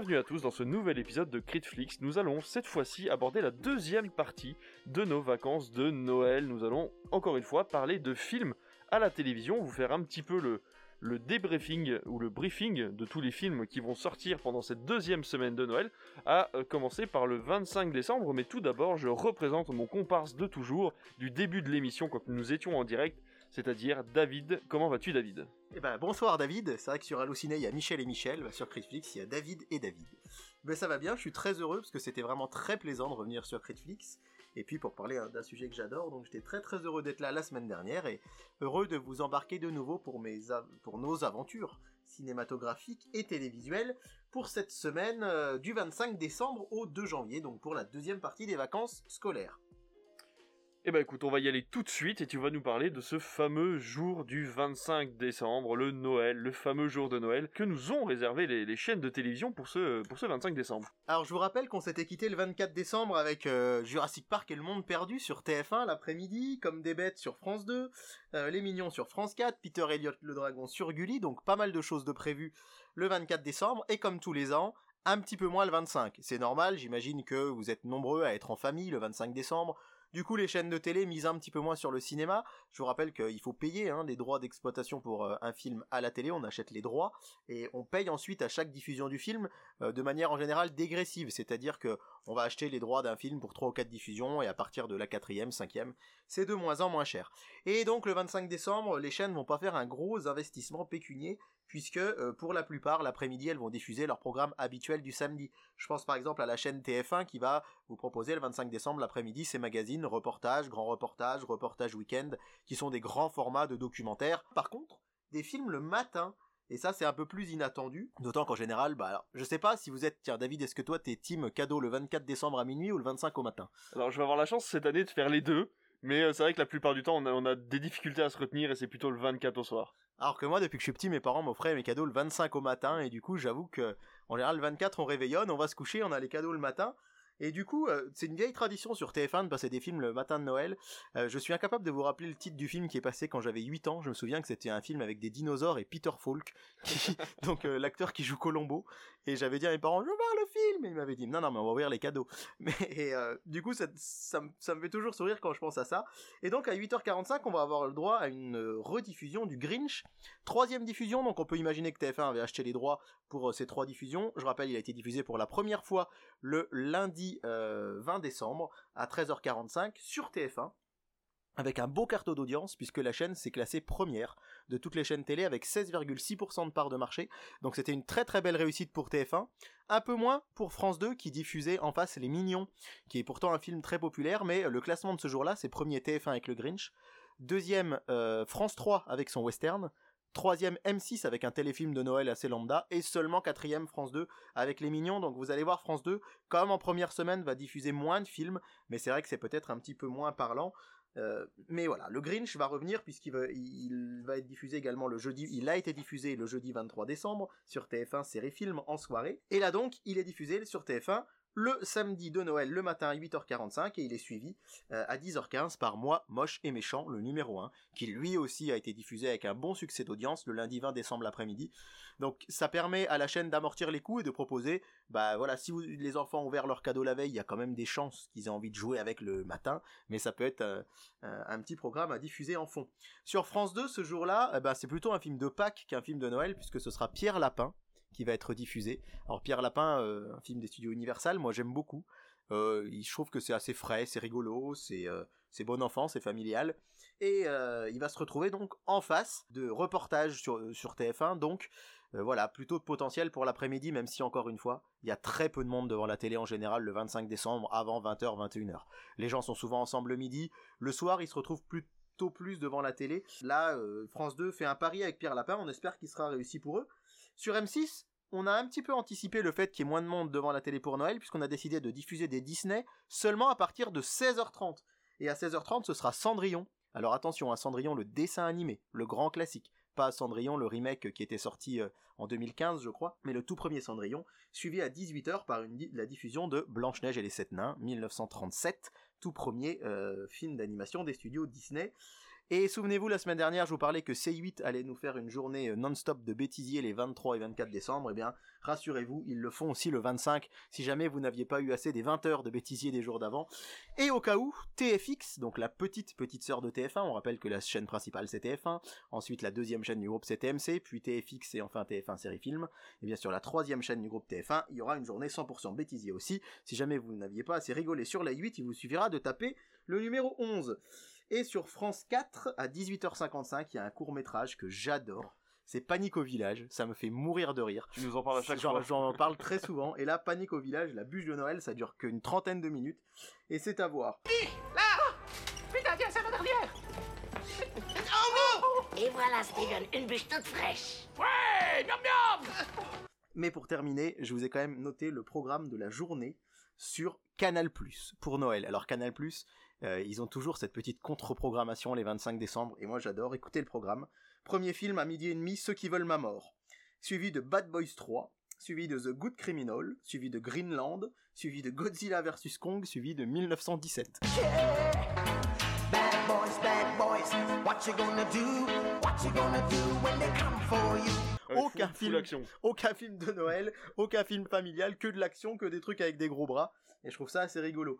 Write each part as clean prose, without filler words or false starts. bienvenue à tous dans ce nouvel épisode de Critflix. Nous allons cette fois-ci aborder la deuxième partie de nos vacances de Noël. Nous allons encore une fois parler de films à la télévision, vous faire un petit peu le débriefing ou le briefing de tous les films qui vont sortir pendant cette deuxième semaine de Noël, à commencer par le 25 décembre. Mais tout d'abord, je représente mon comparse de toujours, du début de l'émission quand nous étions en direct, c'est-à-dire David. Comment vas-tu, David ? Eh ben, bonsoir David, c'est vrai que sur Halluciné il y a Michel et Michel, bah, sur Critflix il y a David et David. Mais ça va bien, je suis très heureux parce que c'était vraiment très plaisant de revenir sur Critflix, et puis pour parler d'un sujet que j'adore, donc j'étais très très heureux d'être là la semaine dernière, et heureux de vous embarquer de nouveau pour nos aventures cinématographiques et télévisuelles pour cette semaine du 25 décembre au 2 janvier, donc pour la deuxième partie des vacances scolaires. Eh ben écoute, on va y aller tout de suite et tu vas nous parler de ce fameux jour du 25 décembre, le Noël, le fameux jour de Noël que nous ont réservé les chaînes de télévision pour ce 25 décembre. Alors je vous rappelle qu'on s'était quitté le 24 décembre avec Jurassic Park et le monde perdu sur TF1 l'après-midi, comme des bêtes sur France 2, Les Mignons sur France 4, Peter Elliott le dragon sur Gulli, donc pas mal de choses de prévues le 24 décembre, et comme tous les ans, un petit peu moins le 25. C'est normal, j'imagine que vous êtes nombreux à être en famille le 25 décembre. Du coup, les chaînes de télé misent un petit peu moins sur le cinéma. Je vous rappelle qu'il faut payer les droits d'exploitation pour un film à la télé. On achète les droits et on paye ensuite à chaque diffusion du film de manière en général dégressive. C'est-à-dire que on va acheter les droits d'un film pour 3 ou 4 diffusions et à partir de la 4e, 5e, c'est de moins en moins cher. Et donc, le 25 décembre, les chaînes vont pas faire un gros investissement pécunier puisque pour la plupart, l'après-midi, elles vont diffuser leur programme habituel du samedi. Je pense par exemple à la chaîne TF1 qui va vous proposer le 25 décembre l'après-midi ses magazines, reportages, grands reportages, reportages week-end, qui sont des grands formats de documentaires. Par contre, des films le matin, et ça c'est un peu plus inattendu, d'autant qu'en général, je sais pas si vous êtes... Tiens David, est-ce que toi t'es team cadeau le 24 décembre à minuit ou le 25 au matin ? Alors je vais avoir la chance cette année de faire les deux, mais c'est vrai que la plupart du temps on a des difficultés à se retenir et c'est plutôt le 24 au soir. Alors que moi, depuis que je suis petit, mes parents m'offraient mes cadeaux le 25 au matin, et du coup, j'avoue que, en général, le 24, on réveillonne, on va se coucher, on a les cadeaux le matin, et du coup, c'est une vieille tradition sur TF1 de passer des films le matin de Noël. Je suis incapable de vous rappeler le titre du film qui est passé quand j'avais 8 ans, je me souviens que c'était un film avec des dinosaures et Peter Falk, donc l'acteur qui joue Colombo, et j'avais dit à mes parents, je veux voir le film, et ils m'avaient dit, non, mais on va ouvrir les cadeaux. Du coup, ça me fait toujours sourire quand je pense à ça. Et donc, à 8h45, on va avoir le droit à une rediffusion du Grinch, 3e diffusion, donc on peut imaginer que TF1 avait acheté les droits pour ces 3 diffusions. Je rappelle, il a été diffusé pour la première fois le lundi 20 décembre à 13h45 sur TF1 avec un beau carton d'audience puisque la chaîne s'est classée première de toutes les chaînes télé avec 16,6% de part de marché, donc c'était une très très belle réussite pour TF1, un peu moins pour France 2 qui diffusait en face Les Mignons qui est pourtant un film très populaire, mais le classement de ce jour-là c'est premier TF1 avec le Grinch, deuxième France 3 avec son western, troisième M6 avec un téléfilm de Noël assez lambda, et seulement quatrième France 2 avec Les Mignons. Donc vous allez voir, France 2, comme en première semaine, va diffuser moins de films, mais c'est vrai que c'est peut-être un petit peu moins parlant. Mais voilà, le Grinch va revenir puisqu'il va être diffusé également le jeudi, il a été diffusé le jeudi 23 décembre sur TF1 Série Film en soirée, et là donc il est diffusé sur TF1 le samedi de Noël le matin à 8h45 et il est suivi à 10h15 par Moi, Moche et Méchant, le numéro 1, qui lui aussi a été diffusé avec un bon succès d'audience le lundi 20 décembre l'après-midi. Donc ça permet à la chaîne d'amortir les coûts et de proposer, si les enfants ont ouvert leur cadeau la veille, il y a quand même des chances qu'ils aient envie de jouer avec le matin, mais ça peut être un petit programme à diffuser en fond. Sur France 2, ce jour-là, c'est plutôt un film de Pâques qu'un film de Noël puisque ce sera Pierre Lapin qui va être diffusé. Alors Pierre Lapin, un film des studios Universal, moi j'aime beaucoup. Je trouve que c'est assez frais, c'est rigolo, c'est bon enfant, c'est familial. Et il va se retrouver donc en face de reportages sur TF1, donc plutôt de potentiel pour l'après-midi, même si encore une fois, il y a très peu de monde devant la télé en général le 25 décembre avant 20h, 21h. Les gens sont souvent ensemble le midi, le soir ils se retrouvent plutôt plus devant la télé. Là, France 2 fait un pari avec Pierre Lapin, on espère qu'il sera réussi pour eux. Sur M6, on a un petit peu anticipé le fait qu'il y ait moins de monde devant la télé pour Noël, puisqu'on a décidé de diffuser des Disney seulement à partir de 16h30. Et à 16h30, ce sera Cendrillon. Alors attention, à Cendrillon, le dessin animé, le grand classique. Pas Cendrillon, le remake qui était sorti en 2015, je crois, mais le tout premier Cendrillon, suivi à 18h par la diffusion de Blanche-Neige et les 7 nains, 1937, tout premier film d'animation des studios Disney. Et souvenez-vous, la semaine dernière, je vous parlais que C8 allait nous faire une journée non-stop de bêtisier les 23 et 24 décembre. Eh bien, rassurez-vous, ils le font aussi le 25, si jamais vous n'aviez pas eu assez des 20 heures de bêtisier des jours d'avant. Et au cas où, TFX, donc la petite sœur de TF1, on rappelle que la chaîne principale c'est TF1, ensuite la deuxième chaîne du groupe c'est TMC, puis TFX et enfin TF1 Série Film. Et bien sur la troisième chaîne du groupe TF1, il y aura une journée 100% bêtisier aussi. Si jamais vous n'aviez pas assez rigolé sur la 8, il vous suffira de taper le numéro 11. Et sur France 4, à 18h55, il y a un court-métrage que j'adore. C'est Panique au village, ça me fait mourir de rire. Tu nous en parles à chaque fois. J'en parle très souvent. Et là, Panique au village, la bûche de Noël, ça dure qu'une trentaine de minutes. Et c'est à voir. Dis, là oh, putain, viens, c'est ma dernière. Oh, oh. Et voilà, Steven, une bûche toute fraîche. Ouais, miam miam. Mais pour terminer, je vous ai quand même noté le programme de la journée sur Canal+, pour Noël. Alors Canal+, ils ont toujours cette petite contre-programmation les 25 décembre, et moi j'adore, écoutez le programme. Premier film à 12h30, Ceux qui veulent ma mort, suivi de Bad Boys 3, suivi de The Good Criminal, suivi de Greenland, suivi de Godzilla vs Kong, suivi de 1917. Yeah. Bad boys, what you gonna do, what you gonna do when they come for you. Aucun film de Noël, aucun film familial, que de l'action, que des trucs avec des gros bras, et je trouve ça assez rigolo.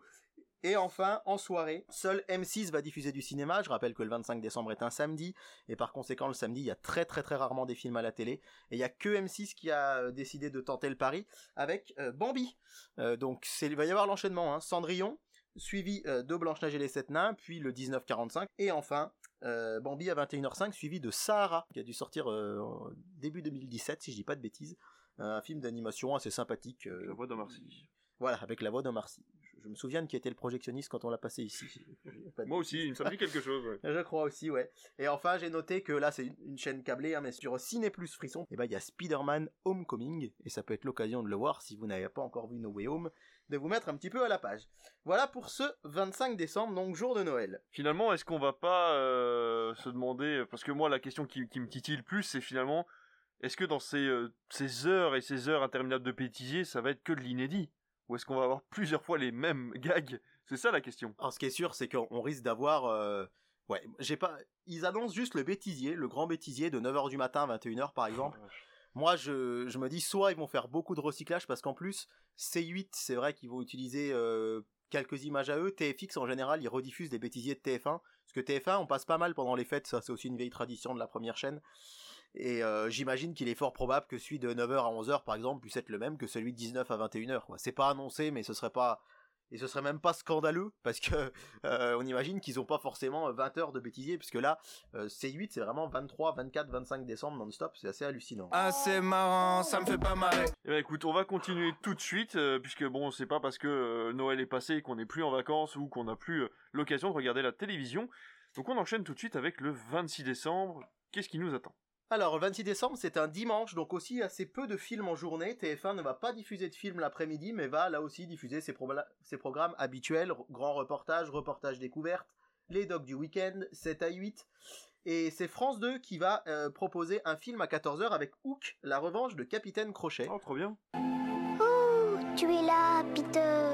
Et enfin, en soirée, seul M6 va diffuser du cinéma. Je rappelle que le 25 décembre est un samedi, et par conséquent, le samedi, il y a très très très rarement des films à la télé, et il y a que M6 qui a décidé de tenter le pari avec Bambi. Donc il va y avoir l'enchaînement, hein. Cendrillon, suivi de Blanche-Neige et les 7 nains, puis le 1945, et enfin... Bambi à 21h05, suivi de Sahara, qui a dû sortir début 2017, si je dis pas de bêtises, un film d'animation assez sympathique. La voix d'Omar Sy. Voilà, avec la voix d'Omar Sy. Je me souviens de qui était le projectionniste quand on l'a passé ici. Moi aussi, il me semble quelque chose. Ouais. Je crois aussi, ouais. Et enfin, j'ai noté que là, c'est une chaîne câblée, hein, mais sur Ciné Plus Frisson, il y a Spider-Man Homecoming, et ça peut être l'occasion de le voir si vous n'avez pas encore vu No Way Home, de vous mettre un petit peu à la page. Voilà pour ce 25 décembre, donc jour de Noël. Finalement, est-ce qu'on va pas se demander, parce que moi, la question qui me titille le plus, c'est finalement, est-ce que dans ces heures interminables de bêtisier, ça va être que de l'inédit ? Ou est-ce qu'on va avoir plusieurs fois les mêmes gags ? C'est ça la question. Alors ce qui est sûr, c'est qu'on risque d'avoir... Ils annoncent juste le bêtisier, le grand bêtisier de 9h du matin à 21h par exemple. Moi, je me dis, soit ils vont faire beaucoup de recyclage, parce qu'en plus, C8, c'est vrai qu'ils vont utiliser quelques images à eux. TFX, en général, ils rediffusent des bêtisiers de TF1. Parce que TF1, on passe pas mal pendant les fêtes, ça c'est aussi une vieille tradition de la première chaîne. Et j'imagine qu'il est fort probable que celui de 9h à 11h par exemple puisse être le même que celui de 19h à 21h quoi. C'est pas annoncé, mais ce serait pas, et ce serait même pas scandaleux, parce que on imagine qu'ils ont pas forcément 20 heures de bêtisier, puisque là C8 c'est vraiment 23, 24, 25 décembre non-stop, c'est assez hallucinant. Ah c'est marrant, ça me fait pas marrer. Eh ben écoute, on va continuer tout de suite puisque bon, c'est pas parce que Noël est passé qu'on n'est plus en vacances ou qu'on n'a plus l'occasion de regarder la télévision. Donc on enchaîne tout de suite avec le 26 décembre. Qu'est-ce qui nous attend ? Alors, le 26 décembre, c'est un dimanche, donc aussi assez peu de films en journée. TF1 ne va pas diffuser de films l'après-midi, mais va là aussi diffuser ses programmes habituels, grands reportages, reportages découvertes, les docs du week-end, 7 à 8. Et c'est France 2 qui va proposer un film à 14h avec Hook, la revanche de Capitaine Crochet. Oh, trop bien. Oh, tu es là, Peter.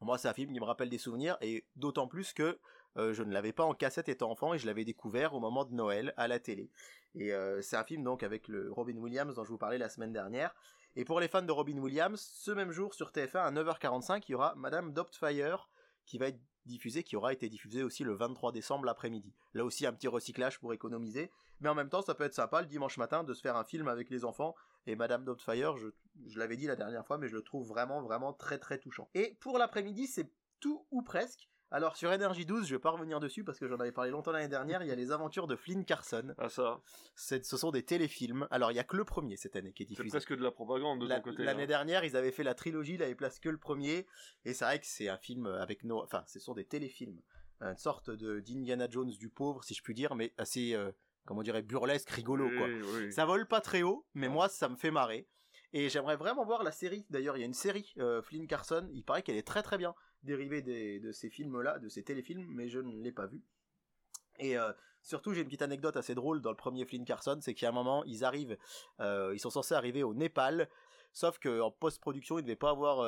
Moi, c'est un film qui me rappelle des souvenirs, et d'autant plus que... je ne l'avais pas en cassette étant enfant, et je l'avais découvert au moment de Noël à la télé. Et c'est un film donc avec le Robin Williams dont je vous parlais la semaine dernière. Et pour les fans de Robin Williams, ce même jour sur TF1 à 9h45, il y aura Madame Doubtfire qui aura été diffusée aussi le 23 décembre l'après-midi. Là aussi un petit recyclage pour économiser, mais en même temps ça peut être sympa le dimanche matin de se faire un film avec les enfants. Et Madame Doubtfire, je l'avais dit la dernière fois, mais je le trouve vraiment vraiment très très touchant. Et pour l'après-midi, c'est tout ou presque. Alors sur NRJ12, je vais pas revenir dessus parce que j'en avais parlé longtemps l'année dernière, il y a les aventures de Flynn Carson. Ah ça. Ce sont des téléfilms. Alors il y a que le premier cette année qui est diffusé. C'est presque de la propagande de ton côté. L'année dernière, ils avaient fait la trilogie, là ils placent que le premier, et c'est vrai que c'est un film avec enfin, ce sont des téléfilms, une sorte de d'Indiana Jones du pauvre si je puis dire, mais assez comment on dirait, burlesque, rigolo quoi. Oui. Ça vole pas très haut, mais moi ça me fait marrer. Et j'aimerais vraiment voir la série. D'ailleurs, il y a une série Flynn Carson, il paraît qu'elle est très très bien, dérivée de ces films-là, de ces téléfilms, mais je ne l'ai pas vue. Et surtout, j'ai une petite anecdote assez drôle dans le premier Flynn Carson, c'est qu'à un moment, ils sont censés arriver au Népal. sauf qu'en post-production, ils devaient pas avoir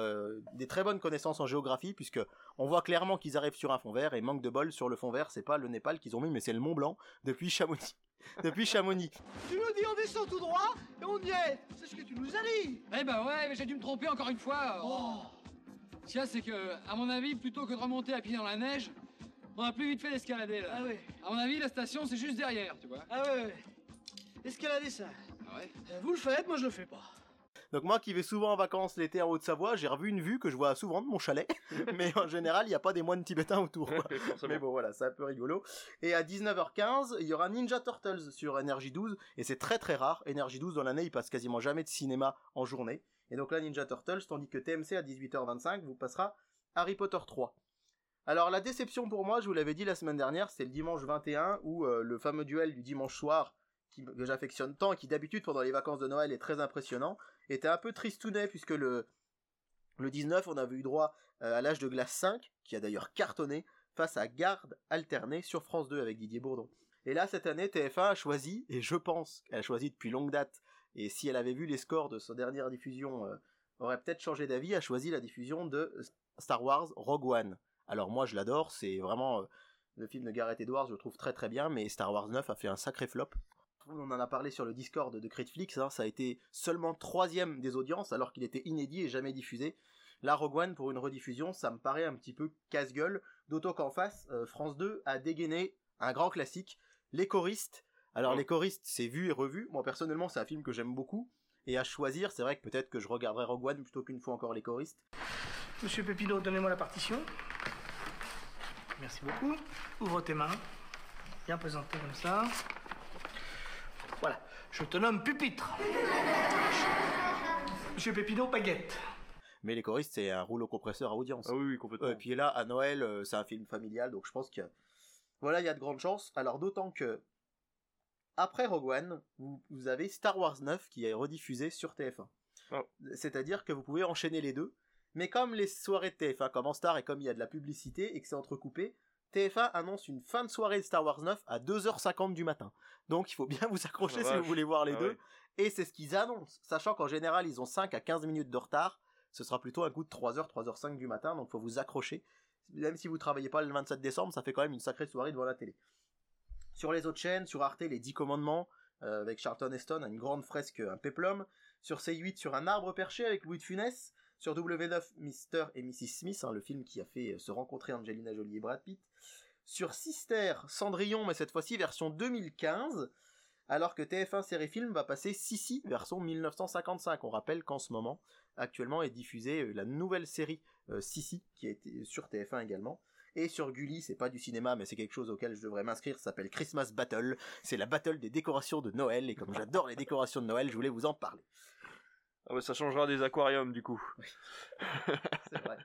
des très bonnes connaissances en géographie, puisque on voit clairement qu'ils arrivent sur un fond vert, et manque de bol, sur le fond vert, c'est pas le Népal qu'ils ont mis, mais c'est le Mont Blanc, depuis Chamonix. Depuis Chamonix. Tu nous dis on descend tout droit, et on y est. C'est ce que tu nous as dit. Eh ben ouais, mais j'ai dû me tromper encore une fois. Tiens, c'est que, à mon avis, plutôt que de remonter à pied dans la neige, on a plus vite fait d'escalader, là. Ah ouais. À mon avis, la station, c'est juste derrière, tu vois. Ah ouais, ouais. Escalader, ça. Ah ouais. Vous le faites, moi je le fais pas. Donc moi qui vais souvent en vacances l'été en Haute-Savoie, j'ai revu une vue que je vois souvent de mon chalet, mais en général il n'y a pas des moines tibétains autour. Mais bon voilà, c'est un peu rigolo. Et à 19h15, il y aura Ninja Turtles sur NRJ12, et c'est très très rare, NRJ12 dans l'année il passe quasiment jamais de cinéma en journée, et donc là Ninja Turtles, tandis que TMC à 18h25 vous passera Harry Potter 3. Alors la déception pour moi, je vous l'avais dit la semaine dernière, c'est le dimanche 21 où le fameux duel du dimanche soir, que j'affectionne tant, qui d'habitude pendant les vacances de Noël est très impressionnant, était un peu tristounet puisque le 19 on avait eu droit à L'Âge de Glace 5, qui a d'ailleurs cartonné, face à Garde alternée sur France 2 avec Didier Bourdon. Et là cette année TF1 a choisi, et je pense qu'elle a choisi depuis longue date, et si elle avait vu les scores de sa dernière diffusion aurait peut-être changé d'avis, a choisi la diffusion de Star Wars Rogue One. Alors moi je l'adore, c'est vraiment le film de Gareth Edwards, je le trouve très très bien, mais Star Wars 9 a fait un sacré flop. On en a parlé sur le Discord de Critflix, hein, ça a été seulement 3ème des audiences alors qu'il était inédit et jamais diffusé. Là, Rogue One pour une rediffusion, ça me paraît un petit peu casse-gueule, d'autant qu'en face, France 2 a dégainé un grand classique, Les Choristes. Alors Les Choristes, c'est vu et revu, moi personnellement c'est un film que j'aime beaucoup, et à choisir, c'est vrai que peut-être que je regarderai Rogue One plutôt qu'une fois encore Les Choristes. Monsieur Pépino, donnez-moi la partition. Merci beaucoup. Ouvre tes mains, bien présenté comme ça. Voilà, je te nomme Pupitre. Monsieur Pépino, Paguette. Mais Les Choristes, c'est un rouleau compresseur à audience. Ah oui, complètement. Et puis là, à Noël, c'est un film familial, donc je pense que... Voilà, il y a de grandes chances. Alors, d'autant que... Après Rogue One, vous avez Star Wars 9 qui est rediffusé sur TF1. Oh. C'est-à-dire que vous pouvez enchaîner les deux. Mais comme les soirées de TF1 commencent tard et comme il y a de la publicité et que c'est entrecoupé... TF1 annonce une fin de soirée de Star Wars 9 à 2h50 du matin. Donc il faut bien vous accrocher si vous voulez voir les deux. Ouais. Et c'est ce qu'ils annoncent, sachant qu'en général ils ont 5 à 15 minutes de retard. Ce sera plutôt un coup de 3h, 3h05 du matin, donc faut vous accrocher. Même si vous travaillez pas le 27 décembre, ça fait quand même une sacrée soirée devant la télé. Sur les autres chaînes, sur Arte, les 10 commandements, avec Charlton Heston, une grande fresque, un péplum. Sur C8, sur un arbre perché avec Louis de Funès. Sur W9, Mr. et Mrs. Smith, hein, le film qui a fait se rencontrer Angelina Jolie et Brad Pitt. Sur Sister, Cendrillon, mais cette fois-ci version 2015, alors que TF1 Série Film va passer Sissi, version 1955. On rappelle qu'en ce moment, actuellement, est diffusée la nouvelle série Sissi, qui a été sur TF1 également. Et sur Gulli, c'est pas du cinéma, mais c'est quelque chose auquel je devrais m'inscrire, ça s'appelle Christmas Battle. C'est la battle des décorations de Noël, et comme j'adore les décorations de Noël, je voulais vous en parler. Ah bah ça changera des aquariums du coup. C'est vrai.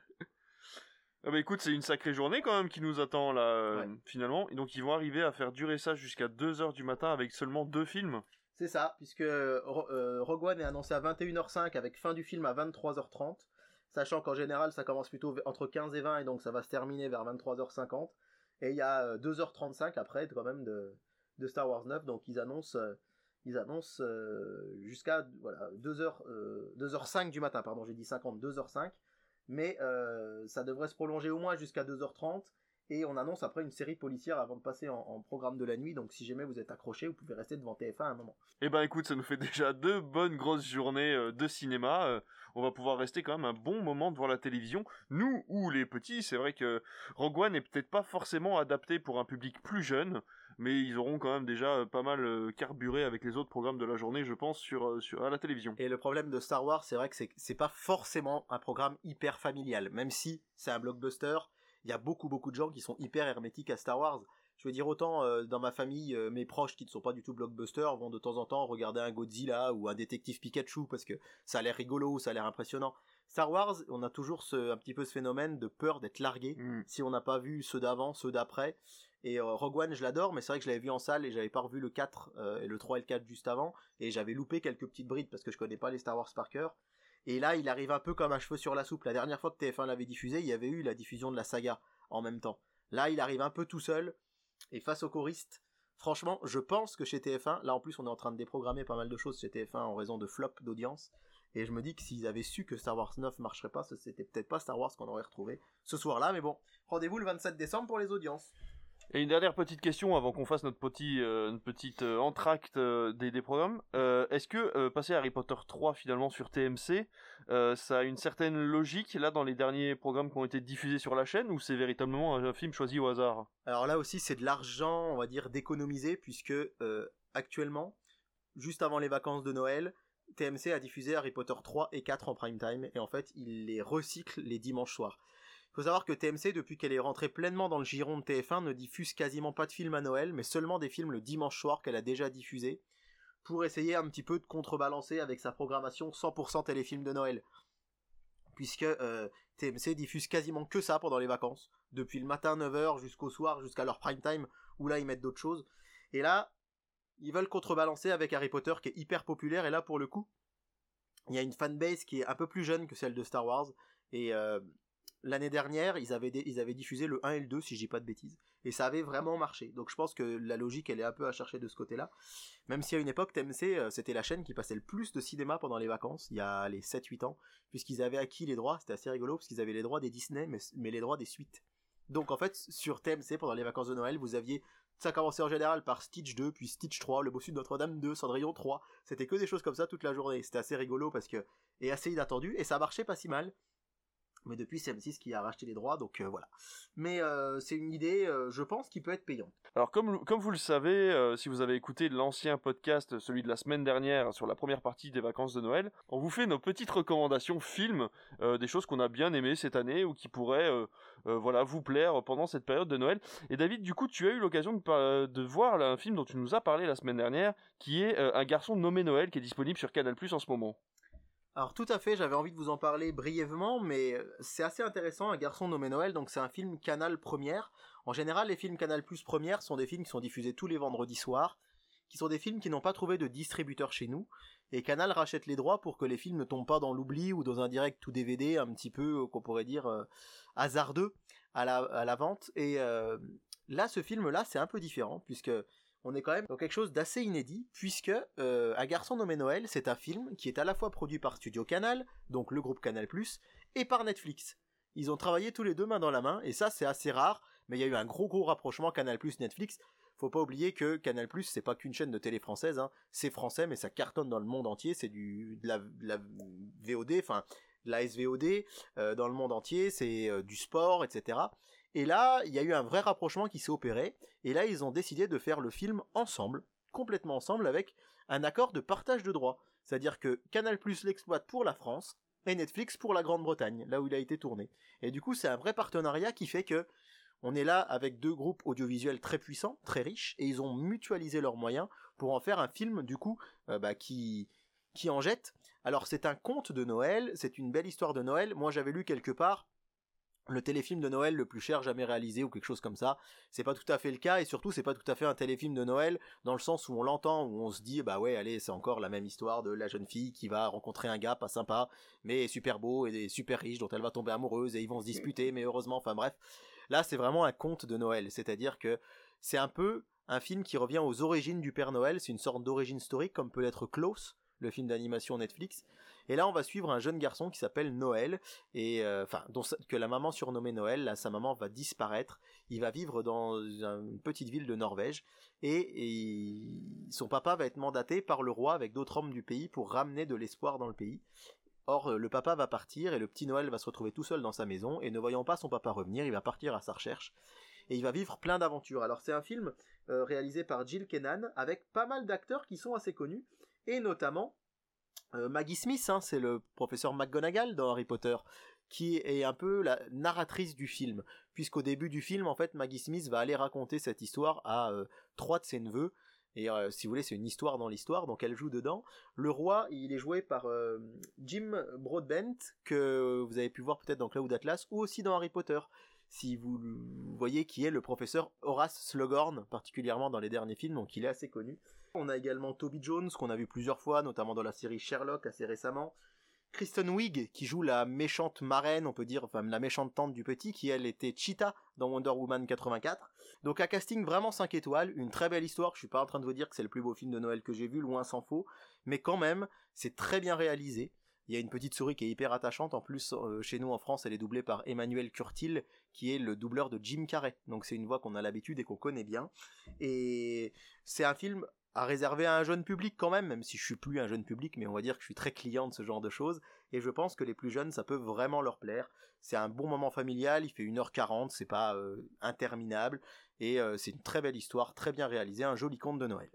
Ah bah écoute, c'est une sacrée journée quand même qui nous attend là, ouais. Finalement. Et donc ils vont arriver à faire durer ça jusqu'à 2h du matin avec seulement 2 films. C'est ça, puisque Rogue One est annoncé à 21h05 avec fin du film à 23h30. Sachant qu'en général ça commence plutôt entre 15 et 20 et donc ça va se terminer vers 23h50. Et il y a 2h35 après quand même de Star Wars 9, donc ils annoncent... jusqu'à 2h05 du matin, pardon, j'ai dit 50, 2h05, mais ça devrait se prolonger au moins jusqu'à 2h30, et on annonce après une série policière avant de passer en programme de la nuit, donc si jamais vous êtes accrochés, vous pouvez rester devant TF1 à un moment. Eh ben écoute, ça nous fait déjà 2 bonnes grosses journées de cinéma, on va pouvoir rester quand même un bon moment devant la télévision, nous ou les petits, c'est vrai que Rogue One n'est peut-être pas forcément adapté pour un public plus jeune, mais ils auront quand même déjà pas mal carburé avec les autres programmes de la journée, je pense, à la télévision. Et le problème de Star Wars, c'est vrai que c'est pas forcément un programme hyper familial, même si c'est un blockbuster, il y a beaucoup de gens qui sont hyper hermétiques à Star Wars. Je veux dire, autant dans ma famille, mes proches qui ne sont pas du tout blockbusters vont de temps en temps regarder un Godzilla ou un détective Pikachu parce que ça a l'air rigolo, ça a l'air impressionnant. Star Wars, on a toujours un petit peu ce phénomène de peur d'être largué, si on n'a pas vu ceux d'avant, ceux d'après. Et Rogue One, je l'adore, mais c'est vrai que je l'avais vu en salle et j'avais pas revu le 4, le 3 et le 4 juste avant, et j'avais loupé quelques petites brides parce que je connais pas les Star Wars par cœur. Et là, il arrive un peu comme un cheveu sur la soupe. La dernière fois que TF1 l'avait diffusé, il y avait eu la diffusion de la saga en même temps. Là, il arrive un peu tout seul, et face aux choristes, franchement, je pense que chez TF1, là en plus on est en train de déprogrammer pas mal de choses chez TF1 en raison de flop d'audience, Et je me dis que s'ils avaient su que Star Wars 9 marcherait pas, c'était peut-être pas Star Wars qu'on aurait retrouvé ce soir-là. Mais bon, rendez-vous le 27 décembre pour les audiences. Et une dernière petite question avant qu'on fasse notre petite entracte des programmes. Est-ce que passer Harry Potter 3 finalement sur TMC, ça a une certaine logique là dans les derniers programmes qui ont été diffusés sur la chaîne, ou c'est véritablement un film choisi au hasard ? Alors là aussi, c'est de l'argent, on va dire, d'économiser, puisque actuellement, juste avant les vacances de Noël, TMC a diffusé Harry Potter 3 et 4 en prime time, et en fait, il les recycle les dimanches soirs. Faut savoir que TMC, depuis qu'elle est rentrée pleinement dans le giron de TF1, ne diffuse quasiment pas de films à Noël, mais seulement des films le dimanche soir qu'elle a déjà diffusés, pour essayer un petit peu de contrebalancer avec sa programmation 100% téléfilm de Noël. Puisque TMC diffuse quasiment que ça pendant les vacances, depuis le matin 9h jusqu'au soir, jusqu'à leur prime time, où là ils mettent d'autres choses. Et là, ils veulent contrebalancer avec Harry Potter qui est hyper populaire, et là pour le coup, il y a une fanbase qui est un peu plus jeune que celle de Star Wars, et... l'année dernière, ils avaient diffusé le 1 et le 2, si je dis pas de bêtises, et ça avait vraiment marché. Donc je pense que la logique, elle est un peu à chercher de ce côté-là. Même si à une époque, TMC, c'était la chaîne qui passait le plus de cinéma pendant les vacances, il y a les 7-8 ans, puisqu'ils avaient acquis les droits, c'était assez rigolo, parce qu'ils avaient les droits des Disney, mais les droits des suites. Donc en fait, sur TMC, pendant les vacances de Noël, vous aviez... Ça commençait en général par Stitch 2, puis Stitch 3, Le Bossu de Notre-Dame 2, Cendrillon 3, c'était que des choses comme ça toute la journée. C'était assez rigolo, parce que... et assez inattendu, et ça marchait pas si mal. Mais depuis, c'est M6 qui a racheté les droits, donc voilà. Mais c'est une idée, je pense, qui peut être payante. Alors, comme vous le savez, si vous avez écouté l'ancien podcast, celui de la semaine dernière, sur la première partie des vacances de Noël, on vous fait nos petites recommandations films, des choses qu'on a bien aimées cette année, ou qui pourraient vous plaire pendant cette période de Noël. Et David, du coup, tu as eu l'occasion de voir là, un film dont tu nous as parlé la semaine dernière, qui est Un garçon nommé Noël, qui est disponible sur Canal+ en ce moment. Alors tout à fait, j'avais envie de vous en parler brièvement, mais c'est assez intéressant, Un garçon nommé Noël, donc c'est un film Canal Première. En général, les films Canal Plus Première sont des films qui sont diffusés tous les vendredis soirs, qui sont des films qui n'ont pas trouvé de distributeur chez nous, et Canal rachète les droits pour que les films ne tombent pas dans l'oubli ou dans un direct ou DVD un petit peu, qu'on pourrait dire, hasardeux à la vente. Et là, ce film-là, c'est un peu différent, puisque... on est quand même dans quelque chose d'assez inédit, puisque Un garçon nommé Noël, c'est un film qui est à la fois produit par Studio Canal, donc le groupe Canal+, et par Netflix. Ils ont travaillé tous les deux main dans la main, et ça c'est assez rare, mais il y a eu un gros rapprochement Canal+-Netflix. Faut pas oublier que Canal+, c'est pas qu'une chaîne de télé française, hein. C'est français, mais ça cartonne dans le monde entier, c'est de la VOD, enfin de la SVOD dans le monde entier, c'est du sport, etc. Et là, il y a eu un vrai rapprochement qui s'est opéré, et là, ils ont décidé de faire le film ensemble, complètement ensemble, avec un accord de partage de droits. C'est-à-dire que Canal+ l'exploite pour la France, et Netflix pour la Grande-Bretagne, là où il a été tourné. Et du coup, c'est un vrai partenariat qui fait que on est là avec deux groupes audiovisuels très puissants, très riches, et ils ont mutualisé leurs moyens pour en faire un film, du coup, qui en jette. Alors, c'est un conte de Noël, c'est une belle histoire de Noël. Moi, j'avais lu quelque part le téléfilm de Noël le plus cher jamais réalisé ou quelque chose comme ça. C'est pas tout à fait le cas, et surtout c'est pas tout à fait un téléfilm de Noël dans le sens où on l'entend, où on se dit bah ouais allez, c'est encore la même histoire de la jeune fille qui va rencontrer un gars pas sympa mais super beau et super riche dont elle va tomber amoureuse et ils vont se disputer mais heureusement, enfin bref. Là c'est vraiment un conte de Noël, c'est-à-dire que c'est un peu un film qui revient aux origines du Père Noël, c'est une sorte d'origine historique comme peut l'être Klaus, le film d'animation Netflix. Et là, on va suivre un jeune garçon qui s'appelle Noël, et que la maman surnommée Noël, là, sa maman va disparaître. Il va vivre dans une petite ville de Norvège, et son papa va être mandaté par le roi avec d'autres hommes du pays pour ramener de l'espoir dans le pays. Or, le papa va partir, et le petit Noël va se retrouver tout seul dans sa maison, et ne voyant pas son papa revenir, il va partir à sa recherche, et il va vivre plein d'aventures. Alors, c'est un film réalisé par Jill Kennan, avec pas mal d'acteurs qui sont assez connus, et notamment... Maggie Smith, hein, c'est le professeur McGonagall dans Harry Potter, qui est un peu la narratrice du film, puisqu'au début du film, en fait, Maggie Smith va aller raconter cette histoire à trois de ses neveux, et si vous voulez, c'est une histoire dans l'histoire, donc elle joue dedans. Le roi, il est joué par Jim Broadbent, que vous avez pu voir peut-être dans Cloud Atlas, ou aussi dans Harry Potter, si vous voyez qui est le professeur Horace Slughorn, particulièrement dans les derniers films, donc il est assez connu. On a également Toby Jones, qu'on a vu plusieurs fois, notamment dans la série Sherlock, assez récemment. Kristen Wiig, qui joue la méchante marraine, on peut dire, enfin la méchante tante du petit, qui elle était Cheetah dans Wonder Woman 84. Donc un casting vraiment 5 étoiles, une très belle histoire, je suis pas en train de vous dire que c'est le plus beau film de Noël que j'ai vu, loin s'en faut, mais quand même, c'est très bien réalisé. Il y a une petite souris qui est hyper attachante. En plus, chez nous en France, elle est doublée par Emmanuel Curtil, qui est le doubleur de Jim Carrey. Donc c'est une voix qu'on a l'habitude et qu'on connaît bien. Et c'est un film à réserver à un jeune public quand même si je suis plus un jeune public, mais on va dire que je suis très client de ce genre de choses, et je pense que les plus jeunes, ça peut vraiment leur plaire. C'est un bon moment familial, il fait 1h40, c'est pas interminable, et c'est une très belle histoire, très bien réalisée, un joli conte de Noël.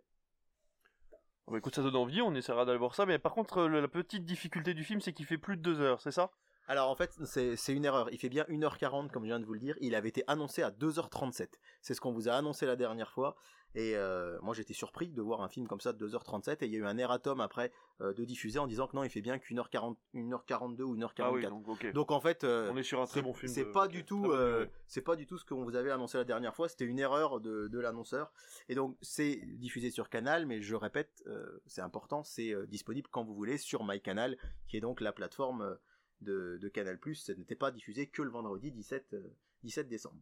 Bah écoute, ça donne envie, on essaiera d'aller voir ça, mais par contre, la petite difficulté du film, c'est qu'il fait plus de 2 heures, c'est ça ? Alors en fait, c'est une erreur, il fait bien 1h40 comme je viens de vous le dire, il avait été annoncé à 2h37, c'est ce qu'on vous a annoncé la dernière fois, et moi j'étais surpris de voir un film comme ça de 2h37, et il y a eu un erratum après de diffuser en disant que non, il fait bien qu'1h40, 1h42 ou 1h44. Ah oui, donc, okay. Donc en fait, on est sur un très bon film, c'est pas du tout, c'est pas du tout ce qu'on vous avait annoncé la dernière fois, c'était une erreur de l'annonceur, et donc c'est diffusé sur Canal, mais je répète, c'est important, c'est disponible quand vous voulez sur MyCanal, qui est donc la plateforme de Canal+, ça n'était pas diffusé que le vendredi 17 décembre.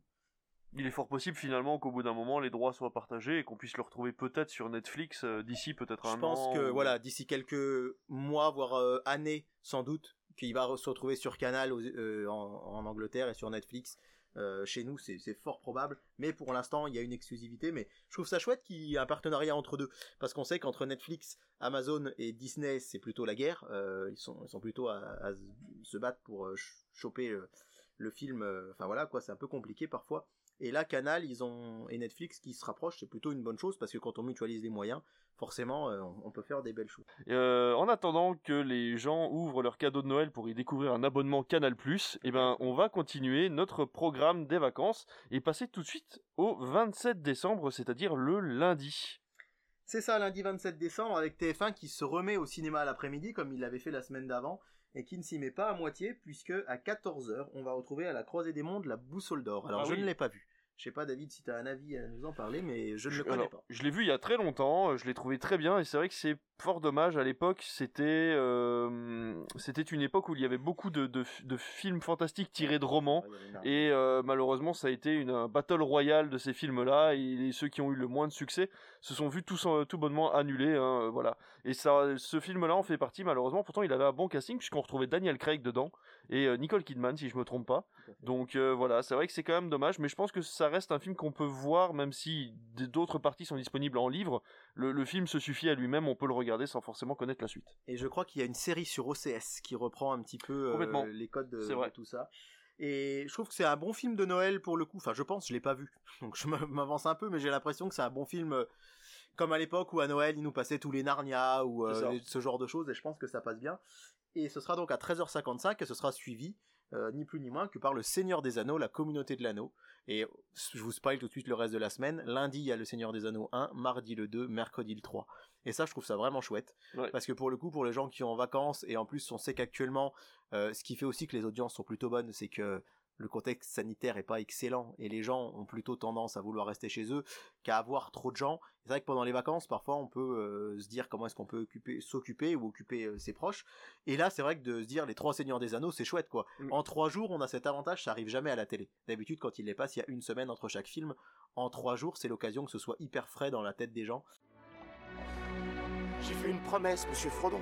Il est fort possible finalement qu'au bout d'un moment les droits soient partagés et qu'on puisse le retrouver peut-être sur Netflix d'ici peut-être un an. Je pense que voilà, d'ici quelques mois voire années sans doute, qu'il va se retrouver sur Canal en Angleterre et sur Netflix. Chez nous c'est fort probable, mais pour l'instant il y a une exclusivité, mais je trouve ça chouette qu'il y ait un partenariat entre deux, parce qu'on sait qu'entre Netflix, Amazon et Disney c'est plutôt la guerre, ils sont plutôt à se battre pour choper le film, enfin voilà quoi, c'est un peu compliqué parfois, et là Canal et Netflix qui se rapprochent, c'est plutôt une bonne chose, parce que quand on mutualise les moyens forcément on peut faire des belles choses. En attendant que les gens ouvrent leur cadeau de Noël pour y découvrir un abonnement Canal+, eh ben, on va continuer notre programme des vacances et passer tout de suite au 27 décembre, c'est-à-dire le lundi. C'est ça, lundi 27 décembre, avec TF1 qui se remet au cinéma à l'après-midi comme il l'avait fait la semaine d'avant, et qui ne s'y met pas à moitié, puisque à 14h on va retrouver à la Croisée des Mondes La Boussole d'Or. Alors je ne l'ai pas vue. Je sais pas David si t'as un avis à nous en parler, mais je ne le connais pas. Je l'ai vu il y a très longtemps, je l'ai trouvé très bien, et c'est vrai que c'est fort dommage, à l'époque c'était une époque où il y avait beaucoup de films fantastiques tirés de romans, et malheureusement ça a été un battle royal de ces films là, et ceux qui ont eu le moins de succès se sont vus tout bonnement annulés, hein, voilà. Et ça, ce film là en fait partie malheureusement, pourtant il avait un bon casting puisqu'on retrouvait Daniel Craig dedans, et Nicole Kidman si je me trompe pas, donc voilà, c'est vrai que c'est quand même dommage, mais je pense que ça reste un film qu'on peut voir, même si d'autres parties sont disponibles en livre, le film se suffit à lui-même, on peut le regarder sans forcément connaître la suite. Et je crois qu'il y a une série sur OCS qui reprend un petit peu les codes de tout ça. Et je trouve que c'est un bon film de Noël pour le coup, enfin je pense, je l'ai pas vu, donc je m'avance un peu, mais j'ai l'impression que c'est un bon film comme à l'époque où à Noël ils nous passaient tous les Narnia ou ce genre de choses, et je pense que ça passe bien. Et ce sera donc à 13h55 et ce sera suivi ni plus ni moins que par Le Seigneur des Anneaux, La Communauté de l'Anneau. Et je vous spoil tout de suite le reste de la semaine. Lundi, il y a Le Seigneur des Anneaux 1, mardi le 2, mercredi le 3. Et ça, je trouve ça vraiment chouette. Ouais. Parce que pour le coup, pour les gens qui sont en vacances, et en plus, on sait qu'actuellement, ce qui fait aussi que les audiences sont plutôt bonnes, c'est que le contexte sanitaire est pas excellent et les gens ont plutôt tendance à vouloir rester chez eux qu'à avoir trop de gens. C'est vrai que pendant les vacances, parfois, on peut se dire comment est-ce qu'on peut s'occuper ou occuper ses proches. Et là, c'est vrai que de se dire les 3 Seigneurs des Anneaux, c'est chouette, quoi. Mmh. En 3 jours, on a cet avantage, ça arrive jamais à la télé. D'habitude, quand il les passe, il y a une semaine entre chaque film. En 3 jours, c'est l'occasion que ce soit hyper frais dans la tête des gens. J'ai fait une promesse, monsieur Frodon.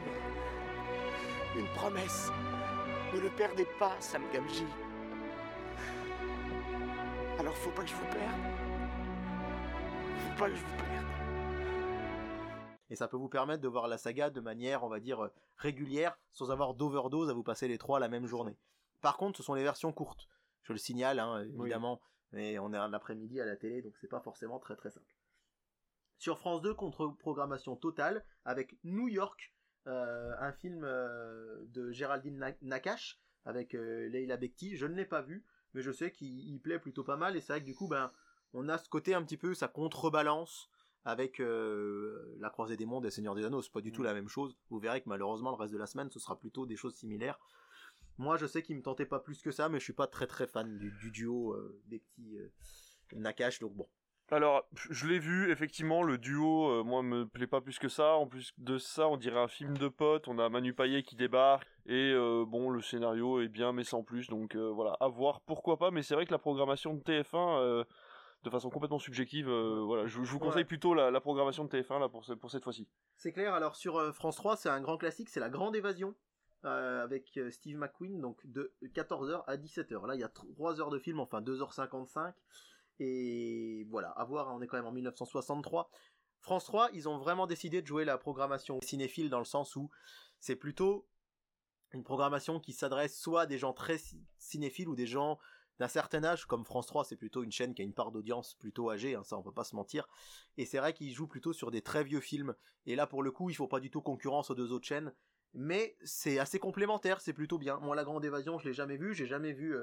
Une promesse. Ne le perdez pas, Sam Gamji. Alors faut pas que je vous perde. Faut pas que je vous perde. Et ça peut vous permettre de voir la saga de manière, on va dire, régulière, sans avoir d'overdose à vous passer les 3 la même journée. Par contre, ce sont les versions courtes. Je le signale, hein, évidemment, mais on est un après-midi à la télé, donc c'est pas forcément très très simple. Sur France 2, contre-programmation totale, avec New York, un film de Géraldine Nakache, avec Leila Bekhti. Je ne l'ai pas vu, mais je sais qu'il plaît plutôt pas mal, et c'est vrai que du coup on a ce côté un petit peu, ça contrebalance avec La Croisée des Mondes et Seigneur des Anneaux, c'est pas du tout la même chose. Vous verrez que malheureusement le reste de la semaine ce sera plutôt des choses similaires. Moi je sais qu'il me tentait pas plus que ça, mais je suis pas très très fan du duo Bekhti Nakache, donc bon. Alors, je l'ai vu, effectivement, le duo, moi, me plaît pas plus que ça. En plus de ça, on dirait un film de potes, on a Manu Payet qui débarque, et bon, le scénario est bien, mais sans plus, donc voilà, à voir, pourquoi pas, mais c'est vrai que la programmation de TF1, de façon complètement subjective, voilà, je vous conseille plutôt la programmation de TF1, là, pour cette fois-ci. C'est clair, alors sur France 3, c'est un grand classique, c'est La Grande Évasion, avec Steve McQueen, donc de 14h à 17h. Là, il y a 3 heures de film, enfin 2h55. Et voilà, à voir, on est quand même en 1963. France 3, ils ont vraiment décidé de jouer la programmation cinéphile dans le sens où c'est plutôt une programmation qui s'adresse soit à des gens très cinéphiles ou des gens d'un certain âge, comme France 3, c'est plutôt une chaîne qui a une part d'audience plutôt âgée, hein, ça on peut pas se mentir, et c'est vrai qu'ils jouent plutôt sur des très vieux films, et là pour le coup, ils font pas du tout concurrence aux deux autres chaînes, mais c'est assez complémentaire, c'est plutôt bien. Moi, La Grande Évasion, je l'ai jamais vu, j'ai jamais vu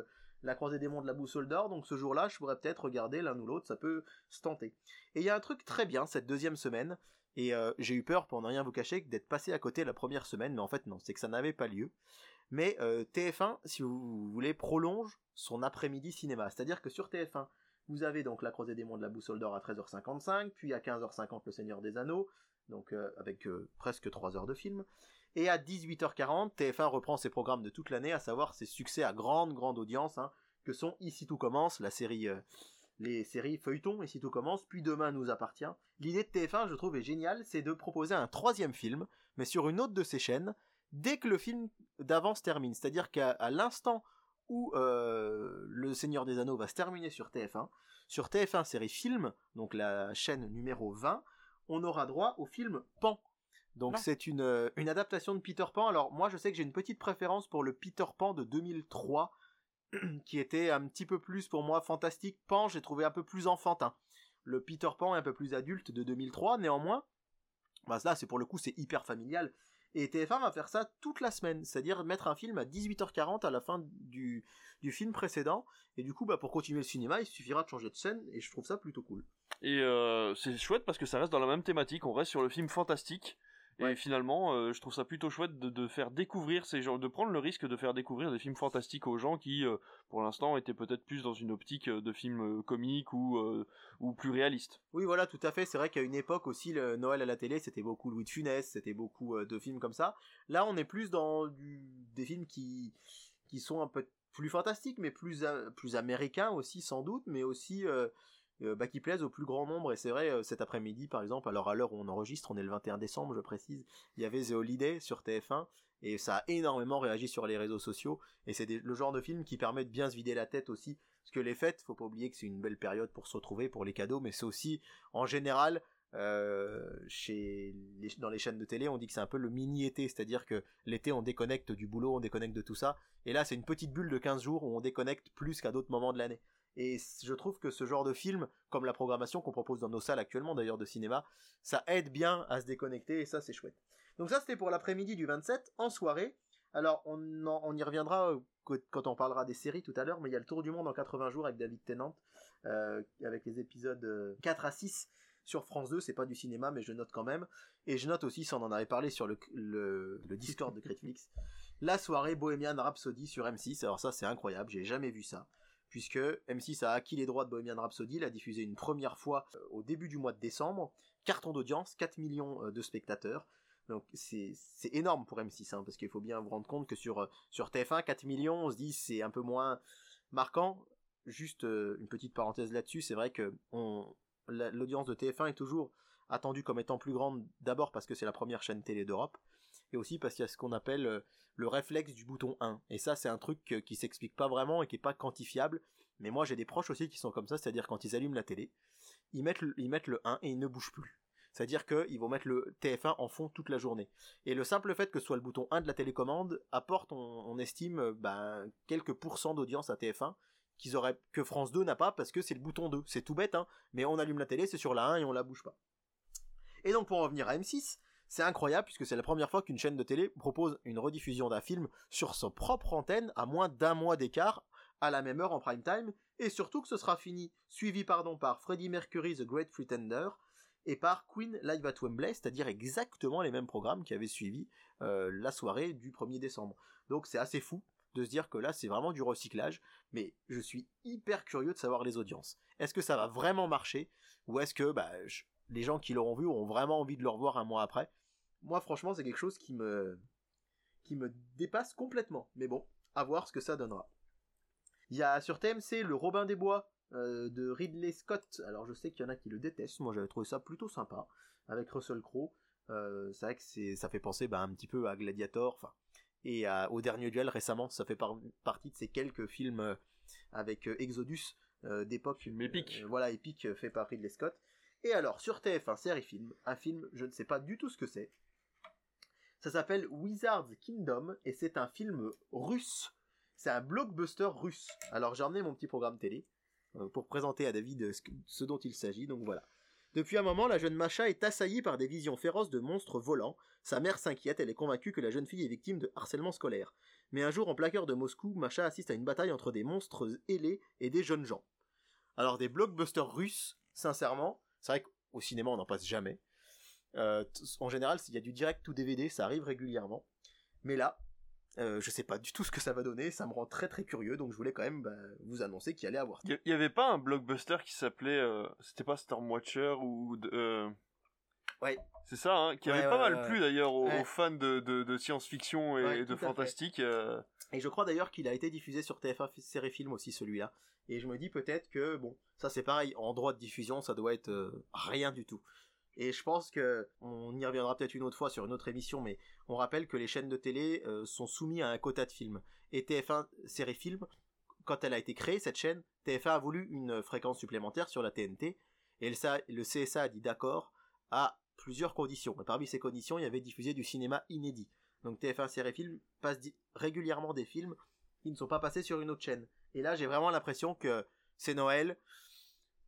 La Croisée des Mondes de la Boussole d'Or, donc ce jour-là, je pourrais peut-être regarder l'un ou l'autre, ça peut se tenter. Et il y a un truc très bien cette deuxième semaine, et j'ai eu peur, pour ne rien vous cacher, d'être passé à côté la première semaine, mais en fait non, c'est que ça n'avait pas lieu. Mais TF1, si vous voulez, prolonge son après-midi cinéma. C'est-à-dire que sur TF1, vous avez donc La Croisée des Mondes de la Boussole d'Or à 13h55, puis à 15h50 Le Seigneur des Anneaux, donc avec presque 3 heures de film. Et à 18h40, TF1 reprend ses programmes de toute l'année, à savoir ses succès à grande audience, hein, que sont Ici tout commence, la série... les séries feuilletons, Ici tout commence, puis Demain nous appartient. L'idée de TF1, je trouve, est géniale, c'est de proposer un troisième film, mais sur une autre de ses chaînes, dès que le film d'avant se termine. C'est-à-dire qu'à l'instant où Le Seigneur des Anneaux va se terminer sur TF1 Série Film, donc la chaîne numéro 20, on aura droit au film Pan. Donc c'est une adaptation de Peter Pan. Alors moi, je sais que j'ai une petite préférence pour le Peter Pan de 2003, qui était un petit peu plus, pour moi, fantastique. Pan, j'ai trouvé un peu plus enfantin. Le Peter Pan est un peu plus adulte de 2003, néanmoins. Bah, là, c'est pour le coup, c'est hyper familial. Et TF1 va faire ça toute la semaine, c'est-à-dire mettre un film à 18h40 à la fin du film précédent. Et du coup, bah, pour continuer le cinéma, il suffira de changer de scène, et je trouve ça plutôt cool. Et c'est chouette parce que ça reste dans la même thématique, on reste sur le film fantastique. Et ouais, finalement, je trouve ça plutôt chouette de faire découvrir ces genres, de prendre le risque de faire découvrir des films fantastiques aux gens qui, pour l'instant, étaient peut-être plus dans une optique de films comiques ou plus réalistes. Oui, voilà, tout à fait. C'est vrai qu'à une époque aussi, le Noël à la télé, c'était beaucoup Louis de Funès, c'était beaucoup de films comme ça. Là, on est plus dans des films qui sont un peu plus fantastiques, mais plus américains aussi, sans doute, mais aussi... qui plaisent au plus grand nombre. Et c'est vrai, cet après-midi par exemple, alors à l'heure où on enregistre, on est le 21 décembre je précise, il y avait The Holiday sur TF1 et ça a énormément réagi sur les réseaux sociaux, et c'est le genre de film qui permet de bien se vider la tête aussi, parce que les fêtes, faut pas oublier que c'est une belle période pour se retrouver, pour les cadeaux, mais c'est aussi en général dans les chaînes de télé, on dit que c'est un peu le mini-été, c'est-à-dire que l'été on déconnecte du boulot, on déconnecte de tout ça, et là c'est une petite bulle de 15 jours où on déconnecte plus qu'à d'autres moments de l'année. Et je trouve que ce genre de film, comme la programmation qu'on propose dans nos salles actuellement d'ailleurs de cinéma, ça aide bien à se déconnecter, et ça c'est chouette. Donc ça c'était pour l'après-midi du 27, en soirée. Alors on y reviendra quand on parlera des séries tout à l'heure, mais il y a le Tour du Monde en 80 jours avec David Tennant, avec les épisodes 4 à 6 sur France 2, c'est pas du cinéma mais je note quand même. Et je note aussi, ça on en avait parlé sur le Discord de Critflix, la soirée Bohemian Rhapsody sur M6, alors ça c'est incroyable, j'ai jamais vu ça. Puisque M6 a acquis les droits de Bohemian Rhapsody, l'a diffusé une première fois au début du mois de décembre. Carton d'audience, 4 millions de spectateurs. Donc c'est énorme pour M6, hein, parce qu'il faut bien vous rendre compte que sur TF1, 4 millions, on se dit c'est un peu moins marquant. Juste une petite parenthèse là-dessus, c'est vrai que l'audience de TF1 est toujours attendue comme étant plus grande, d'abord parce que c'est la première chaîne télé d'Europe, et aussi parce qu'il y a ce qu'on appelle le réflexe du bouton 1, et ça c'est un truc qui s'explique pas vraiment et qui est pas quantifiable, mais moi j'ai des proches aussi qui sont comme ça, c'est-à-dire quand ils allument la télé, ils mettent le 1 et ils ne bougent plus, c'est-à-dire qu'ils vont mettre le TF1 en fond toute la journée, et le simple fait que ce soit le bouton 1 de la télécommande apporte, on estime, quelques pourcents d'audience à TF1, que France 2 n'a pas, parce que c'est le bouton 2, c'est tout bête, hein, mais on allume la télé, c'est sur la 1 et on la bouge pas. Et donc pour en revenir à M6, c'est incroyable puisque c'est la première fois qu'une chaîne de télé propose une rediffusion d'un film sur sa propre antenne à moins d'un mois d'écart, à la même heure en prime time, et surtout que ce sera suivi par Freddie Mercury The Great Pretender et par Queen Live at Wembley, c'est-à-dire exactement les mêmes programmes qui avaient suivi la soirée du 1er décembre. Donc c'est assez fou de se dire que là c'est vraiment du recyclage, mais je suis hyper curieux de savoir les audiences. Est-ce que ça va vraiment marcher, ou est-ce que les gens qui l'auront vu auront vraiment envie de le revoir un mois après? Moi, franchement, c'est quelque chose qui me dépasse complètement. Mais bon, à voir ce que ça donnera. Il y a sur TMC le Robin des Bois de Ridley Scott. Alors, je sais qu'il y en a qui le détestent. Moi, j'avais trouvé ça plutôt sympa avec Russell Crowe. C'est vrai que ça fait penser un petit peu à Gladiator. Enfin, et au dernier duel récemment. Ça fait partie de ces quelques films avec Exodus d'époque. Film épique. Voilà, épique, fait par Ridley Scott. Et alors, sur TF1 Série Film, un film, je ne sais pas du tout ce que c'est. Ça s'appelle Wizard's Kingdom, et c'est un film russe. C'est un blockbuster russe. Alors, j'ai emmené mon petit programme télé pour présenter à David ce dont il s'agit, donc voilà. Depuis un moment, la jeune Masha est assaillie par des visions féroces de monstres volants. Sa mère s'inquiète, elle est convaincue que la jeune fille est victime de harcèlement scolaire. Mais un jour, en plein cœur de Moscou, Masha assiste à une bataille entre des monstres ailés et des jeunes gens. Alors, des blockbusters russes, sincèrement, c'est vrai qu'au cinéma, on n'en passe jamais. En général, il y a du direct ou DVD, ça arrive régulièrement. Mais là, je sais pas du tout ce que ça va donner, ça me rend très très curieux, donc je voulais quand même vous annoncer qu'il allait avoir. Il y avait pas un blockbuster qui s'appelait, c'était pas Stormwatcher ou ouais. C'est ça, hein, qui avait pas mal plu d'ailleurs aux fans de science-fiction et de fantastique. Et je crois d'ailleurs qu'il a été diffusé sur TF1 Série Film aussi, celui-là. Et je me dis peut-être que, bon, ça c'est pareil, en droit de diffusion, ça doit être rien du tout. Et je pense que on y reviendra peut-être une autre fois sur une autre émission, mais on rappelle que les chaînes de télé sont soumises à un quota de films. Et TF1 Série Film, quand elle a été créée, cette chaîne, TF1 a voulu une fréquence supplémentaire sur la TNT, et le CSA a dit d'accord à plusieurs conditions. Et parmi ces conditions, il y avait diffuser du cinéma inédit. Donc TF1 Série Film passe régulièrement des films qui ne sont pas passés sur une autre chaîne. Et là, j'ai vraiment l'impression que c'est Noël.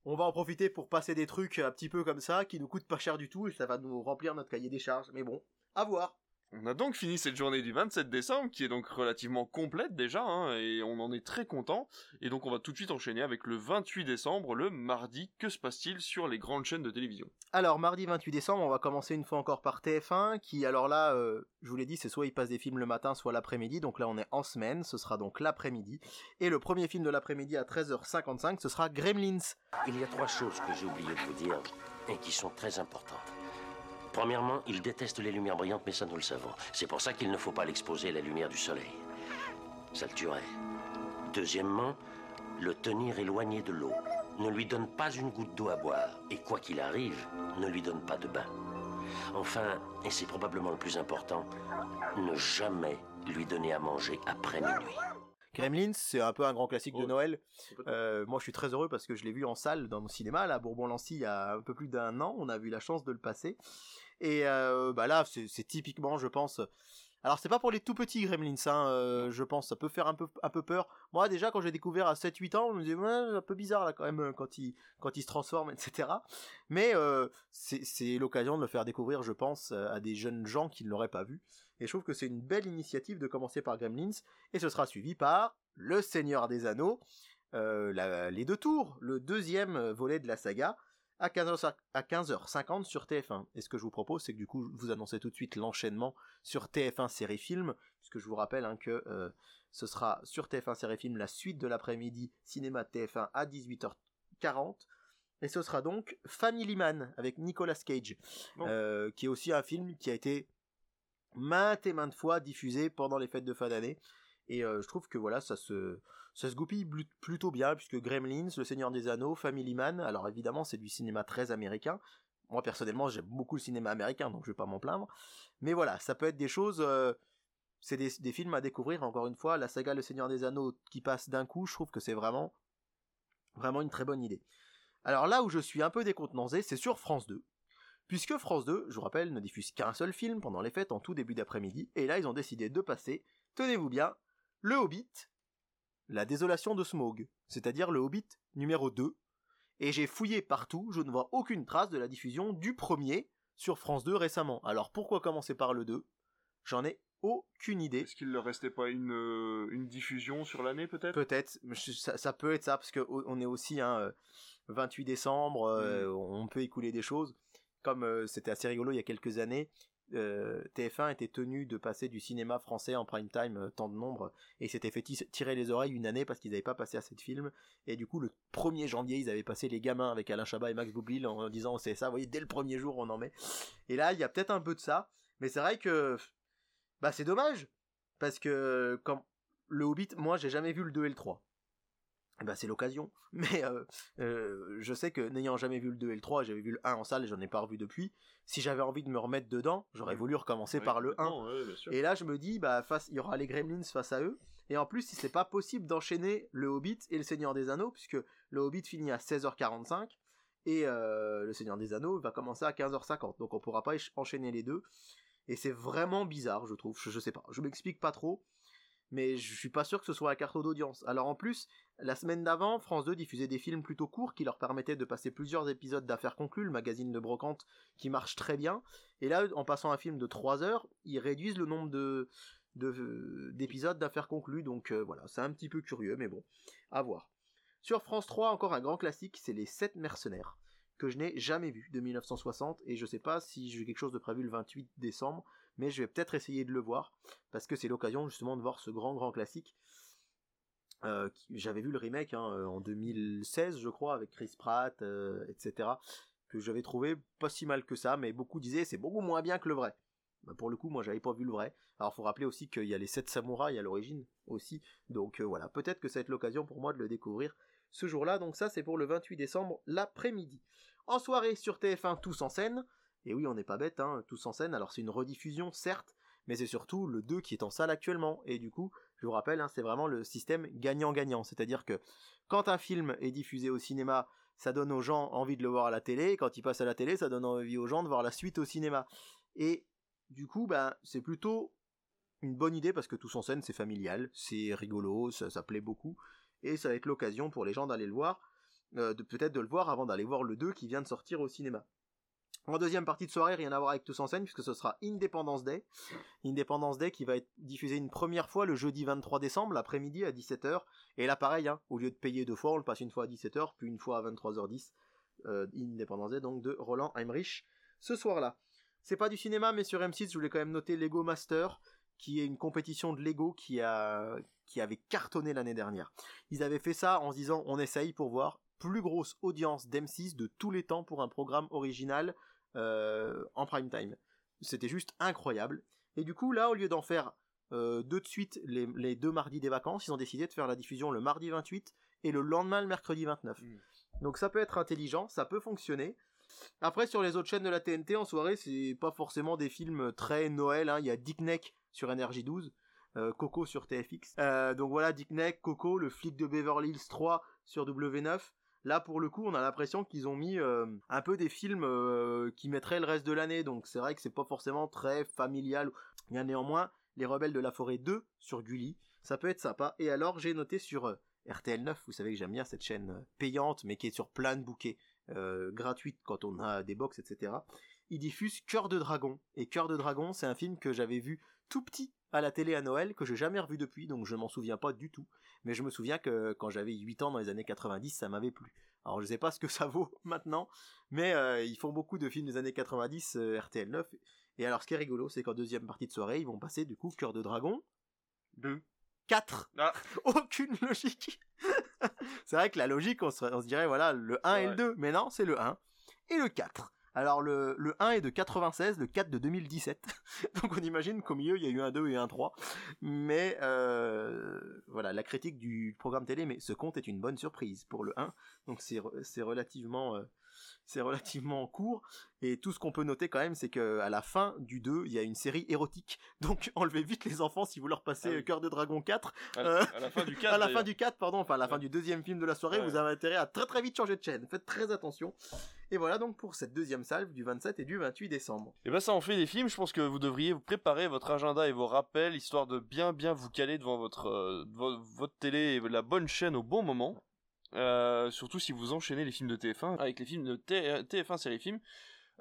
On va en profiter pour passer des trucs un petit peu comme ça, qui nous coûtent pas cher du tout, et ça va nous remplir notre cahier des charges, mais bon, à voir. On a donc fini cette journée du 27 décembre, qui est donc relativement complète déjà, hein, et on en est très content. Et donc on va tout de suite enchaîner avec le 28 décembre, le mardi. Que se passe-t-il sur les grandes chaînes de télévision ? Alors, mardi 28 décembre, on va commencer une fois encore par TF1, qui, alors là, je vous l'ai dit, c'est soit ils passent des films le matin, soit l'après-midi, donc là on est en semaine, ce sera donc l'après-midi. Et le premier film de l'après-midi à 13h55, ce sera Gremlins. Il y a 3 choses que j'ai oublié de vous dire, et qui sont très importantes. Premièrement, il déteste les lumières brillantes, mais ça nous le savons. C'est pour ça qu'il ne faut pas l'exposer à la lumière du soleil. Ça le tuerait. Deuxièmement, le tenir éloigné de l'eau. Ne lui donne pas une goutte d'eau à boire. Et quoi qu'il arrive, ne lui donne pas de bain. Enfin, et c'est probablement le plus important, ne jamais lui donner à manger après minuit. Gremlins, c'est un peu un grand classique de Noël. Moi, je suis très heureux parce que je l'ai vu en salle dans mon cinéma, là, à Bourbon-Lancy, il y a un peu plus d'un an. On a eu la chance de le passer. Et bah là, c'est typiquement, je pense... Alors, c'est pas pour les tout petits Gremlins, hein, je pense. Ça peut faire un peu peur. Moi, déjà, quand j'ai découvert à 7-8 ans, je me disais, ouais, c'est un peu bizarre, là, quand même, quand il se transforme, etc. Mais c'est l'occasion de le faire découvrir, je pense, à des jeunes gens qui ne l'auraient pas vu. Et je trouve que c'est une belle initiative de commencer par Gremlins, et ce sera suivi par Le Seigneur des Anneaux, les deux tours, le deuxième volet de la saga, à 15h50 sur TF1. Et ce que je vous propose, c'est que du coup, vous annoncez tout de suite l'enchaînement sur TF1 Série Film, puisque je vous rappelle hein, que ce sera sur TF1 Série Film la suite de l'après-midi cinéma TF1 à 18h40, et ce sera donc Family Man avec Nicolas Cage, qui est aussi un film qui a été maintes et maintes fois diffusé pendant les fêtes de fin d'année, et je trouve que voilà, ça se goupille plutôt bien, puisque Gremlins, Le Seigneur des Anneaux, Family Man, alors évidemment c'est du cinéma très américain. Moi personnellement j'aime beaucoup le cinéma américain, donc je vais pas m'en plaindre, mais voilà, ça peut être des choses, c'est des films à découvrir. Encore une fois, la saga Le Seigneur des Anneaux qui passe d'un coup, je trouve que c'est vraiment une très bonne idée. Alors là où je suis un peu décontenancé, c'est sur France 2, puisque France 2, je vous rappelle, ne diffuse qu'un seul film pendant les fêtes en tout début d'après-midi, et là ils ont décidé de passer, tenez-vous bien, Le Hobbit, la désolation de Smaug, c'est-à-dire le Hobbit numéro 2, et j'ai fouillé partout, je ne vois aucune trace de la diffusion du premier sur France 2 récemment. Alors pourquoi commencer par le 2 ? J'en ai aucune idée. Est-ce qu'il ne restait pas une diffusion sur l'année peut-être ? Peut-être, ça peut être ça, parce qu'on est aussi 28 décembre, on peut écouler des choses. Comme c'était assez rigolo il y a quelques années, TF1 était tenu de passer du cinéma français en prime time tant de nombre, et s'était fait tirer les oreilles une année parce qu'ils n'avaient pas passé assez de films, et du coup le 1er janvier ils avaient passé Les Gamins avec Alain Chabat et Max Boublil en disant au CSA, vous voyez, dès le premier jour on en met. Et là il y a peut-être un peu de ça, mais c'est vrai que bah c'est dommage, parce que comme le Hobbit, moi j'ai jamais vu le 2 et le 3. bah c'est l'occasion, mais je sais que n'ayant jamais vu le 2 et le 3, j'avais vu le 1 en salle et j'en ai pas revu depuis, si j'avais envie de me remettre dedans, j'aurais voulu recommencer par le 1, et là je me dis bah face, il y aura les Gremlins face à eux, et en plus si c'est pas possible d'enchaîner le Hobbit et le Seigneur des Anneaux, puisque le Hobbit finit à 16h45 et le Seigneur des Anneaux va commencer à 15h50, donc on pourra pas enchaîner les deux, et c'est vraiment bizarre je trouve, je sais pas, je m'explique pas trop, mais je suis pas sûr que ce soit la carte d'audience. Alors en plus, la semaine d'avant, France 2 diffusait des films plutôt courts qui leur permettaient de passer plusieurs épisodes d'Affaires conclues, le magazine de brocante qui marche très bien, et là en passant un film de 3 heures, ils réduisent le nombre d'épisodes d'Affaires conclues, donc voilà, c'est un petit peu curieux, mais bon, à voir. Sur France 3, encore un grand classique, c'est Les 7 mercenaires, que je n'ai jamais vu, de 1960, et je sais pas si j'ai quelque chose de prévu le 28 décembre, mais je vais peut-être essayer de le voir, parce que c'est l'occasion justement de voir ce grand classique. J'avais vu le remake en 2016, je crois, avec Chris Pratt, etc., que j'avais trouvé pas si mal que ça, mais beaucoup disaient c'est beaucoup moins bien que le vrai. Bah pour le coup, moi j'avais pas vu le vrai. Alors faut rappeler aussi qu'il y a les 7 samouraïs à l'origine aussi, donc voilà, peut-être que ça va être l'occasion pour moi de le découvrir ce jour-là, donc ça c'est pour le 28 décembre l'après-midi. En soirée sur TF1, Tous en scène, et oui on n'est pas bête, hein, Tous en scène, alors c'est une rediffusion certes, mais c'est surtout le 2 qui est en salle actuellement, et du coup, je vous rappelle, hein, c'est vraiment le système gagnant-gagnant, c'est-à-dire que quand un film est diffusé au cinéma, ça donne aux gens envie de le voir à la télé, et quand il passe à la télé, ça donne envie aux gens de voir la suite au cinéma, et du coup, bah, c'est plutôt une bonne idée, parce que Tous en scène c'est familial, c'est rigolo, ça plaît beaucoup, et ça va être l'occasion pour les gens d'aller le voir, peut-être de le voir avant d'aller voir le 2 qui vient de sortir au cinéma. En deuxième partie de soirée, rien à voir avec Tous en scène, puisque ce sera Independence Day. Independence Day qui va être diffusé une première fois le jeudi 23 décembre, l'après-midi à 17h, et là pareil, hein, au lieu de payer deux fois, on le passe une fois à 17h, puis une fois à 23h10, Independence Day donc de Roland Emmerich, ce soir-là. C'est pas du cinéma, mais sur M6, je voulais quand même noter Lego Master, qui est une compétition de Lego qui avait cartonné l'année dernière. Ils avaient fait ça en se disant on essaye pour voir, plus grosse audience d'M6 de tous les temps pour un programme original en prime time. C'était juste incroyable. Et du coup là, au lieu d'en faire deux de suite les deux mardis des vacances, ils ont décidé de faire la diffusion le mardi 28 et le lendemain le mercredi 29. Donc ça peut être intelligent, ça peut fonctionner. Après sur les autres chaînes de la TNT en soirée, c'est pas forcément des films très Noël, hein. Il y a Dick Neck sur NRJ12, Coco sur TFX, donc voilà, Dick Neck, Coco, le flic de Beverly Hills 3 sur W9, là pour le coup on a l'impression qu'ils ont mis un peu des films qui mettraient le reste de l'année, donc c'est vrai que c'est pas forcément très familial. Il y a néanmoins Les Rebelles de la Forêt 2 sur Gulli, ça peut être sympa. Et alors j'ai noté sur RTL9, vous savez que j'aime bien cette chaîne payante mais qui est sur plein de bouquets gratuites quand on a des box, etc. Ils diffusent Cœur de Dragon, et Cœur de Dragon c'est un film que j'avais vu tout petit à la télé à Noël, que j'ai jamais revu depuis, donc je m'en souviens pas du tout, mais je me souviens que quand j'avais 8 ans dans les années 90, ça m'avait plu. Alors je sais pas ce que ça vaut maintenant, mais ils font beaucoup de films des années 90, RTL9, et alors ce qui est rigolo c'est qu'en deuxième partie de soirée ils vont passer du coup Cœur de Dragon 4. Ah. Aucune logique. C'est vrai que la logique on se dirait voilà le 1 et le 2, mais non, c'est le 1 et le 4. Alors le 1 est de 96, le 4 de 2017, donc on imagine qu'au milieu il y a eu un 2 et un 3, mais voilà, la critique du programme télé, mais ce compte est une bonne surprise pour le 1, donc c'est relativement court, et tout ce qu'on peut noter quand même, c'est que à la fin du 2, il y a une série érotique, donc enlevez vite les enfants si vous leur passez Cœur de Dragon 4, à la fin du 4, fin du deuxième film de la soirée, vous avez intérêt à très vite changer de chaîne, faites très attention. Et voilà donc pour cette deuxième salve du 27 et du 28 décembre. Et ben ça en fait des films, je pense que vous devriez vous préparer votre agenda et vos rappels, histoire de bien vous caler devant votre télé et la bonne chaîne au bon moment. Surtout si vous enchaînez les films de TF1 avec les films de TF1 Série Film.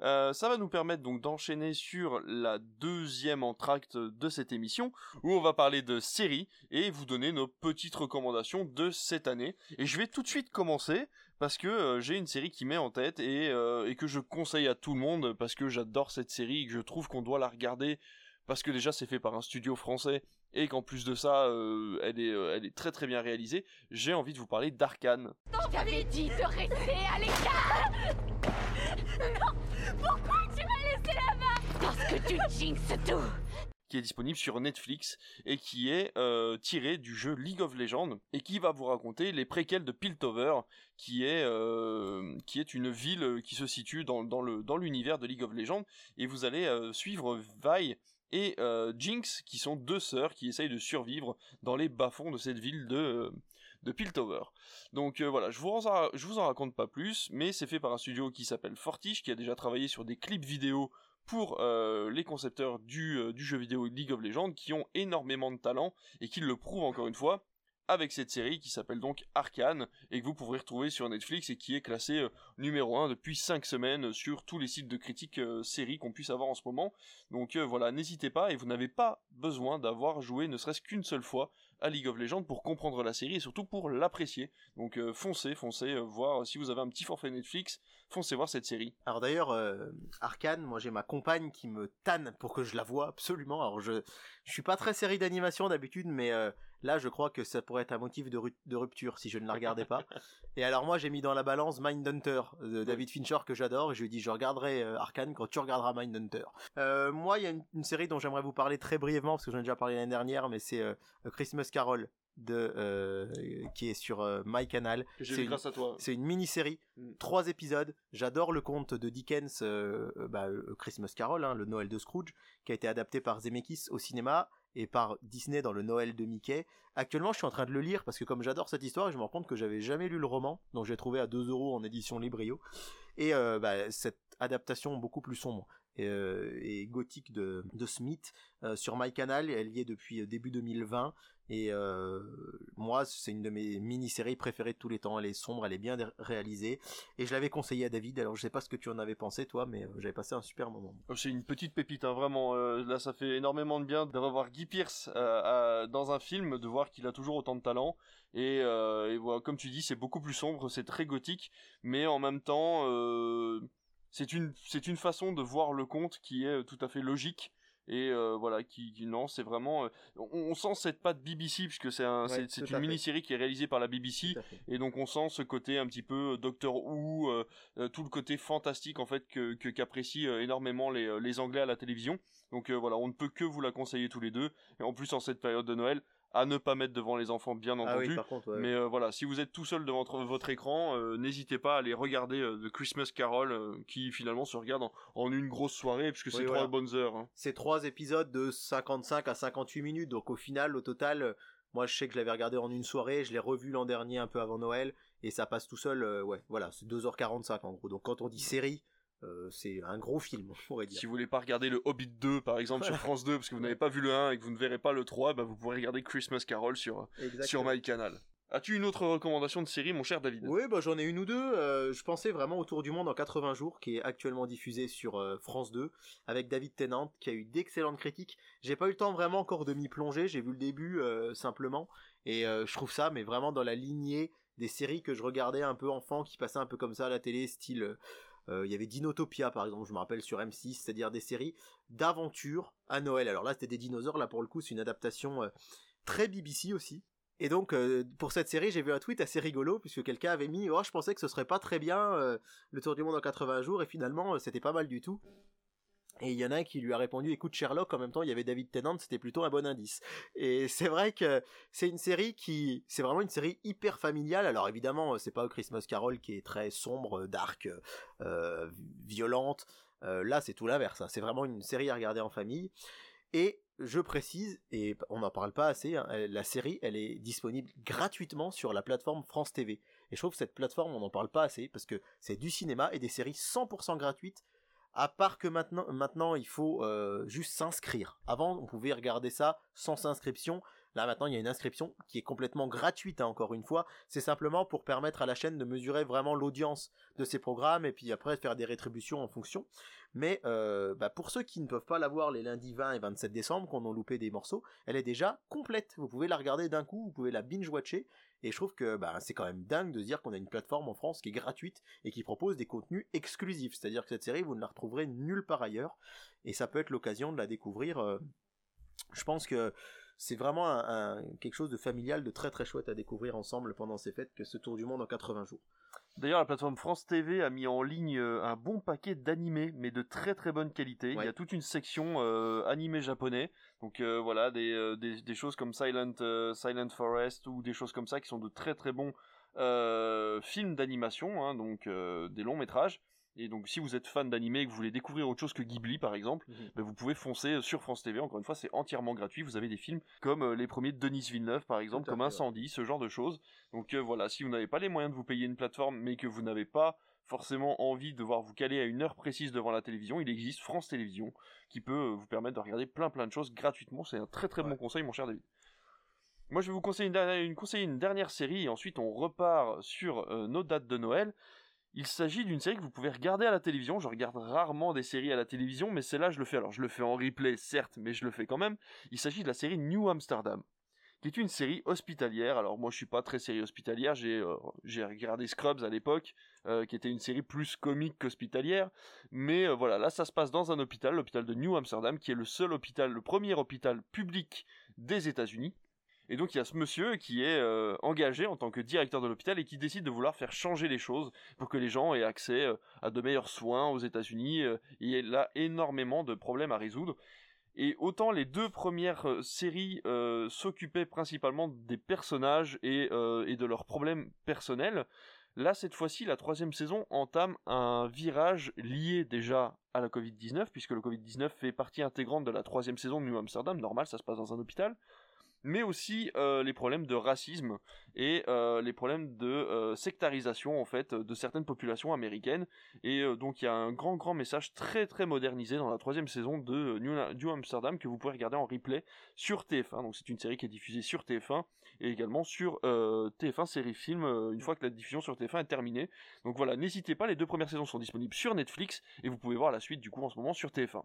Ça va nous permettre donc d'enchaîner sur la deuxième entracte de cette émission, où on va parler de séries et vous donner nos petites recommandations de cette année. Et je vais tout de suite commencer parce que j'ai une série qui m'est en tête et que je conseille à tout le monde parce que j'adore cette série et que je trouve qu'on doit la regarder parce que déjà c'est fait par un studio français et qu'en plus de ça elle est très très bien réalisée. J'ai envie de vous parler d'Arcane. Je t'avais dit de rester à l'écart. Non! Pourquoi tu m'as laissé là-bas? Parce que tu jinxes tout! qui est disponible sur Netflix et qui est tiré du jeu League of Legends et qui va vous raconter les préquels de Piltover, qui est une ville qui se situe dans l'univers de League of Legends, et vous allez suivre Vi et Jinx, qui sont deux sœurs qui essayent de survivre dans les bas-fonds de cette ville de Piltover. Donc voilà, je vous en raconte pas plus, mais c'est fait par un studio qui s'appelle Fortiche, qui a déjà travaillé sur des clips vidéo pour les concepteurs du jeu vidéo League of Legends, qui ont énormément de talent et qui le prouvent encore une fois avec cette série qui s'appelle donc Arcane, et que vous pourrez retrouver sur Netflix et qui est classée numéro 1 depuis 5 semaines sur tous les sites de critiques séries qu'on puisse avoir en ce moment. Donc voilà, n'hésitez pas, et vous n'avez pas besoin d'avoir joué ne serait-ce qu'une seule fois à League of Legends pour comprendre la série et surtout pour l'apprécier. Donc foncez voir, si vous avez un petit forfait Netflix, foncez voir cette série. Alors d'ailleurs, Arcane, moi j'ai ma compagne qui me tanne pour que je la voie absolument. Alors je suis pas très série d'animation d'habitude, mais là je crois que ça pourrait être un motif de rupture si je ne la regardais pas. Et alors moi j'ai mis dans la balance Mindhunter de David Fincher, que j'adore, et je lui ai dit je regarderai Arcane quand tu regarderas Mindhunter. Moi il y a une série dont j'aimerais vous parler très brièvement parce que j'en ai déjà parlé l'année dernière, mais c'est Christmas Carol qui est sur MyCanal. J'ai vu grâce à toi. C'est une mini-série, 3 épisodes. J'adore le conte de Dickens, Christmas Carol, le Noël de Scrooge, qui a été adapté par Zemeckis au cinéma et par Disney dans le Noël de Mickey. Actuellement, je suis en train de le lire parce que comme j'adore cette histoire, je me rends compte que j'avais jamais lu le roman, donc j'ai trouvé à 2€ en édition Librio. Et cette adaptation beaucoup plus sombre et gothique de Smith sur MyCanal, elle y est depuis début 2020. Et moi, c'est une de mes mini-séries préférées de tous les temps. Elle est sombre, elle est bien réalisée, et je l'avais conseillé à David. Alors je sais pas ce que tu en avais pensé toi, mais j'avais passé un super moment. C'est une petite pépite, vraiment. Là, ça fait énormément de bien d'avoir Guy Pearce dans un film, de voir qu'il a toujours autant de talent. Et voilà, comme tu dis, c'est beaucoup plus sombre, c'est très gothique, mais en même temps, c'est une façon de voir le conte qui est tout à fait logique. Et voilà, non, c'est vraiment on sent cette patte BBC, puisque c'est une mini-série qui est réalisée par la BBC, et donc on sent ce côté un petit peu Doctor Who, tout le côté fantastique en fait qu'apprécient énormément les Anglais à la télévision. Donc voilà, on ne peut que vous la conseiller tous les deux, et en plus en cette période de Noël, à ne pas mettre devant les enfants, bien entendu. Ah oui, par contre, ouais. Mais voilà, si vous êtes tout seul devant votre écran, n'hésitez pas à aller regarder The Christmas Carol, qui finalement se regarde en une grosse soirée, puisque c'est 3 bonnes heures. C'est 3 épisodes de 55 à 58 minutes, donc au total, moi je sais que je l'avais regardé en une soirée, je l'ai revu l'an dernier un peu avant Noël, et ça passe tout seul, voilà, c'est 2h45 en gros. Donc quand on dit série, c'est un gros film, on pourrait dire. Si vous voulez pas regarder le Hobbit 2 par exemple sur France 2 parce que vous n'avez pas vu le 1 et que vous ne verrez pas le 3, bah vous pourrez regarder Christmas Carol sur MyCanal. As-tu une autre recommandation de série, mon cher David ? Oui, j'en ai une ou deux. Je pensais vraiment au Tour du monde en 80 jours, qui est actuellement diffusé sur France 2, avec David Tennant, qui a eu d'excellentes critiques. J'ai pas eu le temps vraiment encore de m'y plonger, j'ai vu le début simplement, et je trouve ça mais vraiment dans la lignée des séries que je regardais un peu enfant, qui passaient un peu comme ça à la télé, style... il y avait Dinotopia par exemple, je me rappelle, sur M6, c'est-à-dire des séries d'aventure à Noël. Alors là c'était des dinosaures, là pour le coup c'est une adaptation très BBC aussi. Et donc pour cette série j'ai vu un tweet assez rigolo, puisque quelqu'un avait mis « Oh, je pensais que ce serait pas très bien le Tour du monde en 80 jours et finalement c'était pas mal du tout ». Et il y en a un qui lui a répondu « Écoute Sherlock, en même temps il y avait David Tennant, c'était plutôt un bon indice ». Et c'est vrai que c'est une série c'est vraiment une série hyper familiale. Alors évidemment c'est pas Christmas Carol qui est très sombre, dark, violente, là c'est tout l'inverse, c'est vraiment une série à regarder en famille. Et je précise, et on n'en parle pas assez, la série elle est disponible gratuitement sur la plateforme France TV. Et je trouve que cette plateforme on n'en parle pas assez, parce que c'est du cinéma et des séries 100% gratuites. À part que maintenant il faut juste s'inscrire. Avant, on pouvait regarder ça sans inscription. Là, maintenant, il y a une inscription qui est complètement gratuite, encore une fois. C'est simplement pour permettre à la chaîne de mesurer vraiment l'audience de ces programmes et puis après faire des rétributions en fonction. Mais pour ceux qui ne peuvent pas la voir les lundis 20 et 27 décembre, qu'on a loupé des morceaux, elle est déjà complète. Vous pouvez la regarder d'un coup, vous pouvez la binge-watcher. Et je trouve que c'est quand même dingue de se dire qu'on a une plateforme en France qui est gratuite et qui propose des contenus exclusifs. C'est-à-dire que cette série, vous ne la retrouverez nulle part ailleurs. Et ça peut être l'occasion de la découvrir. Je pense que c'est vraiment quelque chose de familial, de très très chouette à découvrir ensemble pendant ces fêtes, que ce Tour du monde en 80 jours. D'ailleurs, la plateforme France TV a mis en ligne un bon paquet d'animés, mais de très très bonne qualité. Ouais. Il y a toute une section animés japonais. Donc voilà, des choses comme Silent Forest ou des choses comme ça qui sont de très très bons films d'animation, hein, donc des longs métrages. Et donc si vous êtes fan d'animé et que vous voulez découvrir autre chose que Ghibli par exemple, ben, vous pouvez foncer sur France TV, encore une fois c'est entièrement gratuit, vous avez des films comme les premiers de Denis Villeneuve par exemple, comme Incendie, ce genre de choses. Donc voilà, si vous n'avez pas les moyens de vous payer une plateforme mais que vous n'avez pas forcément envie de devoir vous caler à une heure précise devant la télévision, il existe France Télévisions qui peut vous permettre de regarder plein de choses gratuitement, c'est un très bon conseil mon cher David. Moi je vais vous conseiller une dernière série et ensuite on repart sur nos dates de Noël. Il s'agit d'une série que vous pouvez regarder à la télévision. Je regarde rarement des séries à la télévision, mais celle-là, je le fais. Alors, je le fais en replay, certes, mais je le fais quand même. Il s'agit de la série New Amsterdam, qui est une série hospitalière. Alors, moi, je suis pas très série hospitalière. J'ai regardé Scrubs à l'époque, qui était une série plus comique qu'hospitalière. Mais voilà, là, ça se passe dans un hôpital, l'hôpital de New Amsterdam, qui est le seul hôpital, le premier hôpital public des États-Unis. Et donc il y a ce monsieur qui est engagé en tant que directeur de l'hôpital et qui décide de vouloir faire changer les choses pour que les gens aient accès à de meilleurs soins aux États-Unis. Il y a là énormément de problèmes à résoudre. Et autant les deux premières séries s'occupaient principalement des personnages et de leurs problèmes personnels, là cette fois-ci la troisième saison entame un virage lié déjà à la Covid-19, puisque le Covid-19 fait partie intégrante de la troisième saison de New Amsterdam, normal ça se passe dans un hôpital. Mais aussi les problèmes de racisme et les problèmes de sectarisation en fait de certaines populations américaines, et donc il y a un grand message très modernisé dans la troisième saison de New Amsterdam que vous pouvez regarder en replay sur TF1. Donc c'est une série qui est diffusée sur TF1 et également sur TF1 Série Film une fois que la diffusion sur TF1 est terminée. Donc voilà, n'hésitez pas, les deux premières saisons sont disponibles sur Netflix et vous pouvez voir la suite du coup en ce moment sur TF1.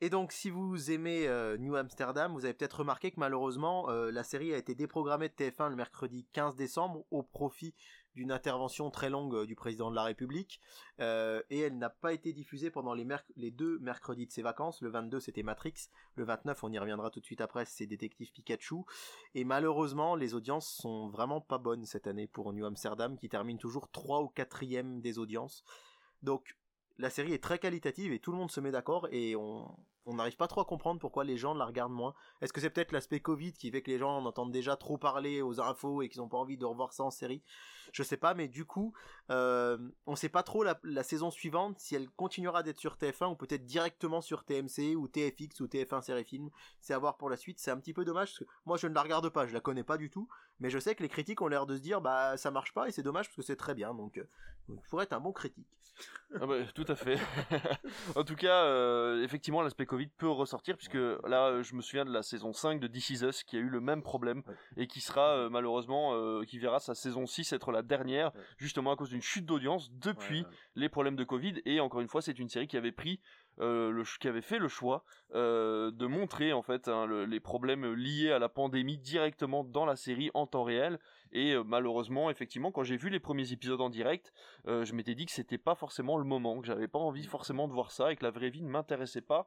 Et donc si vous aimez New Amsterdam, vous avez peut-être remarqué que malheureusement la série a été déprogrammée de TF1 le mercredi 15 décembre au profit d'une intervention très longue du président de la République, et elle n'a pas été diffusée pendant les deux mercredis de ses vacances. Le 22 c'était Matrix, le 29, on y reviendra tout de suite après, c'est Détective Pikachu, et malheureusement les audiences sont vraiment pas bonnes cette année pour New Amsterdam qui termine toujours 3 ou 4e des audiences. Donc la série est très qualitative et tout le monde se met d'accord et on n'arrive pas trop à comprendre pourquoi les gens la regardent moins. Est-ce que c'est peut-être l'aspect Covid qui fait que les gens en entendent déjà trop parler aux infos et qu'ils n'ont pas envie de revoir ça en série? Je sais pas, mais du coup, on sait pas trop la saison suivante si elle continuera d'être sur TF1 ou peut-être directement sur TMC ou TFX ou TF1 Série Film. C'est à voir pour la suite, c'est un petit peu dommage parce que moi je ne la regarde pas, je la connais pas du tout, mais je sais que les critiques ont l'air de se dire bah ça marche pas et c'est dommage parce que c'est très bien, donc il faudrait être un bon critique. Ah bah, tout à fait. En tout cas, effectivement l'aspect Covid peut ressortir, puisque là je me souviens de la saison 5 de This Is Us qui a eu le même problème et qui sera malheureusement qui verra sa saison 6 être la dernière, justement à cause d'une chute d'audience depuis les problèmes de Covid. Et encore une fois c'est une série qui avait pris qui avait fait le choix de montrer en fait les problèmes liés à la pandémie directement dans la série en temps réel. Et malheureusement effectivement quand j'ai vu les premiers épisodes en direct je m'étais dit que c'était pas forcément le moment, que j'avais pas envie forcément de voir ça et que la vraie vie ne m'intéressait pas,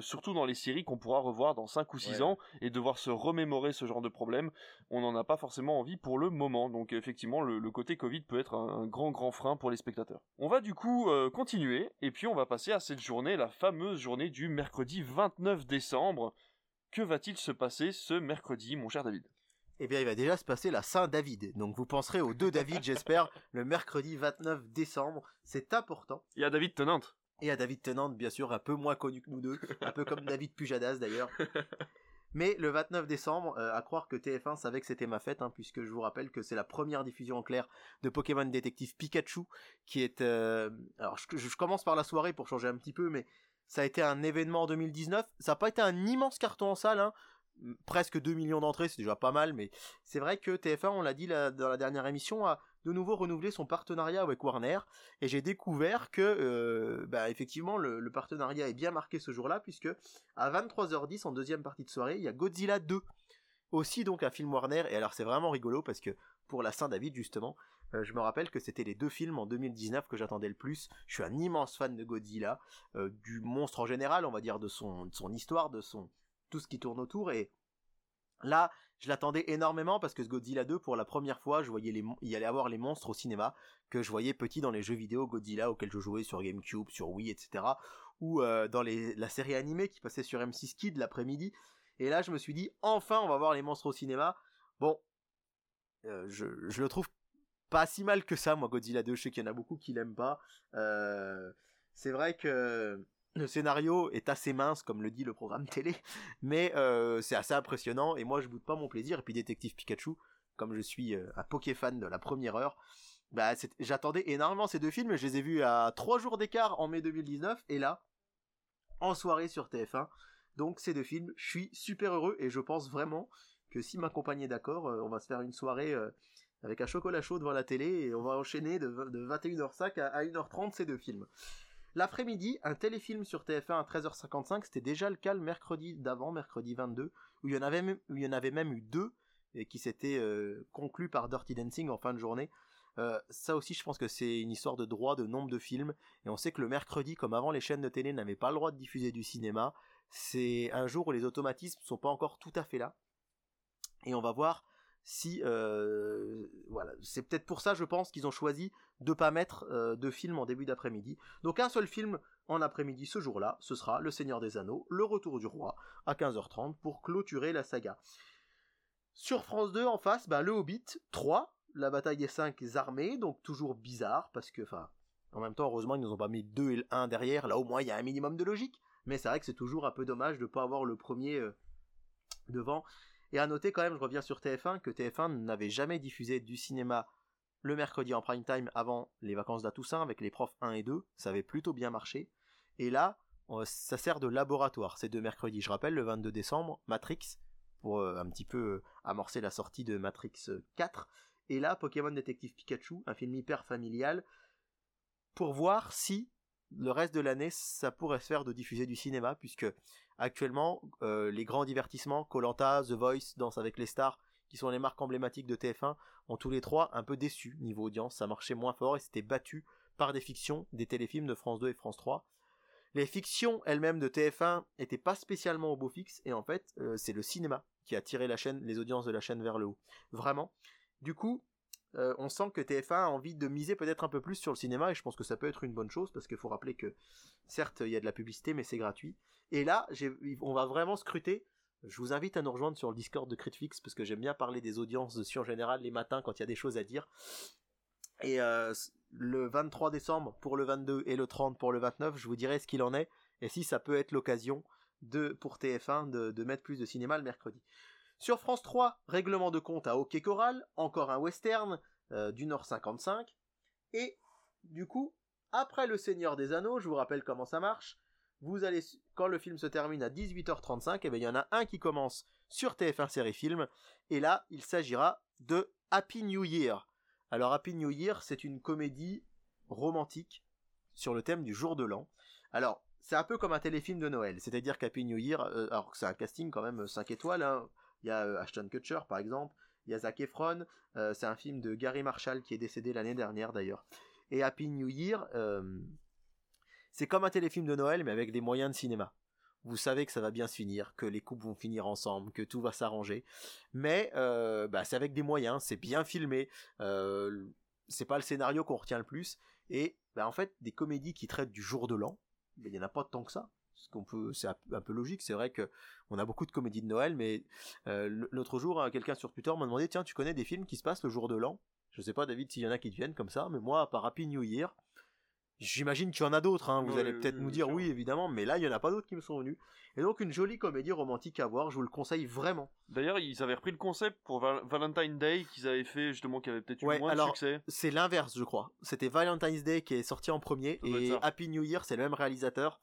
surtout dans les séries qu'on pourra revoir dans 5 ou 6 ans et devoir se remémorer ce genre de problème, on n'en a pas forcément envie pour le moment. Donc effectivement le côté Covid peut être un grand frein pour les spectateurs. On va du coup continuer et puis on va passer à cette journée, la fameuse journée du mercredi 29 décembre. Que va-t-il se passer ce mercredi mon cher David ? Eh bien, il va déjà se passer la Saint-David. Donc, vous penserez aux deux David, j'espère, le mercredi 29 décembre. C'est important. Et à David Tennante. Et à David Tennante, bien sûr, un peu moins connu que nous deux. Un peu comme David Pujadas, d'ailleurs. Mais le 29 décembre, à croire que TF1 savait que c'était ma fête, hein, puisque je vous rappelle que c'est la première diffusion en clair de Pokémon Détective Pikachu, qui est... Alors, je commence par la soirée pour changer un petit peu, mais ça a été un événement en 2019. Ça n'a pas été un immense carton en salle, hein. Presque 2 millions d'entrées, c'est déjà pas mal, mais c'est vrai que TF1, on l'a dit dans la dernière émission, a de nouveau renouvelé son partenariat avec Warner, et j'ai découvert que effectivement le partenariat est bien marqué ce jour-là, puisque à 23h10 en deuxième partie de soirée, il y a Godzilla 2, aussi donc un film Warner. Et alors c'est vraiment rigolo parce que pour la Saint-David justement, je me rappelle que c'était les deux films en 2019 que j'attendais le plus. Je suis un immense fan de Godzilla, du monstre en général, on va dire, de son histoire, de tout ce qui tourne autour, et Là, je l'attendais énormément parce que ce Godzilla 2, pour la première fois, je voyais il allait avoir les monstres au cinéma que je voyais petit dans les jeux vidéo Godzilla auxquels je jouais sur GameCube, sur Wii, etc. Ou dans la série animée qui passait sur M6 Kids l'après-midi. Et là, je me suis dit, enfin, on va voir les monstres au cinéma. Bon, je le trouve pas si mal que ça, moi, Godzilla 2. Je sais qu'il y en a beaucoup qui l'aiment pas. C'est vrai que... le scénario est assez mince, comme le dit le programme télé, mais c'est assez impressionnant, et moi je boude pas mon plaisir. Et puis Détective Pikachu, comme je suis un Pokéfan de la première heure, bah, j'attendais énormément ces deux films. Je les ai vus à 3 jours d'écart en mai 2019, et là, en soirée sur TF1, donc ces deux films, je suis super heureux, et je pense vraiment que si ma compagne est d'accord, on va se faire une soirée avec un chocolat chaud devant la télé, et on va enchaîner de 21h05 à 1h30 ces deux films. L'après-midi, un téléfilm sur TF1 à 13h55, c'était déjà le cas le mercredi d'avant, mercredi 22, où il y en avait même eu 2, et qui s'étaient conclus par Dirty Dancing en fin de journée. Ça aussi, je pense que c'est une histoire de droit, de nombre de films, et on sait que le mercredi, comme avant, les chaînes de télé n'avaient pas le droit de diffuser du cinéma. C'est un jour où les automatismes ne sont pas encore tout à fait là, et on va voir si... voilà, c'est peut-être pour ça, je pense, qu'ils ont choisi de pas mettre de film en début d'après-midi. Donc un seul film en après-midi ce jour-là, ce sera Le Seigneur des Anneaux, Le Retour du Roi, à 15h30 pour clôturer la saga. Sur France 2, en face, bah, Le Hobbit 3, La Bataille des 5 armées, donc toujours bizarre, parce que, enfin, en même temps, heureusement, ils nous ont pas mis 2 et 1 derrière, là au moins il y a un minimum de logique, mais c'est vrai que c'est toujours un peu dommage de pas avoir le premier devant. Et à noter quand même, je reviens sur TF1, que TF1 n'avait jamais diffusé du cinéma le mercredi en prime time avant les vacances de la Toussaint avec les profs 1 et 2. Ça avait plutôt bien marché. Et là, ça sert de laboratoire ces deux mercredis. Je rappelle, le 22 décembre, Matrix, pour un petit peu amorcer la sortie de Matrix 4. Et là, Pokémon Détective Pikachu, un film hyper familial, pour voir si le reste de l'année, ça pourrait se faire de diffuser du cinéma, puisque actuellement, les grands divertissements, Koh-Lanta, The Voice, Danse avec les stars, qui sont les marques emblématiques de TF1, ont tous les trois un peu déçu niveau audience. Ça marchait moins fort et c'était battu par des fictions, des téléfilms de France 2 et France 3. Les fictions elles-mêmes de TF1 n'étaient pas spécialement au beau fixe, et en fait, c'est le cinéma qui a tiré la chaîne, les audiences de la chaîne vers le haut. Vraiment. Du coup... on sent que TF1 a envie de miser peut-être un peu plus sur le cinéma, et je pense que ça peut être une bonne chose, parce qu'il faut rappeler que certes il y a de la publicité mais c'est gratuit. Et là on va vraiment scruter. Je vous invite à nous rejoindre sur le Discord de Critflix, parce que j'aime bien parler des audiences dessus en général les matins quand il y a des choses à dire. Et le 23 décembre pour le 22 et le 30 pour le 29, je vous dirai ce qu'il en est et si ça peut être l'occasion pour TF1 de mettre plus de cinéma le mercredi. Sur France 3, règlement de compte à hockey choral, encore un western du Nord 55. Et du coup, après Le Seigneur des Anneaux, je vous rappelle comment ça marche. Vous allez, quand le film se termine à 18h35, eh bien, il y en a un qui commence sur TF1 Série Film. Et là, il s'agira de Happy New Year. Alors Happy New Year, c'est une comédie romantique sur le thème du jour de l'an. Alors, c'est un peu comme un téléfilm de Noël. C'est-à-dire qu'Happy New Year, alors que c'est un casting quand même 5 étoiles, hein. Il y a Ashton Kutcher par exemple, il y a Zac Efron, c'est un film de Gary Marshall qui est décédé l'année dernière d'ailleurs. Et Happy New Year, c'est comme un téléfilm de Noël mais avec des moyens de cinéma. Vous savez que ça va bien se finir, que les couples vont finir ensemble, que tout va s'arranger, mais bah, c'est avec des moyens, c'est bien filmé, c'est pas le scénario qu'on retient le plus, et bah, en fait des comédies qui traitent du jour de l'an, mais il n'y en a pas tant que ça. C'est un peu logique, c'est vrai qu'on a beaucoup de comédies de Noël, mais l'autre jour, quelqu'un sur Twitter m'a demandé « Tiens, tu connais des films qui se passent le jour de l'an ?» Je sais pas, David, s'il y en a qui te viennent comme ça, mais moi, par Happy New Year, j'imagine qu'il y en a d'autres, hein. Vous allez peut-être nous dire « Oui, évidemment », mais là, il y en a pas d'autres qui me sont venus. Et donc, une jolie comédie romantique à voir, je vous le conseille vraiment. D'ailleurs, ils avaient repris le concept pour Valentine's Day qu'ils avaient fait, justement, qui avait peut-être eu moins de succès. C'est l'inverse, je crois. C'était Valentine's Day qui est sorti en premier, et Happy New Year, c'est le même réalisateur.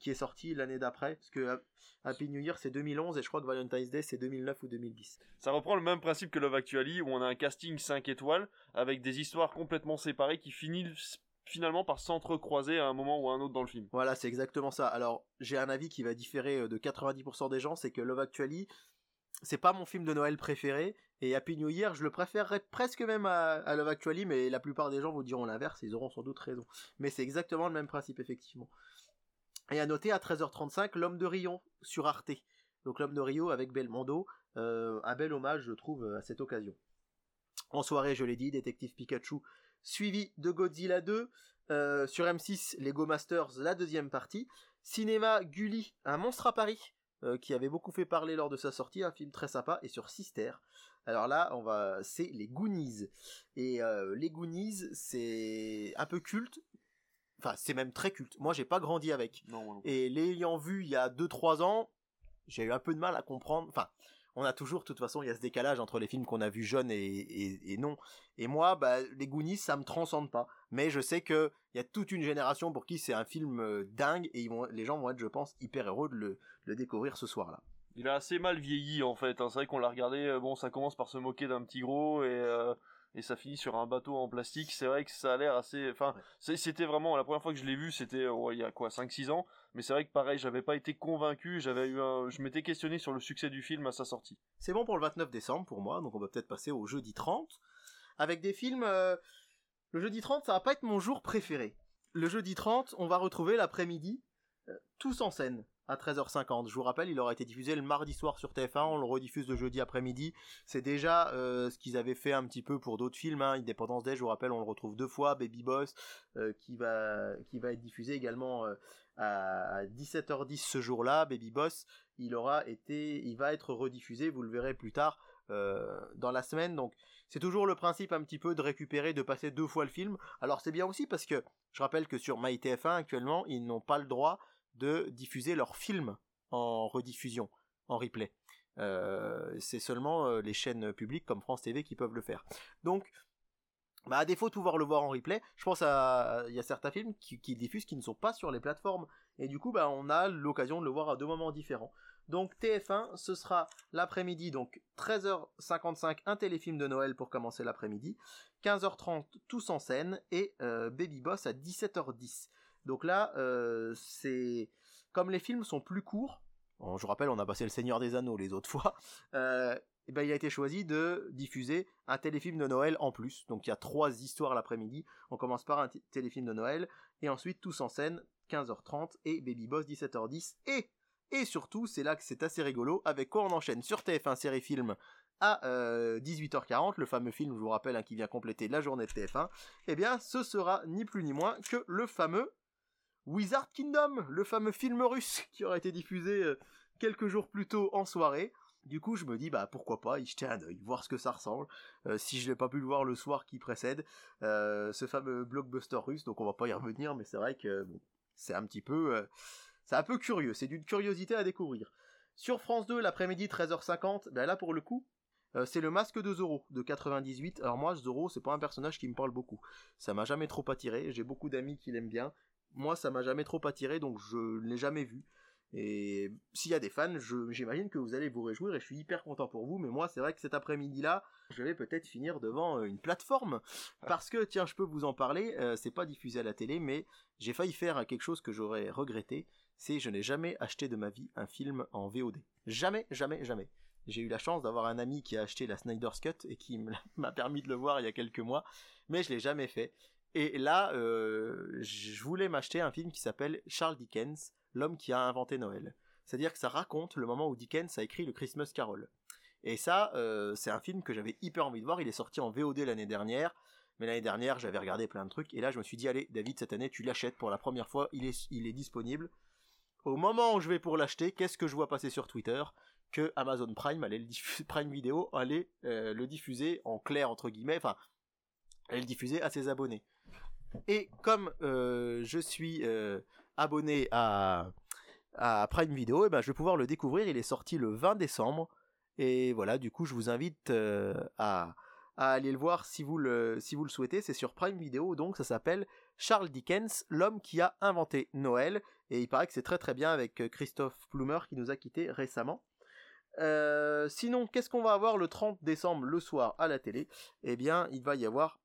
Qui est sorti l'année d'après, parce que Happy New Year c'est 2011 et je crois que Valentine's Day c'est 2009 ou 2010. Ça reprend le même principe que Love Actually, où on a un casting 5 étoiles avec des histoires complètement séparées qui finissent finalement par s'entrecroiser à un moment ou à un autre dans le film. Voilà, c'est exactement ça. Alors j'ai un avis qui va différer de 90% des gens, c'est que Love Actually c'est pas mon film de Noël préféré, et Happy New Year je le préférerais presque même à Love Actually, mais la plupart des gens vous diront l'inverse et ils auront sans doute raison. Mais c'est exactement le même principe effectivement. Et à noter, à 13h35, L'Homme de Rio sur Arte. Donc L'Homme de Rio avec Belmondo, Un bel hommage, je trouve, à cette occasion. En soirée, je l'ai dit, Détective Pikachu, suivi de Godzilla 2. Sur M6, les Go Masters, la deuxième partie. Cinéma, Gulli, un monstre à Paris, qui avait beaucoup fait parler lors de sa sortie, un film très sympa, et sur Sister. Alors là, c'est les Goonies. Et les Goonies, c'est un peu culte. Enfin, c'est même très culte. Moi, j'ai pas grandi avec. Non. Et l'ayant vu il y a 2-3 ans, j'ai eu un peu de mal à comprendre. Enfin, on a toujours, de toute façon, il y a ce décalage entre les films qu'on a vus jeunes et non. Et moi, les Goonies, ça me transcende pas. Mais je sais que il y a toute une génération pour qui c'est un film dingue et les gens vont être, je pense, hyper heureux de le découvrir ce soir-là. Il a assez mal vieilli, en fait. C'est vrai qu'on l'a regardé, ça commence par se moquer d'un petit gros et ça finit sur un bateau en plastique. C'est vrai que ça a l'air assez... Enfin, c'était vraiment... La première fois que je l'ai vu, c'était il y a 5-6 ans. Mais c'est vrai que pareil, j'avais pas été convaincu. Je m'étais questionné sur le succès du film à sa sortie. C'est bon pour le 29 décembre pour moi. Donc on va peut-être passer au jeudi 30. Avec des films... Le jeudi 30, ça va pas être mon jour préféré. Le jeudi 30, on va retrouver l'après-midi Tous en scène à 13h50. Je vous rappelle, il aura été diffusé le mardi soir sur TF1, on le rediffuse le jeudi après-midi. C'est déjà ce qu'ils avaient fait un petit peu pour d'autres films, Independence Day, je vous rappelle, on le retrouve 2 fois, Baby Boss, qui va être diffusé également à 17h10 ce jour-là. Baby Boss, il va être rediffusé, vous le verrez plus tard dans la semaine. Donc c'est toujours le principe un petit peu de récupérer, de passer 2 fois le film. Alors c'est bien aussi parce que je rappelle que sur MyTF1 actuellement, ils n'ont pas le droit de diffuser leurs films en rediffusion, en replay. C'est seulement les chaînes publiques comme France TV qui peuvent le faire. Donc, à défaut de pouvoir le voir en replay, je pense il y a certains films qui diffusent qui ne sont pas sur les plateformes. Et du coup, on a l'occasion de le voir à 2 moments différents. Donc TF1, ce sera l'après-midi, donc 13h55, un téléfilm de Noël pour commencer l'après-midi, 15h30, Tous en scène, et Baby Boss à 17h10. Donc là, c'est comme les films sont plus courts. Bon, je vous rappelle, on a passé Le Seigneur des Anneaux les autres fois. Il a été choisi de diffuser un téléfilm de Noël en plus. Donc il y a 3 histoires l'après-midi. On commence par un téléfilm de Noël et ensuite Tous en scène 15h30 et Baby Boss 17h10. Et surtout, c'est là que c'est assez rigolo. Avec quoi on enchaîne sur TF1 Série Film à 18h40, le fameux film, je vous rappelle, qui vient compléter la journée de TF1. Eh bien, ce sera ni plus ni moins que le fameux Wizard Kingdom, le fameux film russe qui aurait été diffusé quelques jours plus tôt en soirée. Du coup, je me dis, pourquoi pas, y jeter un œil, voir ce que ça ressemble, si je n'ai pas pu le voir le soir qui précède, ce fameux blockbuster russe, donc on va pas y revenir, mais c'est vrai que c'est un petit peu... c'est un peu curieux, c'est d'une curiosité à découvrir. Sur France 2, l'après-midi, 13h50, là pour le coup, c'est le masque de Zorro de 98. Alors moi, Zorro, c'est pas un personnage qui me parle beaucoup, ça m'a jamais trop attiré, j'ai beaucoup d'amis qui l'aiment bien. Moi, ça m'a jamais trop attiré, donc je ne l'ai jamais vu. Et s'il y a des fans, j'imagine que vous allez vous réjouir et je suis hyper content pour vous. Mais moi, c'est vrai que cet après-midi-là, je vais peut-être finir devant une plateforme. Parce que, tiens, je peux vous en parler, c'est pas diffusé à la télé, mais j'ai failli faire quelque chose que j'aurais regretté. C'est je n'ai jamais acheté de ma vie un film en VOD. Jamais, jamais, jamais. J'ai eu la chance d'avoir un ami qui a acheté la Snyder's Cut et qui m'a permis de le voir il y a quelques mois, mais je l'ai jamais fait. Et là, je voulais m'acheter un film qui s'appelle Charles Dickens, l'homme qui a inventé Noël. C'est-à-dire que ça raconte le moment où Dickens a écrit le Christmas Carol. Et ça, c'est un film que j'avais hyper envie de voir. Il est sorti en VOD l'année dernière. Mais l'année dernière, j'avais regardé plein de trucs. Et là, je me suis dit, allez, David, cette année, tu l'achètes pour la première fois. Il est disponible. Au moment où je vais pour l'acheter, qu'est-ce que je vois passer sur Twitter ? Que Amazon Prime, Prime Video, allait le diffuser en clair, entre guillemets. Enfin, elle diffusait à ses abonnés. Et comme je suis abonné à Prime Video, et je vais pouvoir le découvrir. Il est sorti le 20 décembre. Et voilà, du coup, je vous invite à aller le voir si vous le souhaitez. C'est sur Prime Video, donc ça s'appelle Charles Dickens, l'homme qui a inventé Noël. Et il paraît que c'est très très bien avec Christophe Plummer qui nous a quittés récemment. Sinon, qu'est-ce qu'on va avoir le 30 décembre le soir à la télé ? Eh bien, il va y avoir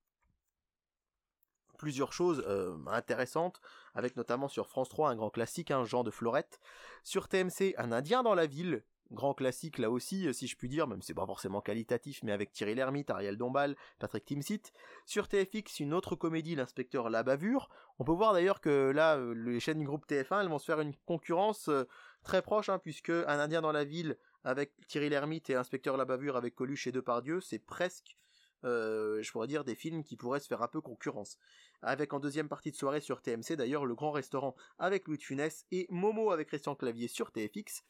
plusieurs choses intéressantes, avec notamment sur France 3 un grand classique, Jean de Florette, sur TMC un Indien dans la ville, grand classique là aussi si je puis dire, même si c'est pas forcément qualitatif, mais avec Thierry Lhermitte, Ariel Dombal, Patrick Timsit. Sur TFX une autre comédie, l'inspecteur La Bavure. On peut voir d'ailleurs que là les chaînes du groupe TF1 elles vont se faire une concurrence très proche, puisque un Indien dans la ville avec Thierry Lhermitte et Inspecteur La Bavure avec Coluche et Depardieu, c'est presque, je pourrais dire, des films qui pourraient se faire un peu concurrence. Avec en deuxième partie de soirée sur TMC d'ailleurs Le Grand Restaurant avec Louis de Funès et Momo avec Christian Clavier sur TFX.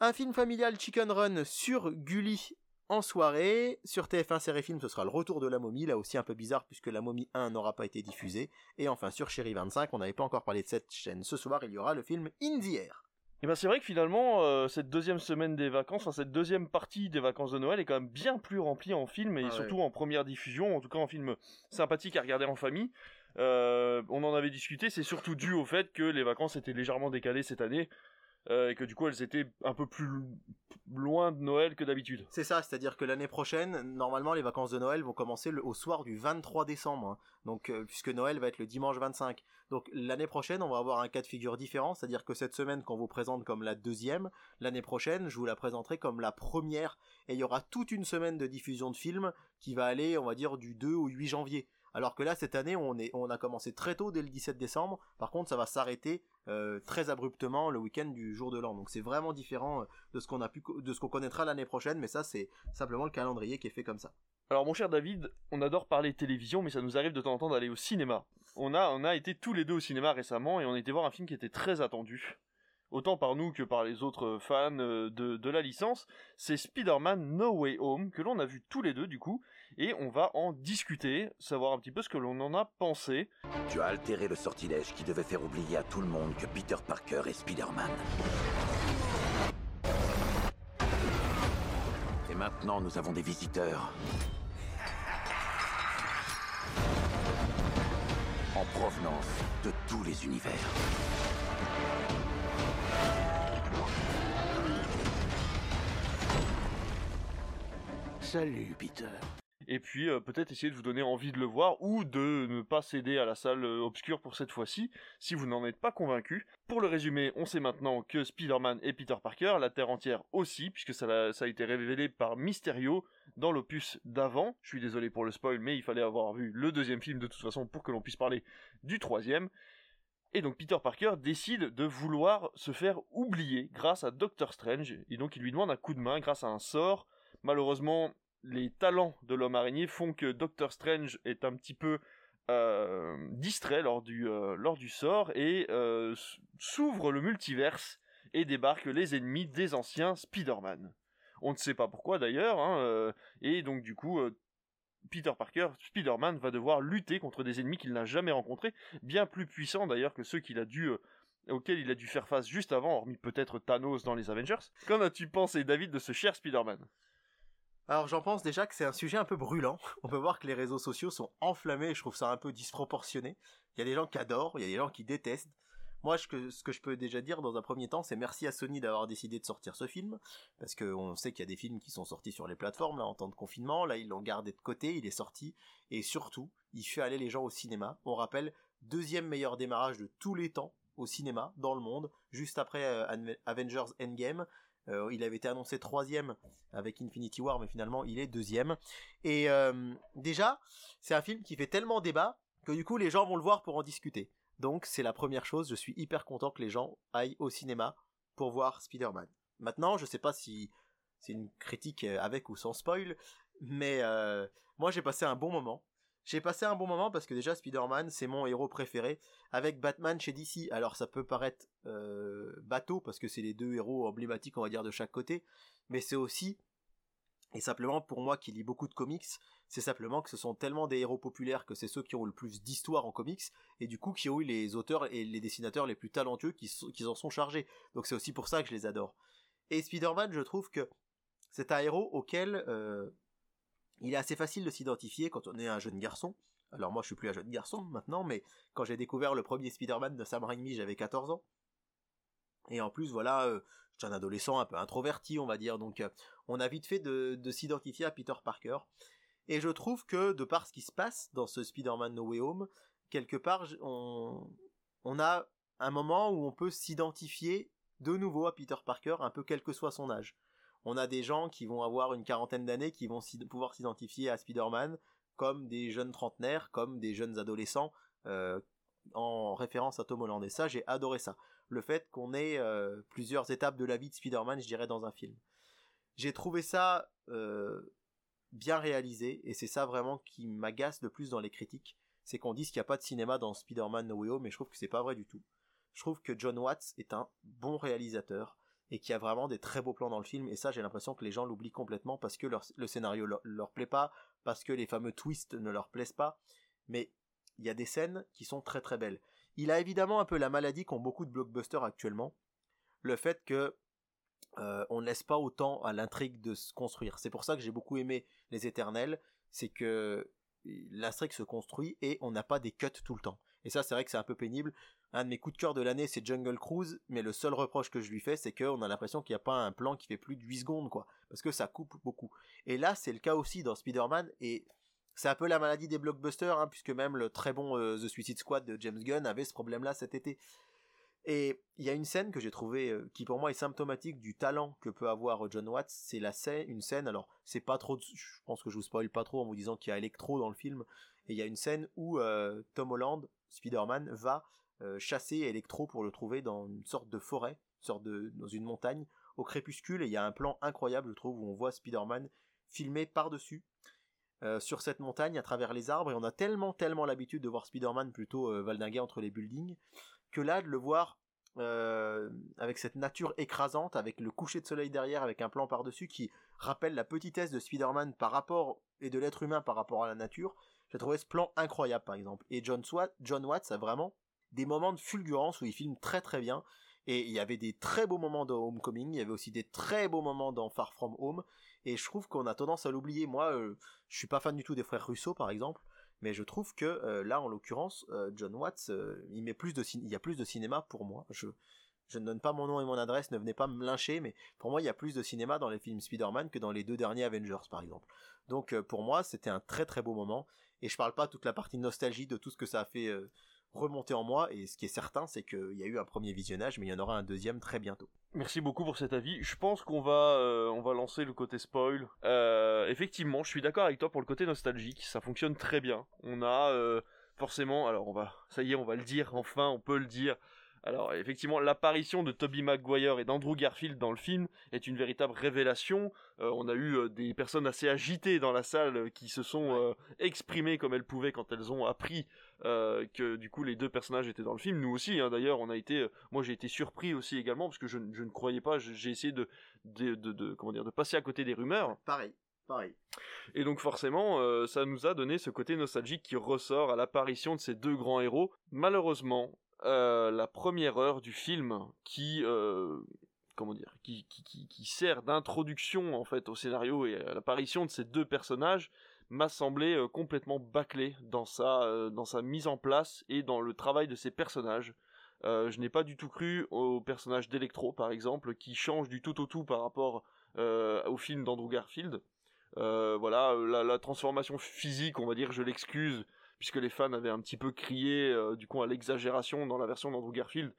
Un film familial Chicken Run sur Gulli en soirée. Sur TF1 Série Film, ce sera Le Retour de la Momie, là aussi un peu bizarre puisque la Momie 1 n'aura pas été diffusée. Et enfin sur Chérie 25, on n'avait pas encore parlé de cette chaîne. Ce soir, il y aura le film In the Air. Et ben c'est vrai que finalement, cette deuxième semaine des vacances, enfin cette deuxième partie des vacances de Noël est quand même bien plus remplie en films et surtout en première diffusion, en tout cas en film sympathique à regarder en famille. On en avait discuté, c'est surtout dû au fait que les vacances étaient légèrement décalées cette année et que du coup elles étaient un peu plus loin de Noël que d'habitude. C'est ça, c'est-à-dire que l'année prochaine, normalement les vacances de Noël vont commencer au soir du 23 décembre, hein. Donc puisque Noël va être le dimanche 25. Donc l'année prochaine, on va avoir un cas de figure différent, c'est-à-dire que cette semaine qu'on vous présente comme la deuxième, l'année prochaine, je vous la présenterai comme la première et il y aura toute une semaine de diffusion de films qui va aller, on va dire, du 2 au 8 janvier. Alors que là, cette année, on a commencé très tôt, dès le 17 décembre. Par contre, ça va s'arrêter très abruptement le week-end du jour de l'an. Donc c'est vraiment différent de ce qu'on a pu, de ce qu'on connaîtra l'année prochaine. Mais ça, c'est simplement le calendrier qui est fait comme ça. Alors mon cher David, on adore parler télévision, mais ça nous arrive de temps en temps d'aller au cinéma. On a été tous les deux au cinéma récemment et on était voir un film qui était très attendu, autant par nous que par les autres fans de la licence. C'est Spider-Man No Way Home, que l'on a vu tous les deux du coup, et on va en discuter, savoir un petit peu ce que l'on en a pensé. Tu as altéré le sortilège qui devait faire oublier à tout le monde que Peter Parker est Spider-Man. Et maintenant nous avons des visiteurs. En provenance de tous les univers. Salut Peter. Et puis peut-être essayer de vous donner envie de le voir ou de ne pas céder à la salle obscure pour cette fois-ci si vous n'en êtes pas convaincu. Pour le résumer, on sait maintenant que Spider-Man et Peter Parker, la Terre entière aussi, puisque ça a été révélé par Mysterio dans l'opus d'avant. Je suis désolé pour le spoil, mais il fallait avoir vu le deuxième film de toute façon pour que l'on puisse parler du troisième. Et donc Peter Parker décide de vouloir se faire oublier grâce à Doctor Strange, et donc il lui demande un coup de main grâce à un sort. Malheureusement, les talents de l'homme araignée font que Doctor Strange est un petit peu distrait lors du sort et s'ouvre le multiverse et débarquent les ennemis des anciens Spider-Man. On ne sait pas pourquoi d'ailleurs, et donc du coup, Peter Parker, Spider-Man, va devoir lutter contre des ennemis qu'il n'a jamais rencontrés, bien plus puissants d'ailleurs que ceux qu'il a dû... auquel il a dû faire face juste avant, hormis peut-être Thanos dans les Avengers. Qu'en as-tu pensé, David, de ce cher Spider-Man ? Alors j'en pense déjà que c'est un sujet un peu brûlant. On peut voir que les réseaux sociaux sont enflammés, je trouve ça un peu disproportionné. Il y a des gens qui adorent, il y a des gens qui détestent. Moi, ce que je peux déjà dire dans un premier temps, c'est merci à Sony d'avoir décidé de sortir ce film, parce qu'on sait qu'il y a des films qui sont sortis sur les plateformes là en temps de confinement, là ils l'ont gardé de côté, il est sorti, et surtout, il fait aller les gens au cinéma. On rappelle, deuxième meilleur démarrage de tous les temps au cinéma, dans le monde, juste après Avengers Endgame. Il avait été annoncé 3e avec Infinity War, mais finalement il est 2e. Et déjà, c'est un film qui fait tellement débat que du coup les gens vont le voir pour en discuter. Donc c'est la première chose, je suis hyper content que les gens aillent au cinéma pour voir Spider-Man. Maintenant, je sais pas si c'est une critique avec ou sans spoil, mais moi j'ai passé un bon moment. J'ai passé un bon moment parce que déjà Spider-Man c'est mon héros préféré avec Batman chez DC. Alors ça peut paraître bateau parce que c'est les deux héros emblématiques on va dire de chaque côté, mais c'est aussi, et simplement pour moi qui lis beaucoup de comics, c'est simplement que ce sont tellement des héros populaires que c'est ceux qui ont le plus d'histoire en comics et du coup qui ont eu les auteurs et les dessinateurs les plus talentueux qui en sont chargés. Donc c'est aussi pour ça que je les adore. Et Spider-Man, je trouve que c'est un héros auquel... il est assez facile de s'identifier quand on est un jeune garçon. Alors moi je suis plus un jeune garçon maintenant, mais quand j'ai découvert le premier Spider-Man de Sam Raimi, j'avais 14 ans. Et en plus voilà, j'étais un adolescent un peu introverti on va dire, donc on a vite fait de s'identifier à Peter Parker. Et je trouve que de par ce qui se passe dans ce Spider-Man No Way Home, quelque part on a un moment où on peut s'identifier de nouveau à Peter Parker, un peu quel que soit son âge. On a des gens qui vont avoir une quarantaine d'années qui vont pouvoir s'identifier à Spider-Man comme des jeunes trentenaires, comme des jeunes adolescents en référence à Tom Holland, et ça j'ai adoré ça, le fait qu'on ait plusieurs étapes de la vie de Spider-Man, je dirais, dans un film. J'ai trouvé ça bien réalisé, et c'est ça vraiment qui m'agace le plus dans les critiques, c'est qu'on dise qu'il n'y a pas de cinéma dans Spider-Man No Way Home, mais je trouve que c'est pas vrai du tout. Je trouve que John Watts est un bon réalisateur et qu'il y a vraiment des très beaux plans dans le film, et ça j'ai l'impression que les gens l'oublient complètement parce que le scénario leur plaît pas, parce que les fameux twists ne leur plaisent pas, mais il y a des scènes qui sont très très belles. Il a évidemment un peu la maladie qu'ont beaucoup de blockbusters actuellement, le fait que on ne laisse pas autant à l'intrigue de se construire. C'est pour ça que j'ai beaucoup aimé Les Éternels, c'est que l'intrigue se construit et on n'a pas des cuts tout le temps. Et ça, c'est vrai que c'est un peu pénible. Un de mes coups de cœur de l'année, c'est Jungle Cruise, mais le seul reproche que je lui fais, c'est qu'on a l'impression qu'il n'y a pas un plan qui fait plus de 8 secondes, quoi. Parce que ça coupe beaucoup. Et là, c'est le cas aussi dans Spider-Man, et c'est un peu la maladie des blockbusters, hein, puisque même le très bon The Suicide Squad de James Gunn avait ce problème-là cet été. Et il y a une scène que j'ai trouvée, qui pour moi est symptomatique du talent que peut avoir John Watts, c'est une scène, alors c'est pas trop, je pense que je vous spoil pas trop en vous disant qu'il y a Electro dans le film, et il y a une scène où Tom Holland, Spider-Man, va chasser Electro pour le trouver dans une sorte de forêt, dans une montagne, au crépuscule, et il y a un plan incroyable, je trouve, où on voit Spider-Man filmer par-dessus, sur cette montagne, à travers les arbres, et on a tellement l'habitude de voir Spider-Man plutôt valdinguer entre les buildings, que là, de le voir avec cette nature écrasante, avec le coucher de soleil derrière, avec un plan par-dessus qui rappelle la petitesse de Spider-Man et de l'être humain par rapport à la nature, j'ai trouvé ce plan incroyable, par exemple. Et John Watts a vraiment des moments de fulgurance où il filme très très bien, et il y avait des très beaux moments dans Homecoming, il y avait aussi des très beaux moments dans Far From Home, et je trouve qu'on a tendance à l'oublier. Moi, je suis pas fan du tout des frères Russo, par exemple, mais je trouve que là, en l'occurrence, John Watts, il y a plus de cinéma pour moi. Je ne donne pas mon nom et mon adresse, ne venez pas me lyncher, mais pour moi, il y a plus de cinéma dans les films Spider-Man que dans les 2 derniers Avengers, par exemple. Donc pour moi, c'était un très très beau moment, et je parle pas toute la partie nostalgie de tout ce que ça a fait remonter en moi, et ce qui est certain, c'est qu'il y a eu un premier visionnage, mais il y en aura un deuxième très bientôt. Merci beaucoup pour cet avis. Je pense qu'on va lancer le côté spoil. Effectivement, je suis d'accord avec toi pour le côté nostalgique. Ça fonctionne très bien. On a forcément, alors ça y est, on va le dire. Enfin, on peut le dire. Alors effectivement, l'apparition de Tobey Maguire et d'Andrew Garfield dans le film est une véritable révélation. On a eu des personnes assez agitées dans la salle qui se sont exprimées comme elles pouvaient quand elles ont appris que du coup les 2 personnages étaient dans le film. Nous aussi, hein, d'ailleurs, moi j'ai été surpris aussi également parce que je ne croyais pas. J'ai essayé de passer à côté des rumeurs. Pareil. Et donc forcément, ça nous a donné ce côté nostalgique qui ressort à l'apparition de ces 2 grands héros. Malheureusement. La première heure du film qui sert d'introduction en fait au scénario et à l'apparition de ces 2 personnages m'a semblé complètement bâclé dans sa mise en place et dans le travail de ces personnages. Je n'ai pas du tout cru au personnage d'Electro par exemple, qui change du tout au tout par rapport au film d'Andrew Garfield. La transformation physique, on va dire, je l'excuse, puisque les fans avaient un petit peu crié du coup à l'exagération dans la version d'Andrew Garfield.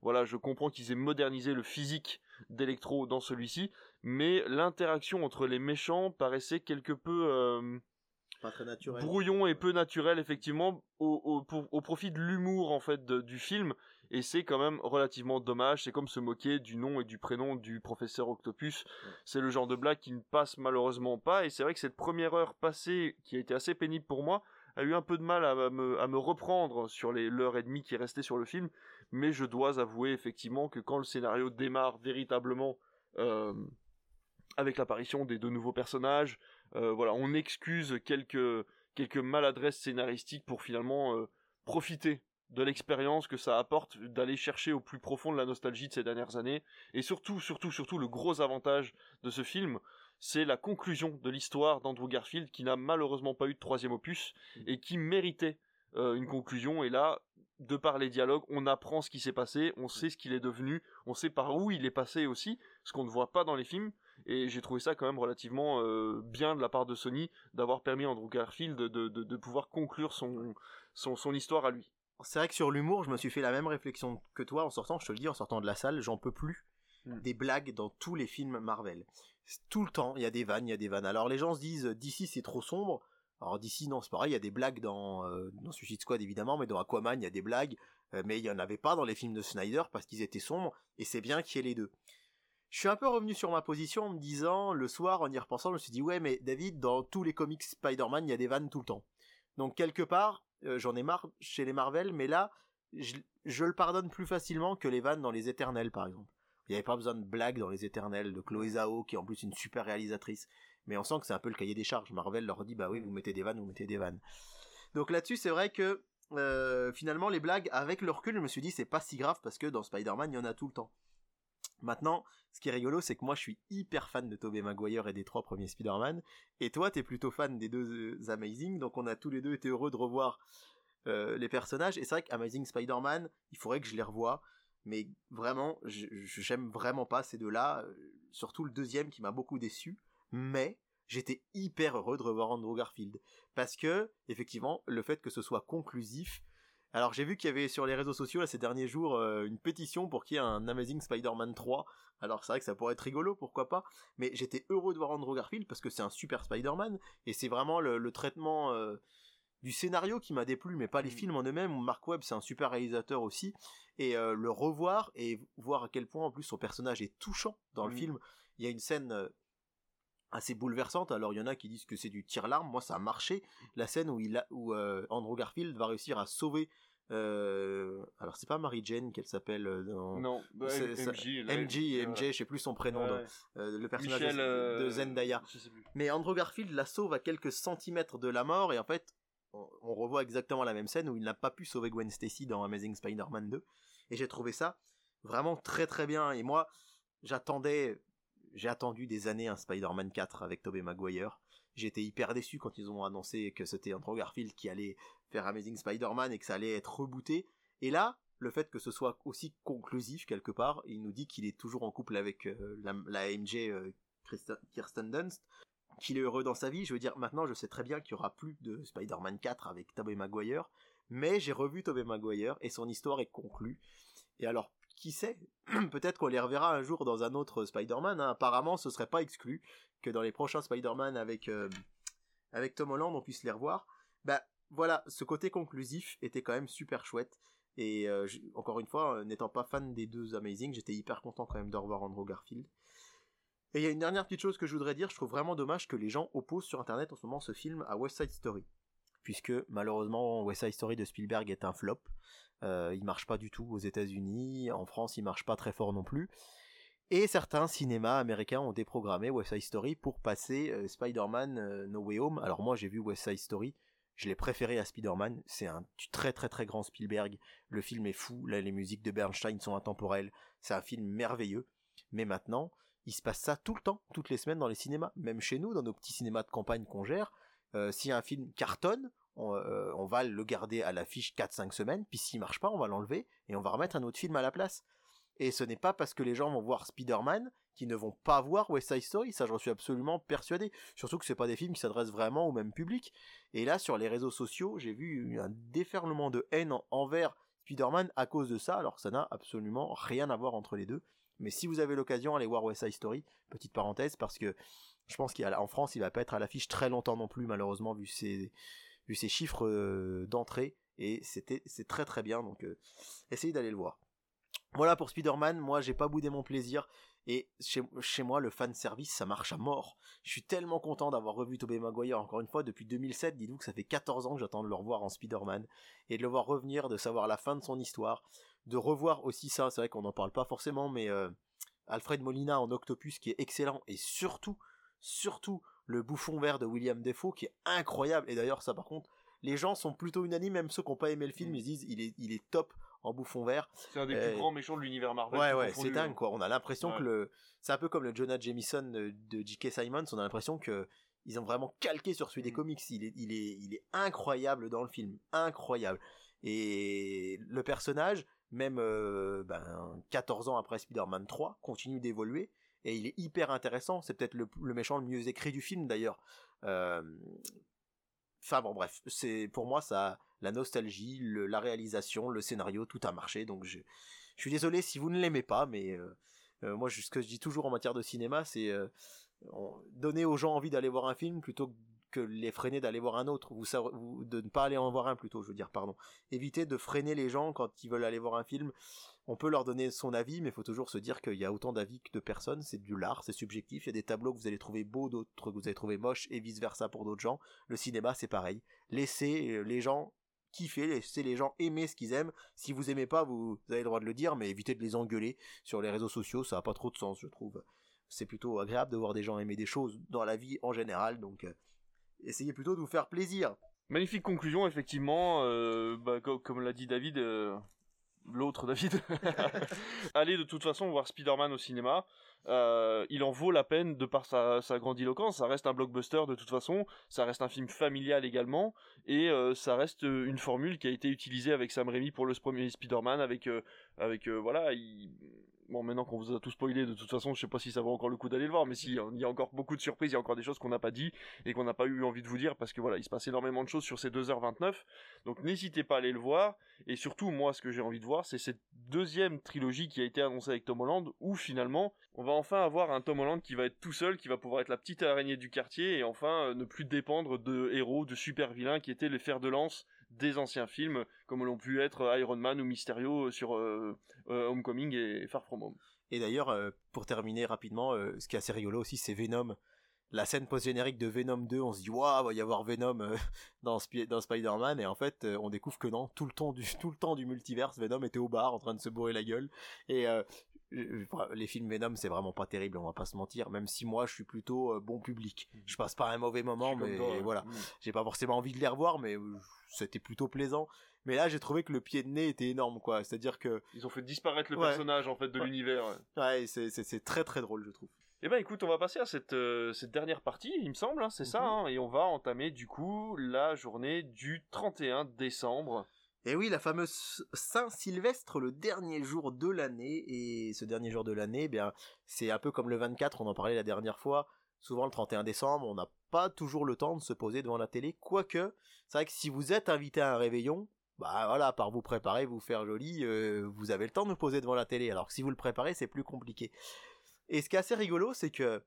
Voilà, je comprends qu'ils aient modernisé le physique d'Electro dans celui-ci, mais l'interaction entre les méchants paraissait quelque peu pas très naturel. Brouillon et peu naturel, effectivement, au profit de l'humour en fait du film, et c'est quand même relativement dommage. C'est comme se moquer du nom et du prénom du professeur Octopus. Ouais. C'est le genre de blague qui ne passe malheureusement pas, et c'est vrai que cette première heure passée, qui a été assez pénible pour moi, a eu un peu de mal à me reprendre sur l'heure et demie qui restait sur le film, mais je dois avouer effectivement que quand le scénario démarre véritablement avec l'apparition des 2 nouveaux personnages, on excuse quelques maladresses scénaristiques pour finalement profiter de l'expérience que ça apporte d'aller chercher au plus profond de la nostalgie de ces dernières années. Et surtout, le gros avantage de ce film, c'est la conclusion de l'histoire d'Andrew Garfield, qui n'a malheureusement pas eu de 3e opus et qui méritait une conclusion. Et là, de par les dialogues, on apprend ce qui s'est passé, on sait ce qu'il est devenu, on sait par où il est passé aussi, ce qu'on ne voit pas dans les films. Et j'ai trouvé ça quand même relativement bien de la part de Sony d'avoir permis à Andrew Garfield de pouvoir conclure son histoire à lui. C'est vrai que sur l'humour, je me suis fait la même réflexion que toi en sortant, je te le dis, en sortant de la salle, j'en peux plus des blagues dans tous les films Marvel. Tout le temps, il y a des vannes. Alors les gens se disent, DC c'est trop sombre, Alors d'ici non, c'est pareil, il y a des blagues dans Suicide Squad évidemment, mais dans Aquaman il y a des blagues, mais il y en avait pas dans les films de Snyder parce qu'ils étaient sombres, et c'est bien qu'il y ait les deux. Je suis un peu revenu sur ma position en me disant, le soir en y repensant, je me suis dit ouais mais David, dans tous les comics Spider-Man il y a des vannes tout le temps. Donc quelque part, j'en ai marre chez les Marvel, mais là je le pardonne plus facilement que les vannes dans les Éternels par exemple. Il n'y avait pas besoin de blagues dans les Éternels, de Chloé Zhao qui est en plus une super réalisatrice. Mais on sent que c'est un peu le cahier des charges. Marvel leur dit, bah oui, vous mettez des vannes. Donc là-dessus, c'est vrai que, finalement, les blagues, avec le recul, je me suis dit, c'est pas si grave parce que dans Spider-Man, il y en a tout le temps. Maintenant, ce qui est rigolo, c'est que moi, je suis hyper fan de Tobey Maguire et des 3 premiers Spider-Man. Et toi, t'es plutôt fan des 2 Amazing. Donc on a tous les deux été heureux de revoir, les personnages. Et c'est vrai qu'Amazing Spider-Man, il faudrait que je les revoie. Mais vraiment, j'aime vraiment pas ces deux-là. Surtout le deuxième qui m'a beaucoup déçu. Mais j'étais hyper heureux de revoir Andrew Garfield parce que effectivement le fait que ce soit conclusif. Alors j'ai vu qu'il y avait sur les réseaux sociaux là ces derniers jours une pétition pour qu'il y ait un Amazing Spider-Man 3. Alors c'est vrai que ça pourrait être rigolo, pourquoi pas. Mais j'étais heureux de voir Andrew Garfield parce que c'est un super Spider-Man et c'est vraiment le traitement du scénario qui m'a déplu, mais pas les films en eux-mêmes. Mark Webb c'est un super réalisateur aussi et le revoir et voir à quel point en plus son personnage est touchant dans le film. Il y a une scène assez bouleversante, alors il y en a qui disent que c'est du tire-larme, moi ça a marché, la scène où Andrew Garfield va réussir à sauver alors c'est pas Mary Jane qu'elle s'appelle dans... non, bah, MJ, je sais plus son prénom, le personnage Michel, de Zendaya, je sais plus. Mais Andrew Garfield la sauve à quelques centimètres de la mort et en fait on revoit exactement la même scène où il n'a pas pu sauver Gwen Stacy dans Amazing Spider-Man 2 et j'ai trouvé ça vraiment très très bien et moi j'ai attendu des années un Spider-Man 4 avec Tobey Maguire. J'étais hyper déçu quand ils ont annoncé que c'était Andrew Garfield qui allait faire Amazing Spider-Man et que ça allait être rebooté. Et là, le fait que ce soit aussi conclusif quelque part, il nous dit qu'il est toujours en couple avec la MJ Kirsten Dunst, qu'il est heureux dans sa vie. Je veux dire, maintenant je sais très bien qu'il n'y aura plus de Spider-Man 4 avec Tobey Maguire, mais j'ai revu Tobey Maguire et son histoire est conclue. Et alors, qui sait, peut-être qu'on les reverra un jour dans un autre Spider-Man, hein. Apparemment ce serait pas exclu que dans les prochains Spider-Man avec Tom Holland on puisse les revoir. Bah voilà, ce côté conclusif était quand même super chouette et encore une fois, n'étant pas fan des 2 Amazing, j'étais hyper content quand même de revoir Andrew Garfield. Et il y a une dernière petite chose que je voudrais dire, je trouve vraiment dommage que les gens opposent sur internet en ce moment ce film à West Side Story, puisque malheureusement West Side Story de Spielberg est un flop. Il marche pas du tout aux États-Unis, en France il marche pas très fort non plus. Et certains cinémas américains ont déprogrammé West Side Story pour passer Spider-Man No Way Home. Alors moi j'ai vu West Side Story, je l'ai préféré à Spider-Man, c'est un très très très grand Spielberg, le film est fou, là les musiques de Bernstein sont intemporelles, c'est un film merveilleux. Mais maintenant, il se passe ça tout le temps, toutes les semaines dans les cinémas, même chez nous, dans nos petits cinémas de campagne qu'on gère, si un film cartonne, on va le garder à l'affiche 4-5 semaines, puis s'il marche pas, on va l'enlever et on va remettre un autre film à la place. Et ce n'est pas parce que les gens vont voir Spider-Man qu'ils ne vont pas voir West Side Story, ça j'en suis absolument persuadé. Surtout que c'est pas des films qui s'adressent vraiment au même public. Et là, sur les réseaux sociaux, j'ai vu un déferlement de haine envers Spider-Man à cause de ça, alors que ça n'a absolument rien à voir entre les deux. Mais si vous avez l'occasion, allez voir West Side Story, petite parenthèse, parce que je pense qu'en France, il va pas être à l'affiche très longtemps non plus, malheureusement, vu ces chiffres d'entrée, et c'est très très bien, donc essayez d'aller le voir. Voilà pour Spider-Man, moi j'ai pas boudé mon plaisir, et chez moi le fanservice ça marche à mort. Je suis tellement content d'avoir revu Tobey Maguire encore une fois, depuis 2007, dites-vous que ça fait 14 ans que j'attends de le revoir en Spider-Man, et de le voir revenir, de savoir la fin de son histoire, de revoir aussi ça, c'est vrai qu'on en parle pas forcément, mais Alfred Molina en Octopus qui est excellent, et surtout le bouffon vert de William Dafoe qui est incroyable, et d'ailleurs ça par contre les gens sont plutôt unanimes, même ceux qui n'ont pas aimé le film ils disent il est top en bouffon vert, c'est un des plus grands méchants de l'univers Marvel, ouais c'est dingue quoi, on a l'impression que c'est un peu comme le Jonah Jameson de J.K. Simmons, on a l'impression que ils ont vraiment calqué sur celui des comics, il est incroyable dans le film, incroyable, et le personnage même 14 ans après Spider-Man 3 continue d'évoluer. Et il est hyper intéressant, c'est peut-être le méchant le mieux écrit du film d'ailleurs. Enfin bon bref, c'est, pour moi ça, la nostalgie, la réalisation, le scénario, tout a marché. Donc je suis désolé si vous ne l'aimez pas, mais moi ce que je dis toujours en matière de cinéma, c'est donner aux gens envie d'aller voir un film plutôt que que les freiner d'aller voir un autre, ou de ne pas aller en voir un plutôt, je veux dire, pardon. Éviter de freiner les gens quand ils veulent aller voir un film. On peut leur donner son avis, mais il faut toujours se dire qu'il y a autant d'avis que de personnes, c'est du lard, c'est subjectif, il y a des tableaux que vous allez trouver beaux, d'autres que vous allez trouver moches, et vice versa pour d'autres gens. Le cinéma, c'est pareil. Laissez les gens kiffer, laissez les gens aimer ce qu'ils aiment. Si vous aimez pas, vous avez le droit de le dire, mais évitez de les engueuler sur les réseaux sociaux, ça a pas trop de sens, je trouve. C'est plutôt agréable de voir des gens aimer des choses dans la vie en général, donc essayez plutôt de vous faire plaisir. Magnifique conclusion, effectivement, comme l'a dit David, l'autre David, allez de toute façon voir Spider-Man au cinéma, il en vaut la peine de par sa grandiloquence, ça reste un blockbuster de toute façon, ça reste un film familial également, et ça reste une formule qui a été utilisée avec Sam Raimi pour le premier Spider-Man, Bon, maintenant qu'on vous a tout spoilé, de toute façon, je sais pas si ça vaut encore le coup d'aller le voir, mais si, il y a encore beaucoup de surprises, il y a encore des choses qu'on n'a pas dit et qu'on n'a pas eu envie de vous dire parce que voilà, il se passe énormément de choses sur ces 2h29. Donc, n'hésitez pas à aller le voir. Et surtout, moi, ce que j'ai envie de voir, c'est cette deuxième trilogie qui a été annoncée avec Tom Holland où finalement, on va enfin avoir un Tom Holland qui va être tout seul, qui va pouvoir être la petite araignée du quartier et enfin, ne plus dépendre de héros, de super vilains qui étaient les fers de lance des anciens films, comme l'ont pu être Iron Man ou Mysterio sur Homecoming et Far From Home. Et d'ailleurs, pour terminer rapidement, ce qui est assez rigolo aussi, c'est Venom. La scène post-générique de Venom 2, on se dit « Waouh, va y avoir Venom dans Spider-Man » et en fait, on découvre que non, tout le temps du multiverse, Venom était au bar en train de se bourrer la gueule. Et les films Venom, c'est vraiment pas terrible, on va pas se mentir, même si moi, je suis plutôt bon public. Je passe pas un mauvais moment, mais toi, voilà. J'ai pas forcément envie de les revoir, mais... c'était plutôt plaisant, mais là j'ai trouvé que le pied de nez était énorme, quoi, c'est-à-dire que ils ont fait disparaître le personnage en fait de l'univers. Ouais, c'est très très drôle, je trouve. Eh ben écoute, on va passer à cette dernière partie, il me semble, hein, c'est ça, hein, et on va entamer du coup la journée du 31 décembre. Et oui, la fameuse Saint-Sylvestre, le dernier jour de l'année, et ce dernier jour de l'année, eh bien c'est un peu comme le 24, on en parlait la dernière fois. Souvent le 31 décembre, on n'a pas toujours le temps de se poser devant la télé, quoique, c'est vrai que si vous êtes invité à un réveillon, bah voilà, par vous préparer, vous faire joli, vous avez le temps de vous poser devant la télé, alors que si vous le préparez, c'est plus compliqué. Et ce qui est assez rigolo, c'est que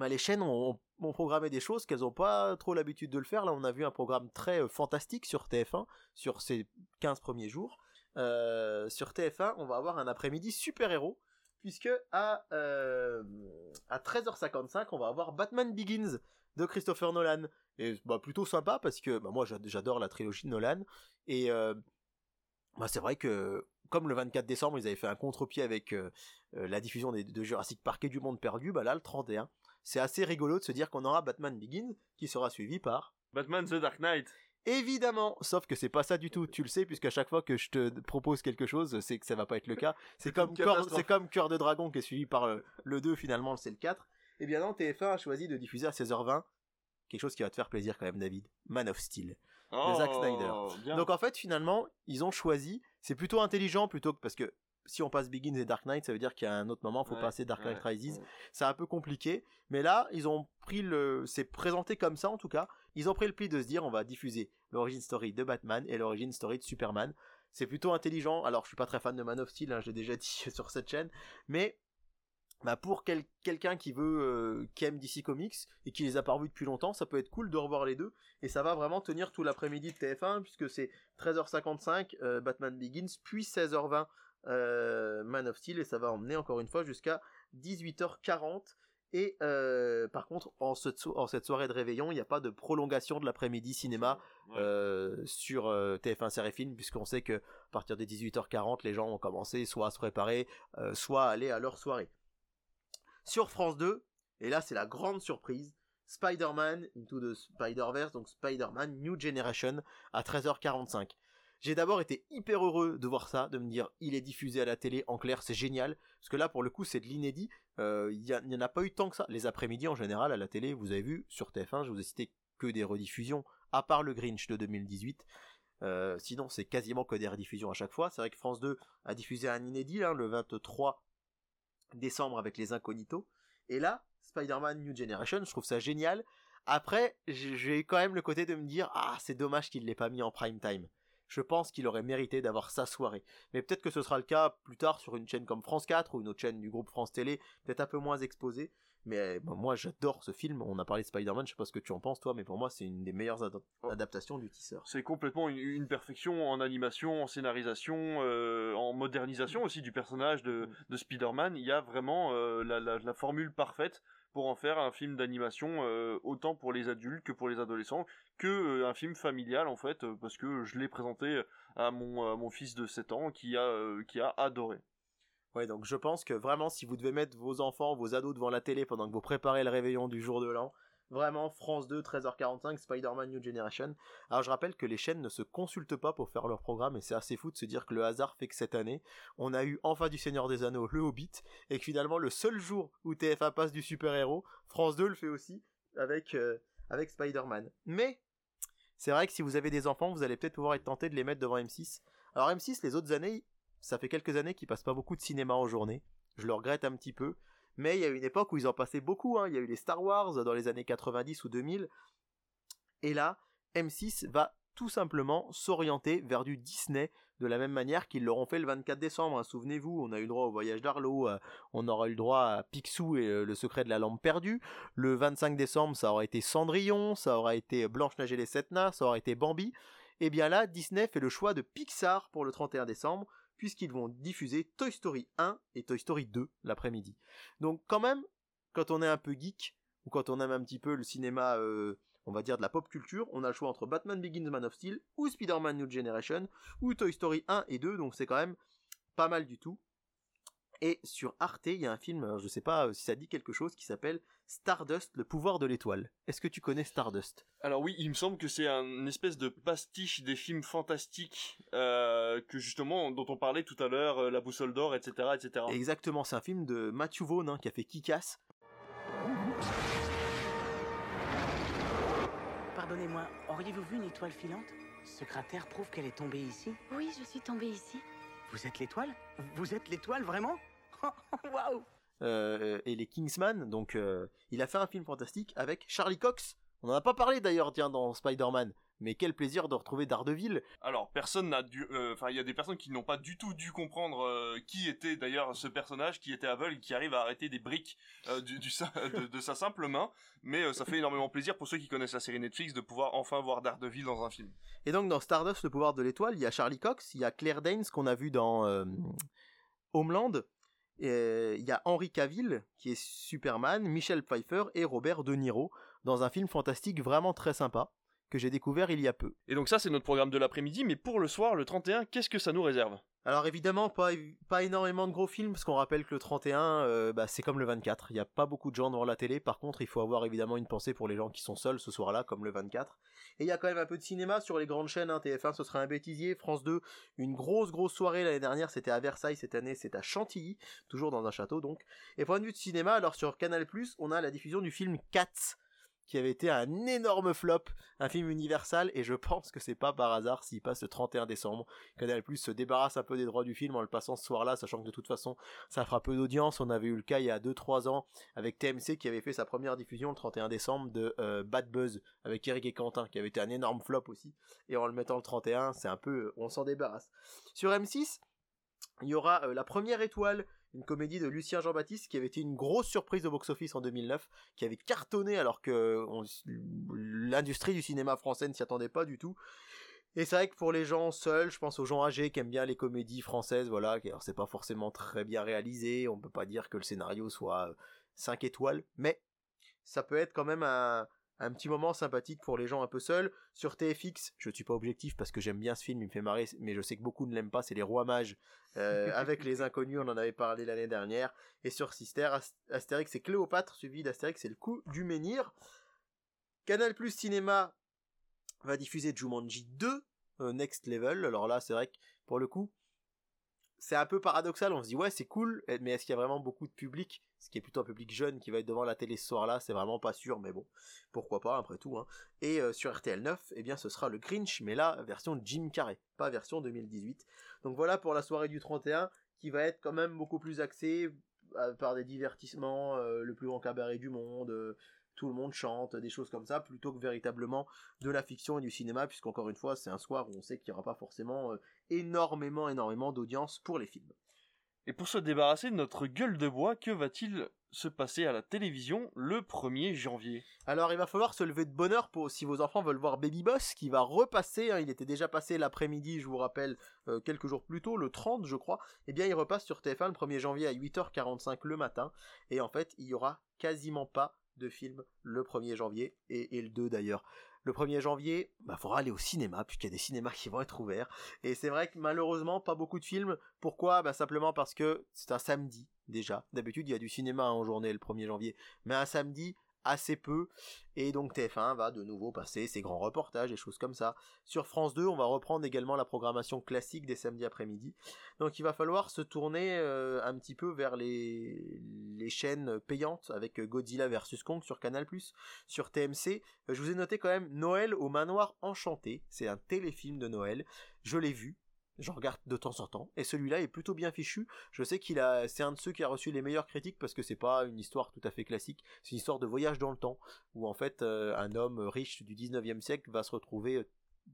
les chaînes ont programmé des choses qu'elles n'ont pas trop l'habitude de le faire. Là, on a vu un programme très fantastique sur TF1, sur ces 15 premiers jours. Sur TF1, on va avoir un après-midi super-héros, puisque à 13h55, on va avoir Batman Begins de Christopher Nolan. Et plutôt sympa, parce que moi j'adore la trilogie de Nolan. Et c'est vrai que, comme le 24 décembre, ils avaient fait un contre-pied avec la diffusion de Jurassic Park et du Monde Perdu, là, le 31. C'est assez rigolo de se dire qu'on aura Batman Begins, qui sera suivi par... Batman The Dark Knight. Évidemment, sauf que c'est pas ça du tout, tu le sais, puisqu'à chaque fois que je te propose quelque chose, c'est que ça va pas être le cas. C'est comme Cœur de Dragon qui est suivi par le 2, finalement c'est le 4. Et bien non, TF1 a choisi de diffuser à 16h20 quelque chose qui va te faire plaisir quand même, David, Man of Steel de Zack Snyder. Bien. Donc en fait, finalement, ils ont choisi, c'est plutôt intelligent plutôt que, parce que si on passe Begins et Dark Knight, ça veut dire qu'il y a un autre moment, faut passer Dark Knight Rises. C'est un peu compliqué, mais là, ils ont pris c'est présenté comme ça en tout cas, ils ont pris le pli de se dire on va diffuser l'origin story de Batman et l'origin story de Superman. C'est plutôt intelligent. Alors, je suis pas très fan de Man of Steel, hein, je l'ai déjà dit sur cette chaîne, mais pour quelqu'un qui veut qui aime DC Comics et qui les a pas revus depuis longtemps, ça peut être cool de revoir les deux, et ça va vraiment tenir tout l'après-midi de TF1 puisque c'est 13h55 Batman Begins, puis 16h20 Man of Steel, et ça va emmener encore une fois jusqu'à 18h40. Et par contre, en cette soirée de réveillon, il n'y a pas de prolongation de l'après-midi cinéma sur TF1 Série Film, puisqu'on sait que à partir des 18h40, les gens ont commencé soit à se préparer, soit à aller à leur soirée. Sur France 2, et là c'est la grande surprise, Spider-Man Into the Spider-Verse, donc Spider-Man New Generation à 13h45. J'ai d'abord été hyper heureux de voir ça, de me dire il est diffusé à la télé en clair, c'est génial, parce que là pour le coup c'est de l'inédit, il n'y en a pas eu tant que ça. Les après-midi en général à la télé, vous avez vu, sur TF1 je vous ai cité que des rediffusions, à part le Grinch de 2018, sinon c'est quasiment que des rediffusions à chaque fois. C'est vrai que France 2 a diffusé un inédit le 23 décembre avec les Incognitos, et là Spider-Man New Generation, je trouve ça génial. Après j'ai quand même le côté de me dire c'est dommage qu'il ne l'ait pas mis en prime time. Je pense qu'il aurait mérité d'avoir sa soirée. Mais peut-être que ce sera le cas plus tard sur une chaîne comme France 4 ou une autre chaîne du groupe France Télé, peut-être un peu moins exposée. mais bah, moi j'adore ce film. On a parlé de Spider-Man, je sais pas ce que tu en penses toi, mais pour moi c'est une des meilleures adaptations du Tisseur. C'est complètement une perfection en animation, en scénarisation, en modernisation aussi du personnage de Spider-Man. Il y a vraiment la formule parfaite pour en faire un film d'animation, autant pour les adultes que pour les adolescents, que un film familial en fait, parce que je l'ai présenté à mon fils de 7 ans qui a adoré. Ouais, donc je pense que vraiment si vous devez mettre vos enfants, vos ados devant la télé pendant que vous préparez le réveillon du jour de l'an, vraiment France 2, 13h45, Spider-Man New Generation. Alors je rappelle que les chaînes ne se consultent pas pour faire leur programme, et c'est assez fou de se dire que le hasard fait que cette année on a eu enfin du Seigneur des Anneaux, le Hobbit, et que finalement le seul jour où TF1 passe du super-héros, France 2 le fait aussi avec Spider-Man. Mais c'est vrai que si vous avez des enfants, vous allez peut-être pouvoir être tenté de les mettre devant M6. Alors M6, les autres années, ça fait quelques années qu'ils passent pas beaucoup de cinéma en journée, je le regrette un petit peu. Mais il y a une époque où ils en passaient beaucoup, hein. Il y a eu les Star Wars dans les années 90 ou 2000. Et là, M6 va tout simplement s'orienter vers du Disney, de la même manière qu'ils l'auront fait le 24 décembre. Hein. Souvenez-vous, on a eu le droit au Voyage d'Arlo, on aura eu le droit à Picsou et le secret de la lampe perdue. Le 25 décembre, ça aura été Cendrillon, ça aura été Blanche-Neige et les 7 nains, ça aura été Bambi. Et bien là, Disney fait le choix de Pixar pour le 31 décembre. Puisqu'ils vont diffuser Toy Story 1 et Toy Story 2 l'après-midi. Donc quand même, quand on est un peu geek, ou quand on aime un petit peu le cinéma, on va dire de la pop culture, on a le choix entre Batman Begins, Man of Steel, ou Spider-Man New Generation, ou Toy Story 1 et 2, donc c'est quand même pas mal du tout. Et sur Arte, il y a un film, je sais pas si ça dit quelque chose, qui s'appelle Stardust, le pouvoir de l'étoile. Est-ce que tu connais Stardust ? Alors oui, il me semble que c'est une espèce de pastiche des films fantastiques que justement dont on parlait tout à l'heure, La boussole d'or, etc., etc. Exactement, c'est un film de Matthew Vaughn qui a fait Kick-Ass. Pardonnez-moi, auriez-vous vu une étoile filante ? Ce cratère prouve qu'elle est tombée ici. Oui, je suis tombée ici. Vous êtes l'étoile ? Vous êtes l'étoile, vraiment ? Waouh ! Et les Kingsman, donc il a fait un film fantastique avec Charlie Cox. On n'en a pas parlé d'ailleurs, tiens, dans Spider-Man. Mais quel plaisir de retrouver Daredevil. Alors, personne n'a dû... Enfin, il y a des personnes qui n'ont pas du tout dû comprendre qui était d'ailleurs ce personnage, qui était aveugle, qui arrive à arrêter des briques de sa simple main. Mais ça fait énormément plaisir pour ceux qui connaissent la série Netflix de pouvoir enfin voir Daredevil dans un film. Et donc, dans Stardust, le pouvoir de l'étoile, il y a Charlie Cox, il y a Claire Danes, qu'on a vu dans Homeland. Il y a Henry Cavill, qui est Superman, Michel Pfeiffer et Robert De Niro, dans un film fantastique vraiment très sympa, que j'ai découvert il y a peu. Et donc ça, c'est notre programme de l'après-midi, mais pour le soir, le 31, qu'est-ce que ça nous réserve ? Alors évidemment, pas énormément de gros films, parce qu'on rappelle que le 31, c'est comme le 24, il n'y a pas beaucoup de gens devant la télé, par contre, il faut avoir évidemment une pensée pour les gens qui sont seuls ce soir-là, comme le 24. Et il y a quand même un peu de cinéma sur les grandes chaînes, hein. TF1, ce serait un bêtisier, France 2, une grosse soirée l'année dernière, c'était à Versailles, cette année c'est à Chantilly, toujours dans un château donc. Et point de vue de cinéma, alors sur Canal+, on a la diffusion du film Cats, qui avait été un énorme flop, un film Universal, et je pense que c'est pas par hasard s'il passe le 31 décembre. Canal+ se débarrasse un peu des droits du film en le passant ce soir-là, sachant que de toute façon, ça fera peu d'audience. On avait eu le cas il y a 2-3 ans avec TMC qui avait fait sa première diffusion le 31 décembre de Bad Buzz avec Eric et Quentin, qui avait été un énorme flop aussi. Et en le mettant le 31, c'est un peu... on s'en débarrasse. Sur M6, il y aura La Première Étoile, une comédie de Lucien Jean-Baptiste qui avait été une grosse surprise au box-office en 2009, qui avait cartonné alors que l'industrie du cinéma français ne s'y attendait pas du tout. Et c'est vrai que pour les gens seuls, je pense aux gens âgés qui aiment bien les comédies françaises, voilà, alors c'est pas forcément très bien réalisé, on peut pas dire que le scénario soit 5 étoiles, mais ça peut être quand même un petit moment sympathique pour les gens un peu seuls. Sur TFX, je suis pas objectif parce que j'aime bien ce film, il me fait marrer, mais je sais que beaucoup ne l'aiment pas, c'est Les Rois Mages avec les Inconnus, on en avait parlé l'année dernière. Et sur Sister, Astérix et Cléopâtre, suivi d'Astérix et le coup du menhir. Canal+ Cinéma va diffuser Jumanji 2, Next Level. Alors là, c'est vrai que pour le coup, c'est un peu paradoxal, on se dit ouais c'est cool, mais est-ce qu'il y a vraiment beaucoup de public ? Ce qui est plutôt un public jeune qui va être devant la télé ce soir-là, c'est vraiment pas sûr, mais bon, pourquoi pas après tout, hein. Et sur RTL 9, eh bien ce sera le Grinch, mais là version Jim Carrey, pas version 2018. Donc voilà pour la soirée du 31, qui va être quand même beaucoup plus axée par des divertissements, le plus grand cabaret du monde, tout le monde chante, des choses comme ça, plutôt que véritablement de la fiction et du cinéma, puisqu'encore une fois, c'est un soir où on sait qu'il n'y aura pas forcément énormément d'audience pour les films. Et pour se débarrasser de notre gueule de bois, que va-t-il se passer à la télévision le 1er janvier. Alors il va falloir se lever de bonne heure pour, si vos enfants veulent voir Baby Boss, qui va repasser, hein, il était déjà passé l'après-midi, je vous rappelle, quelques jours plus tôt, le 30 je crois, et eh bien il repasse sur TF1 le 1er janvier à 8h45 le matin, et en fait il y aura quasiment pas de film le 1er janvier, et le 2 d'ailleurs. Le 1er janvier, bah, faudra aller au cinéma, puisqu'il y a des cinémas qui vont être ouverts, et c'est vrai que malheureusement pas beaucoup de films. Pourquoi ? Bah, simplement parce que c'est un samedi. Déjà, d'habitude il y a du cinéma en journée le 1er janvier, mais un samedi, assez peu, et donc TF1 va de nouveau passer ses grands reportages et choses comme ça. Sur France 2, on va reprendre également la programmation classique des samedis après-midi, donc il va falloir se tourner un petit peu vers les chaînes payantes, avec Godzilla vs Kong sur Canal+, sur TMC, je vous ai noté quand même Noël au manoir enchanté, c'est un téléfilm de Noël, je l'ai vu. J'en regarde de temps en temps, et celui-là est plutôt bien fichu. Je sais qu'il a, c'est un de ceux qui a reçu les meilleures critiques parce que c'est pas une histoire tout à fait classique. C'est une histoire de voyage dans le temps, où en fait, un homme riche du 19e siècle va se retrouver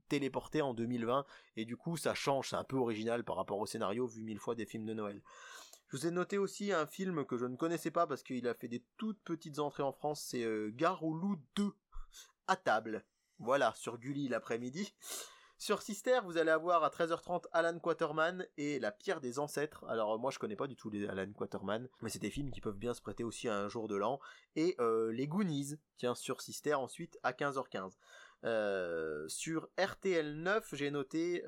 téléporté en 2020, et du coup, ça change, c'est un peu original par rapport au scénario vu mille fois des films de Noël. Je vous ai noté aussi un film que je ne connaissais pas parce qu'il a fait des toutes petites entrées en France, c'est Garou-Loup 2, à table. Voilà, sur Gulli l'après-midi. Sur Sister, vous allez avoir à 13h30 Alan Quaterman et La Pierre des Ancêtres. Alors moi je connais pas du tout les Alan Quaterman, mais c'est des films qui peuvent bien se prêter aussi à un jour de l'an. Et les Goonies, tiens, sur Sister ensuite à 15h15. Sur RTL 9, j'ai noté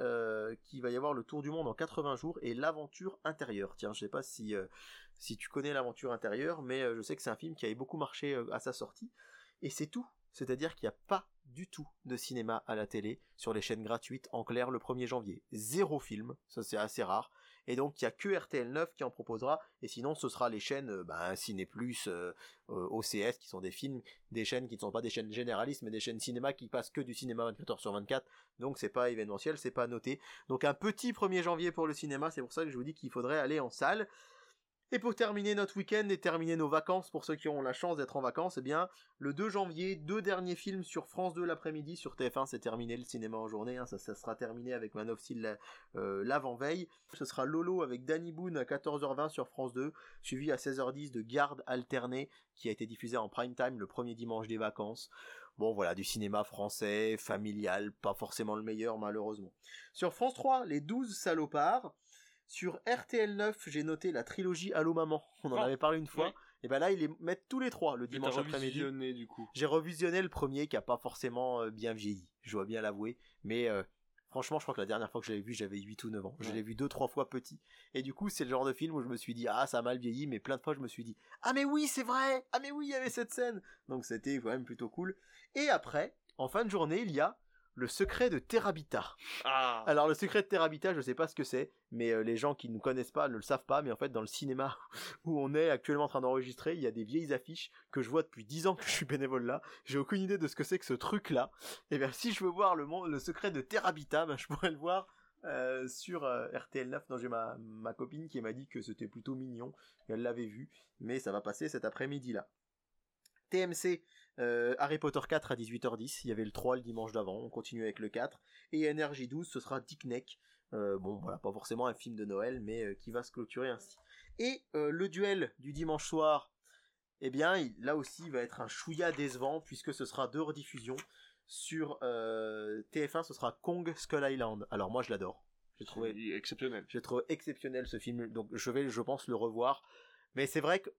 qu'il va y avoir Le Tour du Monde en 80 jours et L'Aventure Intérieure. Tiens, je sais pas si tu connais L'Aventure Intérieure, mais je sais que c'est un film qui avait beaucoup marché à sa sortie. Et c'est tout. C'est-à-dire qu'il n'y a pas du tout de cinéma à la télé sur les chaînes gratuites en clair le 1er janvier. 0 film, ça c'est assez rare. Et donc il n'y a que RTL 9 qui en proposera. Et sinon ce sera les chaînes Ciné+, OCS, qui sont des chaînes qui ne sont pas des chaînes généralistes, mais des chaînes cinéma qui passent que du cinéma 24h/24. Donc c'est pas événementiel, c'est pas noté. Donc un petit 1er janvier pour le cinéma, c'est pour ça que je vous dis qu'il faudrait aller en salle. Et pour terminer notre week-end et terminer nos vacances, pour ceux qui ont la chance d'être en vacances, eh bien, le 2 janvier, 2 derniers films sur France 2 l'après-midi. Sur TF1, c'est terminé le cinéma en journée, hein, ça sera terminé avec Man of Steel l'avant-veille. Ce sera Lolo avec Danny Boone à 14h20 sur France 2, suivi à 16h10 de Garde alternée, qui a été diffusé en prime time le premier dimanche des vacances. Bon voilà, du cinéma français, familial, pas forcément le meilleur malheureusement. Sur France 3, les 12 salopards. Sur RTL 9, j'ai noté la trilogie Allô Maman. On en avait parlé une fois. Oui. Et ben là, ils les mettent tous les trois le dimanche après-midi. Du coup. J'ai revisionné le premier qui a pas forcément bien vieilli. Je dois bien l'avouer. Mais franchement, je crois que la dernière fois que je l'avais vu, j'avais 8 ou 9 ans. Ouais. Je l'ai vu 2-3 fois petit. Et du coup, c'est le genre de film où je me suis dit, ah, ça a mal vieilli. Mais plein de fois, je me suis dit, ah mais oui, c'est vrai. Ah mais oui, il y avait cette scène. Donc c'était quand même plutôt cool. Et après, en fin de journée, il y a Le Secret de Terabita. Ah. Alors, Le Secret de Terabita, je sais pas ce que c'est, mais les gens qui ne connaissent pas ne le savent pas, mais en fait, dans le cinéma où on est actuellement en train d'enregistrer, il y a des vieilles affiches que je vois depuis 10 ans que je suis bénévole là. J'ai aucune idée de ce que c'est que ce truc-là. Et bien, si je veux voir le Secret de Terabita, ben, je pourrais le voir sur RTL 9. Non, j'ai ma copine qui m'a dit que c'était plutôt mignon, qu'elle l'avait vu, mais ça va passer cet après-midi-là. TMC, Harry Potter 4 à 18h10, il y avait le 3 le dimanche d'avant, on continue avec le 4, et NRJ12, ce sera Dick Neck, bon voilà, pas forcément un film de Noël, mais qui va se clôturer ainsi. Et le duel du dimanche soir, eh bien, là aussi, il va être un chouïa décevant, puisque ce sera 2 rediffusions, sur TF1, ce sera Kong Skull Island, alors moi je l'adore, j'ai trouvé exceptionnel ce film, donc je vais, je pense, le revoir, mais c'est vrai que,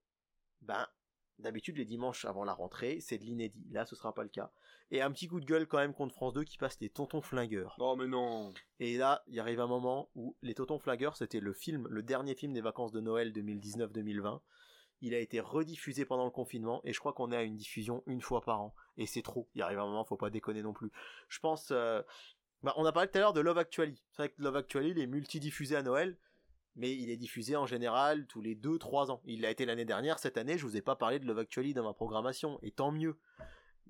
d'habitude, les dimanches avant la rentrée, c'est de l'inédit. Là, ce sera pas le cas. Et un petit coup de gueule quand même contre France 2 qui passe les Tontons Flingueurs. Non, mais non. Et là, il arrive un moment où les Tontons Flingueurs, c'était le dernier film des vacances de Noël 2019-2020. Il a été rediffusé pendant le confinement et je crois qu'on est à une diffusion une fois par an. Et c'est trop. Il arrive un moment, faut pas déconner non plus. Je pense, on a parlé tout à l'heure de Love Actually. C'est vrai que Love Actually, il est multidiffusé à Noël. Mais il est diffusé en général tous les 2-3 ans. Il l'a été l'année dernière, cette année, je vous ai pas parlé de Love Actually dans ma programmation, et tant mieux.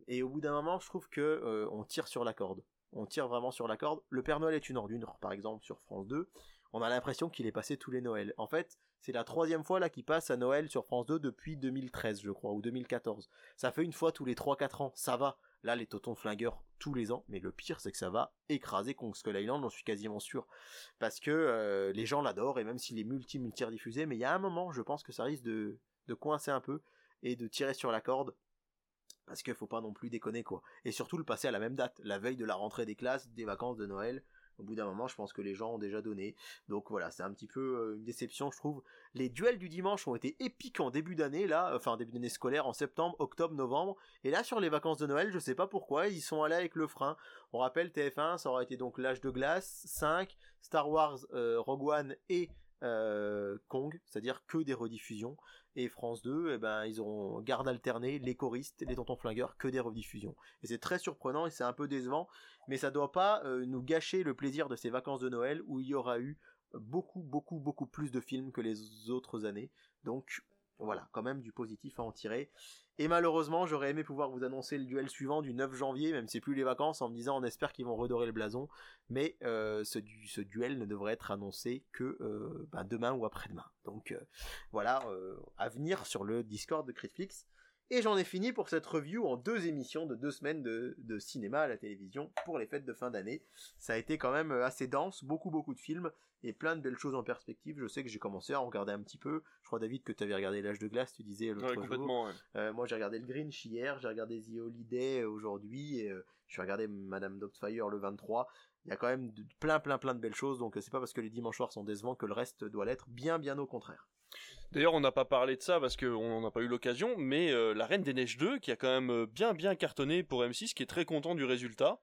Et au bout d'un moment, je trouve que on tire sur la corde. On tire vraiment sur la corde. Le Père Noël est une ordure, par exemple, sur France 2. On a l'impression qu'il est passé tous les Noëls. En fait, c'est la 3e fois là qu'il passe à Noël sur France 2 depuis 2013, je crois, ou 2014. Ça fait une fois tous les 3-4 ans, ça va. Là, les Tontons Flingueurs tous les ans, mais le pire, c'est que ça va écraser Kong Skull Island, j'en suis quasiment sûr, parce que les gens l'adorent, et même s'il est multi-rediffusé, mais il y a un moment, je pense que ça risque de de coincer un peu et de tirer sur la corde, parce que faut pas non plus déconner quoi. Et surtout le passer à la même date, la veille de la rentrée des classes, des vacances de Noël. Au bout d'un moment, je pense que les gens ont déjà donné. Donc voilà, c'est un petit peu une déception, je trouve. Les duels du dimanche ont été épiques en début d'année, là. Enfin, début d'année scolaire, en septembre, octobre, novembre. Et là, sur les vacances de Noël, je sais pas pourquoi, ils sont allés avec le frein. On rappelle, TF1, ça aurait été donc L'Âge de Glace 5, Star Wars, Rogue One et Kong. C'est-à-dire que des rediffusions. Et France 2, eh ben, ils auront garde alternée, Les Choristes, Les Tontons Flingueurs, que des rediffusions. Et c'est très surprenant et c'est un peu décevant, mais ça doit pas nous gâcher le plaisir de ces vacances de Noël où il y aura eu beaucoup plus de films que les autres années. Donc voilà, quand même du positif à en tirer. Et malheureusement, j'aurais aimé pouvoir vous annoncer le duel suivant du 9 janvier, même si c'est plus les vacances, en me disant on espère qu'ils vont redorer le blason, mais ce duel ne devrait être annoncé que demain ou après-demain. Donc voilà, à venir sur le Discord de Critflix. Et j'en ai fini pour cette review en 2 émissions de 2 semaines de cinéma à la télévision pour les fêtes de fin d'année. Ça a été quand même assez dense, beaucoup de films et plein de belles choses en perspective. Je sais que j'ai commencé à en regarder un petit peu. Je crois, David, que tu avais regardé L'Âge de Glace, tu disais l'autre jour. Complètement, ouais. Moi, j'ai regardé Le Grinch hier, j'ai regardé The Holiday aujourd'hui, et j'ai regardé Madame Doubtfire le 23. Il y a quand même plein de belles choses, donc c'est pas parce que les dimanches soirs sont décevants que le reste doit l'être, bien au contraire. D'ailleurs, on n'a pas parlé de ça parce qu'on n'en a pas eu l'occasion, mais La Reine des Neiges 2 qui a quand même bien cartonné pour M6, qui est très content du résultat.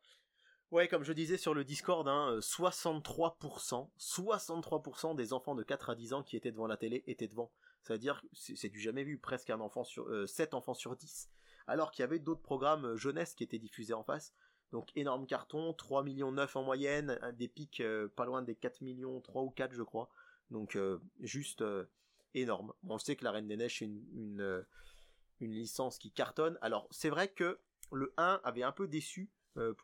Ouais, comme je disais sur le Discord, 63% des enfants de 4 à 10 ans qui étaient devant la télé étaient devant. C'est-à-dire, c'est du jamais vu, presque 7 enfants sur 10. Alors qu'il y avait d'autres programmes jeunesse qui étaient diffusés en face. Donc énorme carton, 3,9 millions en moyenne, des pics pas loin des 4 millions, 3 ou 4 je crois. Donc juste... énorme. On sait que La Reine des Neiges c'est une licence qui cartonne. Alors c'est vrai que le 1 avait un peu déçu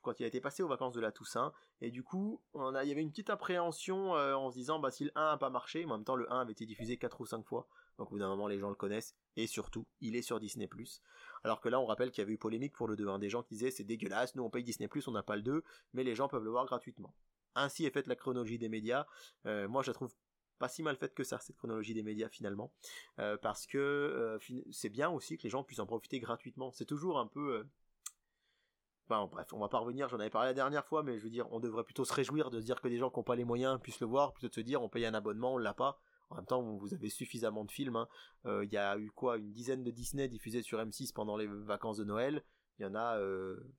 quand il a été passé aux vacances de la Toussaint, et du coup il y avait une petite appréhension en se disant si le 1 n'a pas marché, mais en même temps le 1 avait été diffusé 4 ou 5 fois, donc au bout d'un moment les gens le connaissent, et surtout il est sur Disney+. Alors que là on rappelle qu'il y avait eu polémique pour le 2, des gens qui disaient c'est dégueulasse, nous on paye Disney+, on n'a pas le 2, mais les gens peuvent le voir gratuitement. Ainsi est faite la chronologie des médias. Moi je la trouve pas si mal faite que ça, cette chronologie des médias finalement, parce que c'est bien aussi que les gens puissent en profiter gratuitement. C'est toujours un peu on va pas revenir, j'en avais parlé la dernière fois, mais je veux dire on devrait plutôt se réjouir de se dire que des gens qui n'ont pas les moyens puissent le voir, plutôt de se dire on paye un abonnement, on l'a pas. En même temps vous avez suffisamment de films, y a eu une dizaine de Disney diffusés sur M6 pendant les vacances de Noël. Il y en a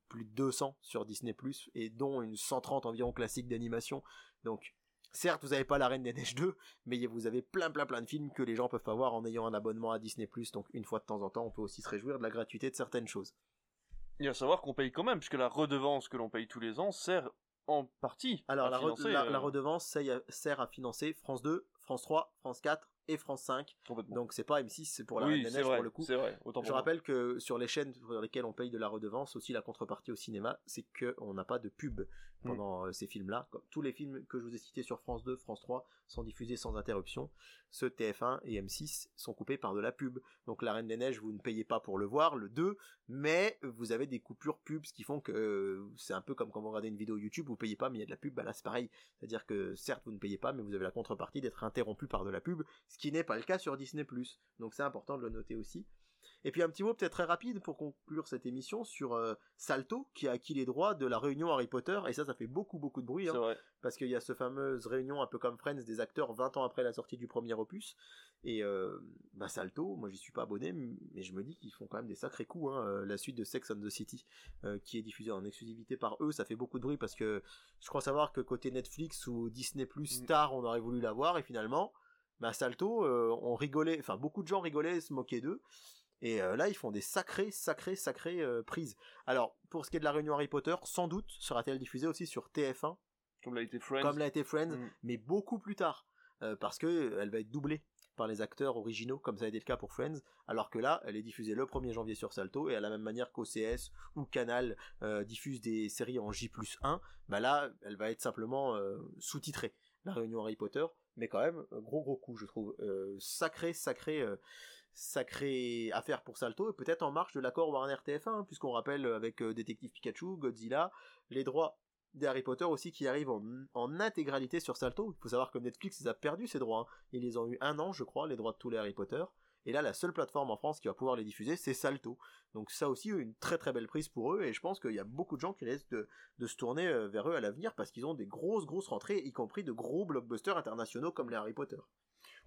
plus de 200 sur Disney+, et dont une 130 environ classiques d'animation. Donc certes, vous n'avez pas La Reine des Neiges 2, mais vous avez plein de films que les gens peuvent avoir en ayant un abonnement à Disney+, donc une fois de temps en temps, on peut aussi se réjouir de la gratuité de certaines choses. Et à savoir qu'on paye quand même, puisque la redevance que l'on paye tous les ans sert en partie à financer... Alors la redevance sert à financer France 2, France 3, France 4 et France 5, donc c'est pas M6, c'est pour La Reine des Neiges pour le coup. C'est vrai. Je rappelle que sur les chaînes sur lesquelles on paye de la redevance, aussi la contrepartie au cinéma, c'est qu'on n'a pas de pub pendant ces films-là. Tous les films que je vous ai cités sur France 2, France 3 sont diffusés sans interruption. Ce TF1 et M6 sont coupés par de la pub. Donc La Reine des Neiges, vous ne payez pas pour le voir, le 2, mais vous avez des coupures pubs, ce qui font que c'est un peu comme quand vous regardez une vidéo YouTube, vous payez pas mais il y a de la pub, bah là c'est pareil. C'est-à-dire que certes vous ne payez pas, mais vous avez la contrepartie d'être interrompu par de la pub, ce qui n'est pas le cas sur Disney+. Donc c'est important de le noter aussi. Et puis un petit mot peut-être très rapide pour conclure cette émission sur Salto, qui a acquis les droits de la réunion Harry Potter, et ça fait beaucoup de bruit, parce qu'il y a cette fameuse réunion un peu comme Friends des acteurs 20 ans après la sortie du premier opus, et Salto, moi j'y suis pas abonné, mais je me dis qu'ils font quand même des sacrés coups, la suite de Sex and the City, qui est diffusée en exclusivité par eux, ça fait beaucoup de bruit, parce que je crois savoir que côté Netflix ou Disney+, Star, on aurait voulu la voir, et finalement, Salto, on rigolait, enfin beaucoup de gens rigolaient et se moquaient d'eux, et là ils font des sacrées prises. Alors pour ce qui est de la réunion Harry Potter, sans doute sera-t-elle diffusée aussi sur TF1 comme l'a été Friends, mais beaucoup plus tard, parce que elle va être doublée par les acteurs originaux comme ça a été le cas pour Friends, alors que là elle est diffusée le 1er janvier sur Salto, et à la même manière qu'OCS ou Canal diffuse des séries en J+1, là elle va être simplement sous-titrée, la réunion Harry Potter. Mais quand même, gros coup, je trouve. Sacrée affaire pour Salto, et peut-être en marche de l'accord Warner TF1, puisqu'on rappelle avec Détective Pikachu, Godzilla, les droits des Harry Potter aussi qui arrivent en intégralité sur Salto. Il faut savoir que Netflix les a perdu ces droits. Ils les ont eu 1 an, je crois, les droits de tous les Harry Potter. Et là, la seule plateforme en France qui va pouvoir les diffuser, c'est Salto. Donc ça aussi, une très très belle prise pour eux, et je pense qu'il y a beaucoup de gens qui risquent de se tourner vers eux à l'avenir, parce qu'ils ont des grosses rentrées, y compris de gros blockbusters internationaux comme les Harry Potter.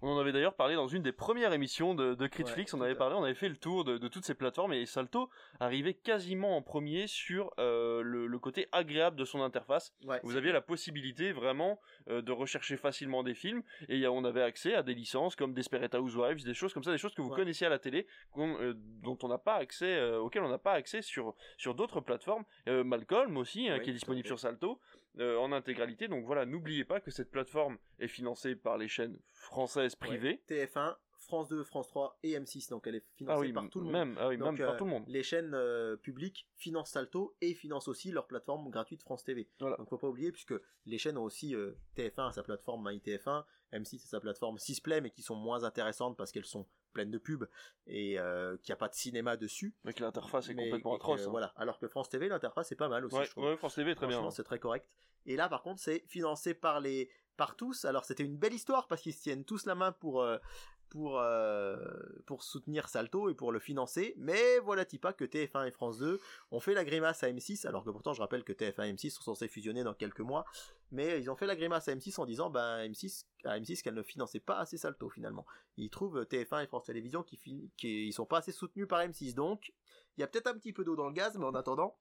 On en avait d'ailleurs parlé dans une des premières émissions de Critflix, ouais, on avait fait le tour de toutes ces plateformes, et Salto arrivait quasiment en premier sur le côté agréable de son interface. Ouais, vous aviez la possibilité vraiment de rechercher facilement des films, et on avait accès à des licences comme Desperate Housewives, des choses comme ça, des choses que vous connaissez à la télé, dont on n'a pas accès, auxquelles on n'a pas accès sur d'autres plateformes. Malcolm aussi, qui est disponible sur Salto en intégralité. Donc voilà, n'oubliez pas que cette plateforme est financée par les chaînes françaises privée. Ouais, TF1, France 2, France 3 et M6, donc elle est financée par tout le monde. Ah oui, donc, par tout le monde. Les chaînes publiques financent Salto et financent aussi leur plateforme gratuite France TV. Voilà. Donc faut pas oublier, puisque les chaînes ont aussi TF1 à sa plateforme MyTF1, M6 à sa plateforme Sisplay, mais qui sont moins intéressantes parce qu'elles sont pleines de pubs et qu'il n'y a pas de cinéma dessus. Mais que l'interface est complètement atroce. Voilà. Alors que France TV, l'interface est pas mal aussi, je trouve. Ouais, France TV est très bien. C'est très correct. Et là, par contre, c'est financé par tous. Alors c'était une belle histoire parce qu'ils se tiennent tous la main pour soutenir Salto et pour le financer, mais voilà-t-il pas que TF1 et France 2 ont fait la grimace à M6, alors que pourtant je rappelle que TF1 et M6 sont censés fusionner dans quelques mois, mais ils ont fait la grimace à M6 en disant à M6 qu'elle ne finançait pas assez Salto finalement. Ils trouvent TF1 et France Télévisions qui sont pas assez soutenus par M6, donc il y a peut-être un petit peu d'eau dans le gaz, mais en attendant,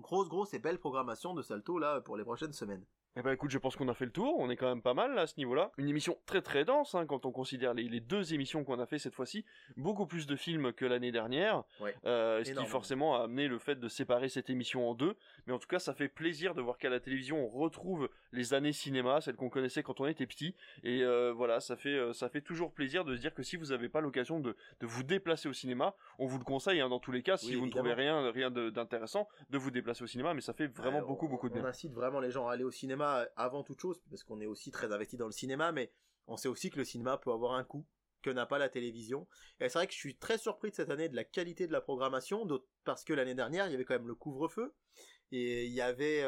grosse et belle programmation de Salto là pour les prochaines semaines. Eh ben écoute, je pense qu'on a fait le tour, on est quand même pas mal là à ce niveau-là. Une émission très très dense quand on considère les deux émissions qu'on a fait cette fois-ci, beaucoup plus de films que l'année dernière, ce qui forcément a amené le fait de séparer cette émission en deux, mais en tout cas ça fait plaisir de voir qu'à la télévision on retrouve les années cinéma, celles qu'on connaissait quand on était petit, et voilà, ça fait toujours plaisir de se dire que si vous n'avez pas l'occasion de vous déplacer au cinéma, on vous le conseille dans tous les cas, si vous ne trouvez rien d'intéressant, de vous déplacer au cinéma, mais ça fait vraiment beaucoup de bien. On incite vraiment les gens à aller au cinéma avant toute chose, parce qu'on est aussi très investi dans le cinéma, mais on sait aussi que le cinéma peut avoir un coût que n'a pas la télévision, et c'est vrai que je suis très surpris de cette année de la qualité de la programmation, parce que l'année dernière il y avait quand même le couvre-feu, et il y avait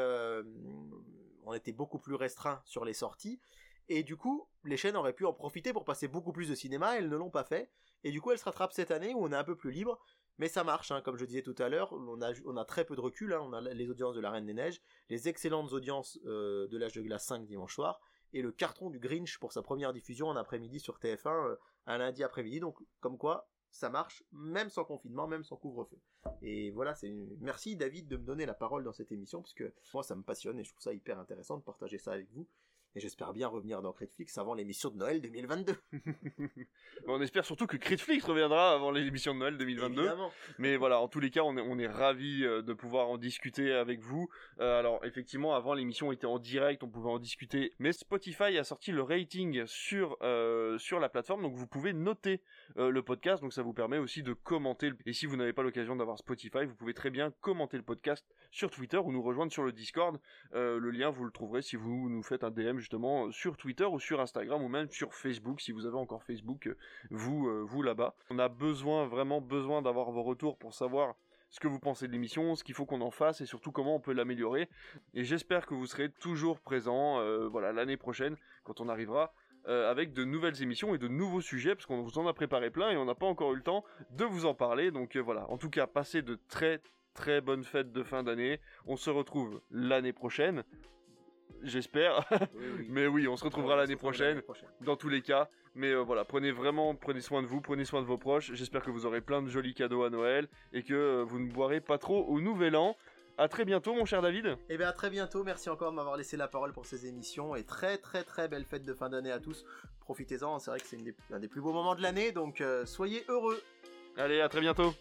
on était beaucoup plus restreint sur les sorties, et du coup les chaînes auraient pu en profiter pour passer beaucoup plus de cinéma, elles ne l'ont pas fait, et du coup elles se rattrapent cette année où on est un peu plus libre. Mais ça marche, comme je disais tout à l'heure, on a très peu de recul, on a les audiences de La Reine des Neiges, les excellentes audiences de L'Âge de Glace 5 dimanche soir, et le carton du Grinch pour sa première diffusion en après-midi sur TF1, un lundi après-midi, donc comme quoi, ça marche, même sans confinement, même sans couvre-feu. Et voilà, merci David de me donner la parole dans cette émission, parce que moi ça me passionne et je trouve ça hyper intéressant de partager ça avec vous. Et j'espère bien revenir dans Critflix avant l'émission de Noël 2022. On espère surtout que Critflix reviendra avant l'émission de Noël 2022. Évidemment. Mais voilà, en tous les cas, on est ravis de pouvoir en discuter avec vous. Alors effectivement, avant l'émission était en direct, on pouvait en discuter. Mais Spotify a sorti le rating sur la plateforme, donc vous pouvez noter le podcast. Donc ça vous permet aussi de commenter. Et si vous n'avez pas l'occasion d'avoir Spotify, vous pouvez très bien commenter le podcast sur Twitter ou nous rejoindre sur le Discord. Le lien, vous le trouverez si vous nous faites un DM justement sur Twitter ou sur Instagram ou même sur Facebook, si vous avez encore Facebook, vous là-bas. On a vraiment besoin d'avoir vos retours pour savoir ce que vous pensez de l'émission, ce qu'il faut qu'on en fasse et surtout comment on peut l'améliorer. Et j'espère que vous serez toujours présents l'année prochaine quand on arrivera avec de nouvelles émissions et de nouveaux sujets, parce qu'on vous en a préparé plein et on n'a pas encore eu le temps de vous en parler. Donc voilà, en tout cas, passez de très très bonnes fêtes de fin d'année. On se retrouve l'année prochaine. J'espère, oui. Mais oui, on se retrouvera l'année prochaine, dans tous les cas, mais voilà, prenez soin de vous, prenez soin de vos proches, j'espère que vous aurez plein de jolis cadeaux à Noël, et que vous ne boirez pas trop au nouvel an. À très bientôt mon cher David. Eh bien à très bientôt, merci encore de m'avoir laissé la parole pour ces émissions, et très très très belle fête de fin d'année à tous, profitez-en, c'est vrai que c'est un des plus beaux moments de l'année, donc soyez heureux. Allez, à très bientôt.